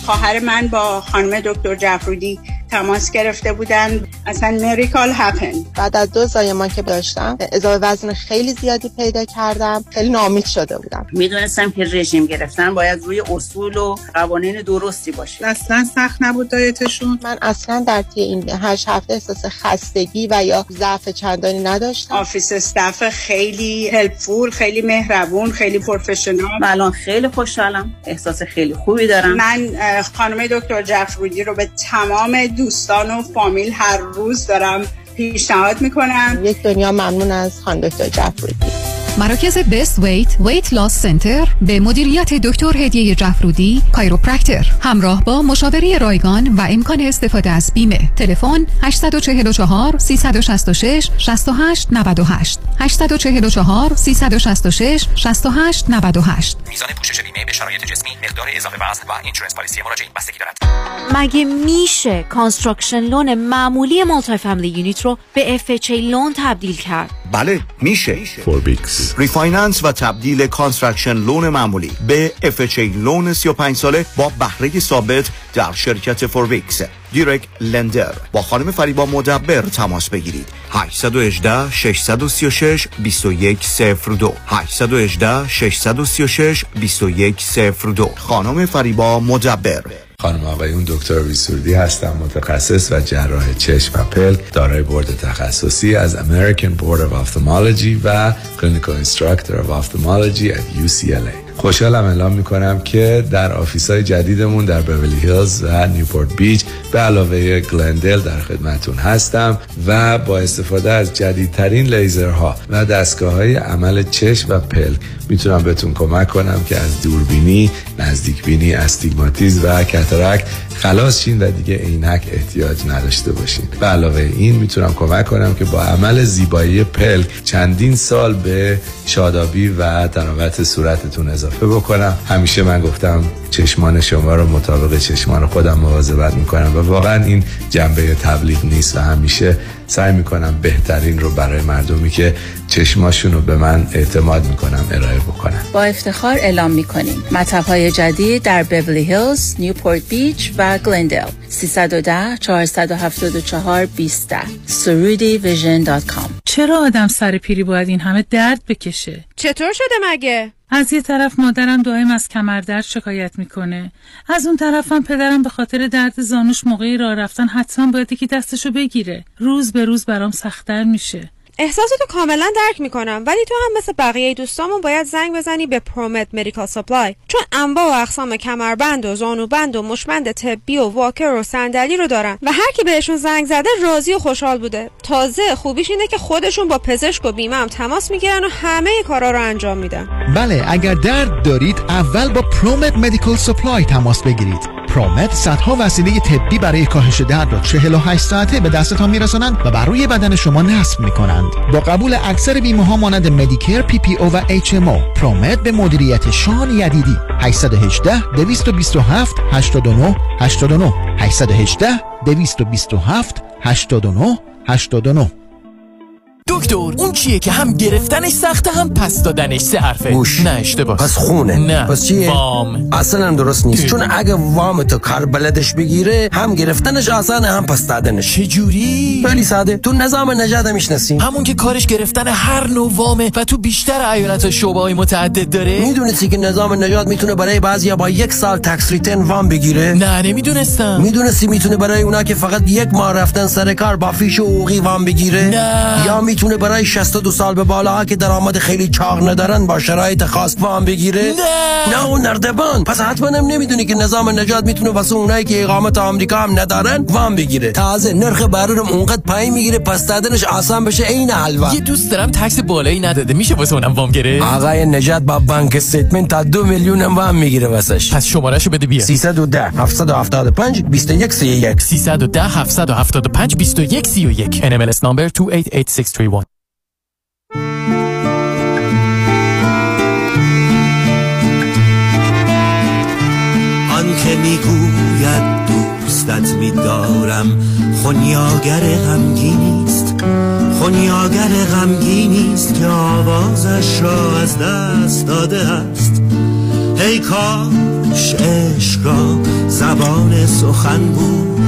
خواهر من با خانم دکتر جعفرودی تماس گرفته بودن. اصلا میریکال هپن. بعد از دو زایمان که داشتم اضافه وزن خیلی زیادی پیدا کردم، خیلی ناامید شده بودم. میدونستم که رژیم گرفتن باید روی اصول و قوانین درستی باشه. اصلا سخت نبود دایتشون. من اصلا در طی این 8 هفته احساس خستگی و یا ضعف چندانی نداشتم. آفیس استاف خیلی هلپفول، خیلی مهربون، خیلی پروفشنال. الان خیلی خوشحالم، احساس خیلی خوبی دارم. من خانم دکتر جعفرودی رو به تمام دوستان و فامیل هر روز دارم پیشنهاد میکنم. یک دنیا ممنون از خانم دکتر جعفرودی. مراکز بست ویت، ویت لاس سنتر به مدیریت دکتر هدیه جعفرودی، کایروپرکتر، همراه با مشاوره رایگان و امکان استفاده از بیمه. تلفن 844 366 6898 844 366 6898. میزان پوشش بیمه به شرایط جسمی، مقدار اضافه وزن و اینشورنس پالیسی مراجعین بستگی دارد. مگه میشه کانستراکشن لون معمولی مالتی فامیلی یونیت رو به FHA لون تبدیل کرد؟ بله میشه. ریفایننس و تبدیل کانستراکشن لون معمولی به FHA لون 35 ساله با بهره ثابت در شرکت فورویکس دیرکت لندر. با خانم فریبا مدبر تماس بگیرید. 818 636 2102 818 636 2102. خانم فریبا مدبر. خانم آقایون، دکتر ویسوردی هستم، متخصص و جراح چشم و پلک، دارای بورد تخصصی از American Board of Ophthalmology و Clinical Instructor of Ophthalmology at UCLA. خوشحالم اعلام میکنم که در آفیس‌های جدیدمون در بیولی هیلز و نیوپورت بیچ به علاوه گلندل در خدمتون هستم و با استفاده از جدیدترین لیزرها و دستگاه‌های عمل چشم و پلک میتونم بهتون کمک کنم که از دوربینی، نزدیکبینی، استیگماتیسم و کاتاراکت خلاص شین و دیگه عینک احتیاج نداشته باشین. به علاوه این میتونم کمک کنم که با عمل زیبایی پلک چندین سال به شادابی و تناوت صورتتون اضافه بکنم. همیشه من گفتم چشمان شما رو مطابق چشمان خودم مواظبت میکنم و واقعا این جنبه تبلیغ نیست و همیشه سعی میکنم بهترین رو برای مردمی که چشماشون رو به من اعتماد میکنم ارائه بکنم. با افتخار اعلام میکنیم مطب‌های جدید در بیولی هیلز، نیوپورت بیچ و گلندل. 310-474-12 surudivision.com. چرا آدم سر پیری باید این همه درد بکشه؟ چطور شده مگه؟ از یه طرف مادرم دائم از کمردرد شکایت میکنه، از اون طرفم پدرم به خاطر درد زانوش موقعی راه رفتن حتما باید یکی دستشو بگیره. روز به روز برام سخت‌تر میشه. احساساتو کاملا درک میکنم، ولی تو هم مثل بقیه دوستامون باید زنگ بزنی به پرومت مدیکال سپلای، چون انواع و اقسام کمربند و زانوبند و مشبند طبی و واکر و صندلی رو دارن و هر کی بهشون زنگ زده راضی و خوشحال بوده. تازه خوبیش اینه که خودشون با پزشک و بیمه هم تماس میگیرن و همه کارا رو انجام میدن. بله، اگر درد دارید اول با پرومت مدیکال سپلای تماس بگیرید. پرومت صدها وسیله طبی برای کاهش درد را 48 ساعته به دستتان میرسانند و بر روی بدن شما نصب میکنند. با قبول اکثر بیمه ها مانند مدیکر، پی پی او و HMO، پرومت به مدیریت شان یدیدی. 818-227-89-89 818-227-89-89. دکتر، اون چیه که هم گرفتنش سخته هم پس دادنش سه حرفه؟ گوش. نه اشتباه. پس خونه. نه. پس چیه؟ وام. اصلا هم درست نیست. چون اگه وام تو کار بلدش بگیره هم گرفتنش آسانه هم پس دادنش. چه جوری؟ خیلی ساده. تو نظام نجات میشناسی؟ همون که کارش گرفتن هر نوع وامه و تو بیشتر ایالت‌ها شعبه‌های متعدد داره. میدونستی که نظام نجات میتونه برای بعضیا با یک سال تکس ریتن وام بگیره؟ نه نمیدونستم. میدونستی میتونه برای اونا که فقط یک ماه رفتن سر کار با فیش و حقوقی وام بگیره؟ نه. یا میتونه برای 62 سال به بالاها که درآمد خیلی چاق ندارن با شرایط خاص وام بگیره؟ نه اون نردبان. پس حتما هم نمیدونی که نظام نجات میتونه واسه اونایی که اقامت آمریکا هم ندارن وام بگیره. تازه نرخ بهره هم اونقدر پایین میگیره پس دادنش آسان بشه. عین حلوا. یه دوست دارم تکس بالایی نداده، میشه واسه اونم وام گیره؟ آقای نجات با بانک استیتمنت تا 2 میلیون هم وام میگیره واسش. پس شمارهشو بده بیا. 310-775-2131 310-775-2131 NMLS number 2886. آن که میگوید دوستت می‌دارم خونیاگر غمگینیست، خونیاگر غمگینیست که آوازش را از دست داده است. ای کاش عشق را زبان سخن بود،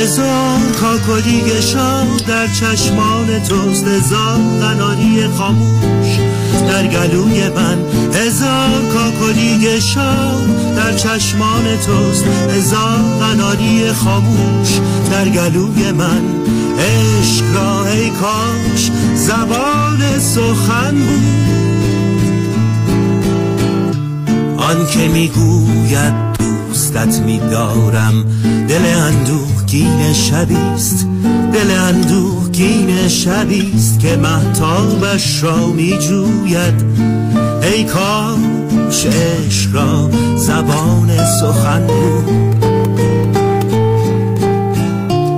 هزار کاکلی گشا در چشمان توست، هزار قناری خاموش در گلوی من، هزار کاکلی گشا در چشمان توست، هزار قناری خاموش در گلوی من. عشق را ای کاش زبان سخن بود، آن که میگوید دوستت می‌دارم. دل اندوهگین شبیست، دل اندوهگین شبیست که مهتابش را می‌جوید. ای کاش عشق را زبان سخن بود،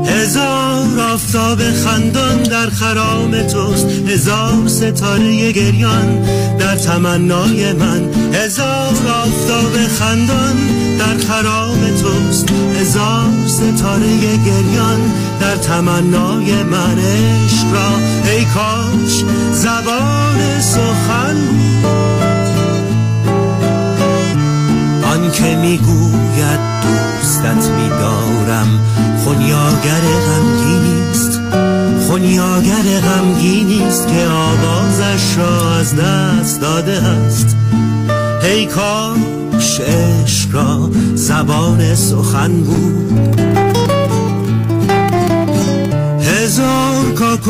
هزار آفتاب خندان در خرام توست، هزار ستاره گریان در تمنای من، هزار آفتاب خندان در خرام توست، هزار ستاره گریان در تمنای من. عشق را ای کاش زبان سخن آن که میگوید دوستت می‌دارم. خونیاگر غمگینیست، خونیاگر غمگینیست که آوازش را از دست داده است. ای کاش عشق را زبان سخن بود. هزار کاکل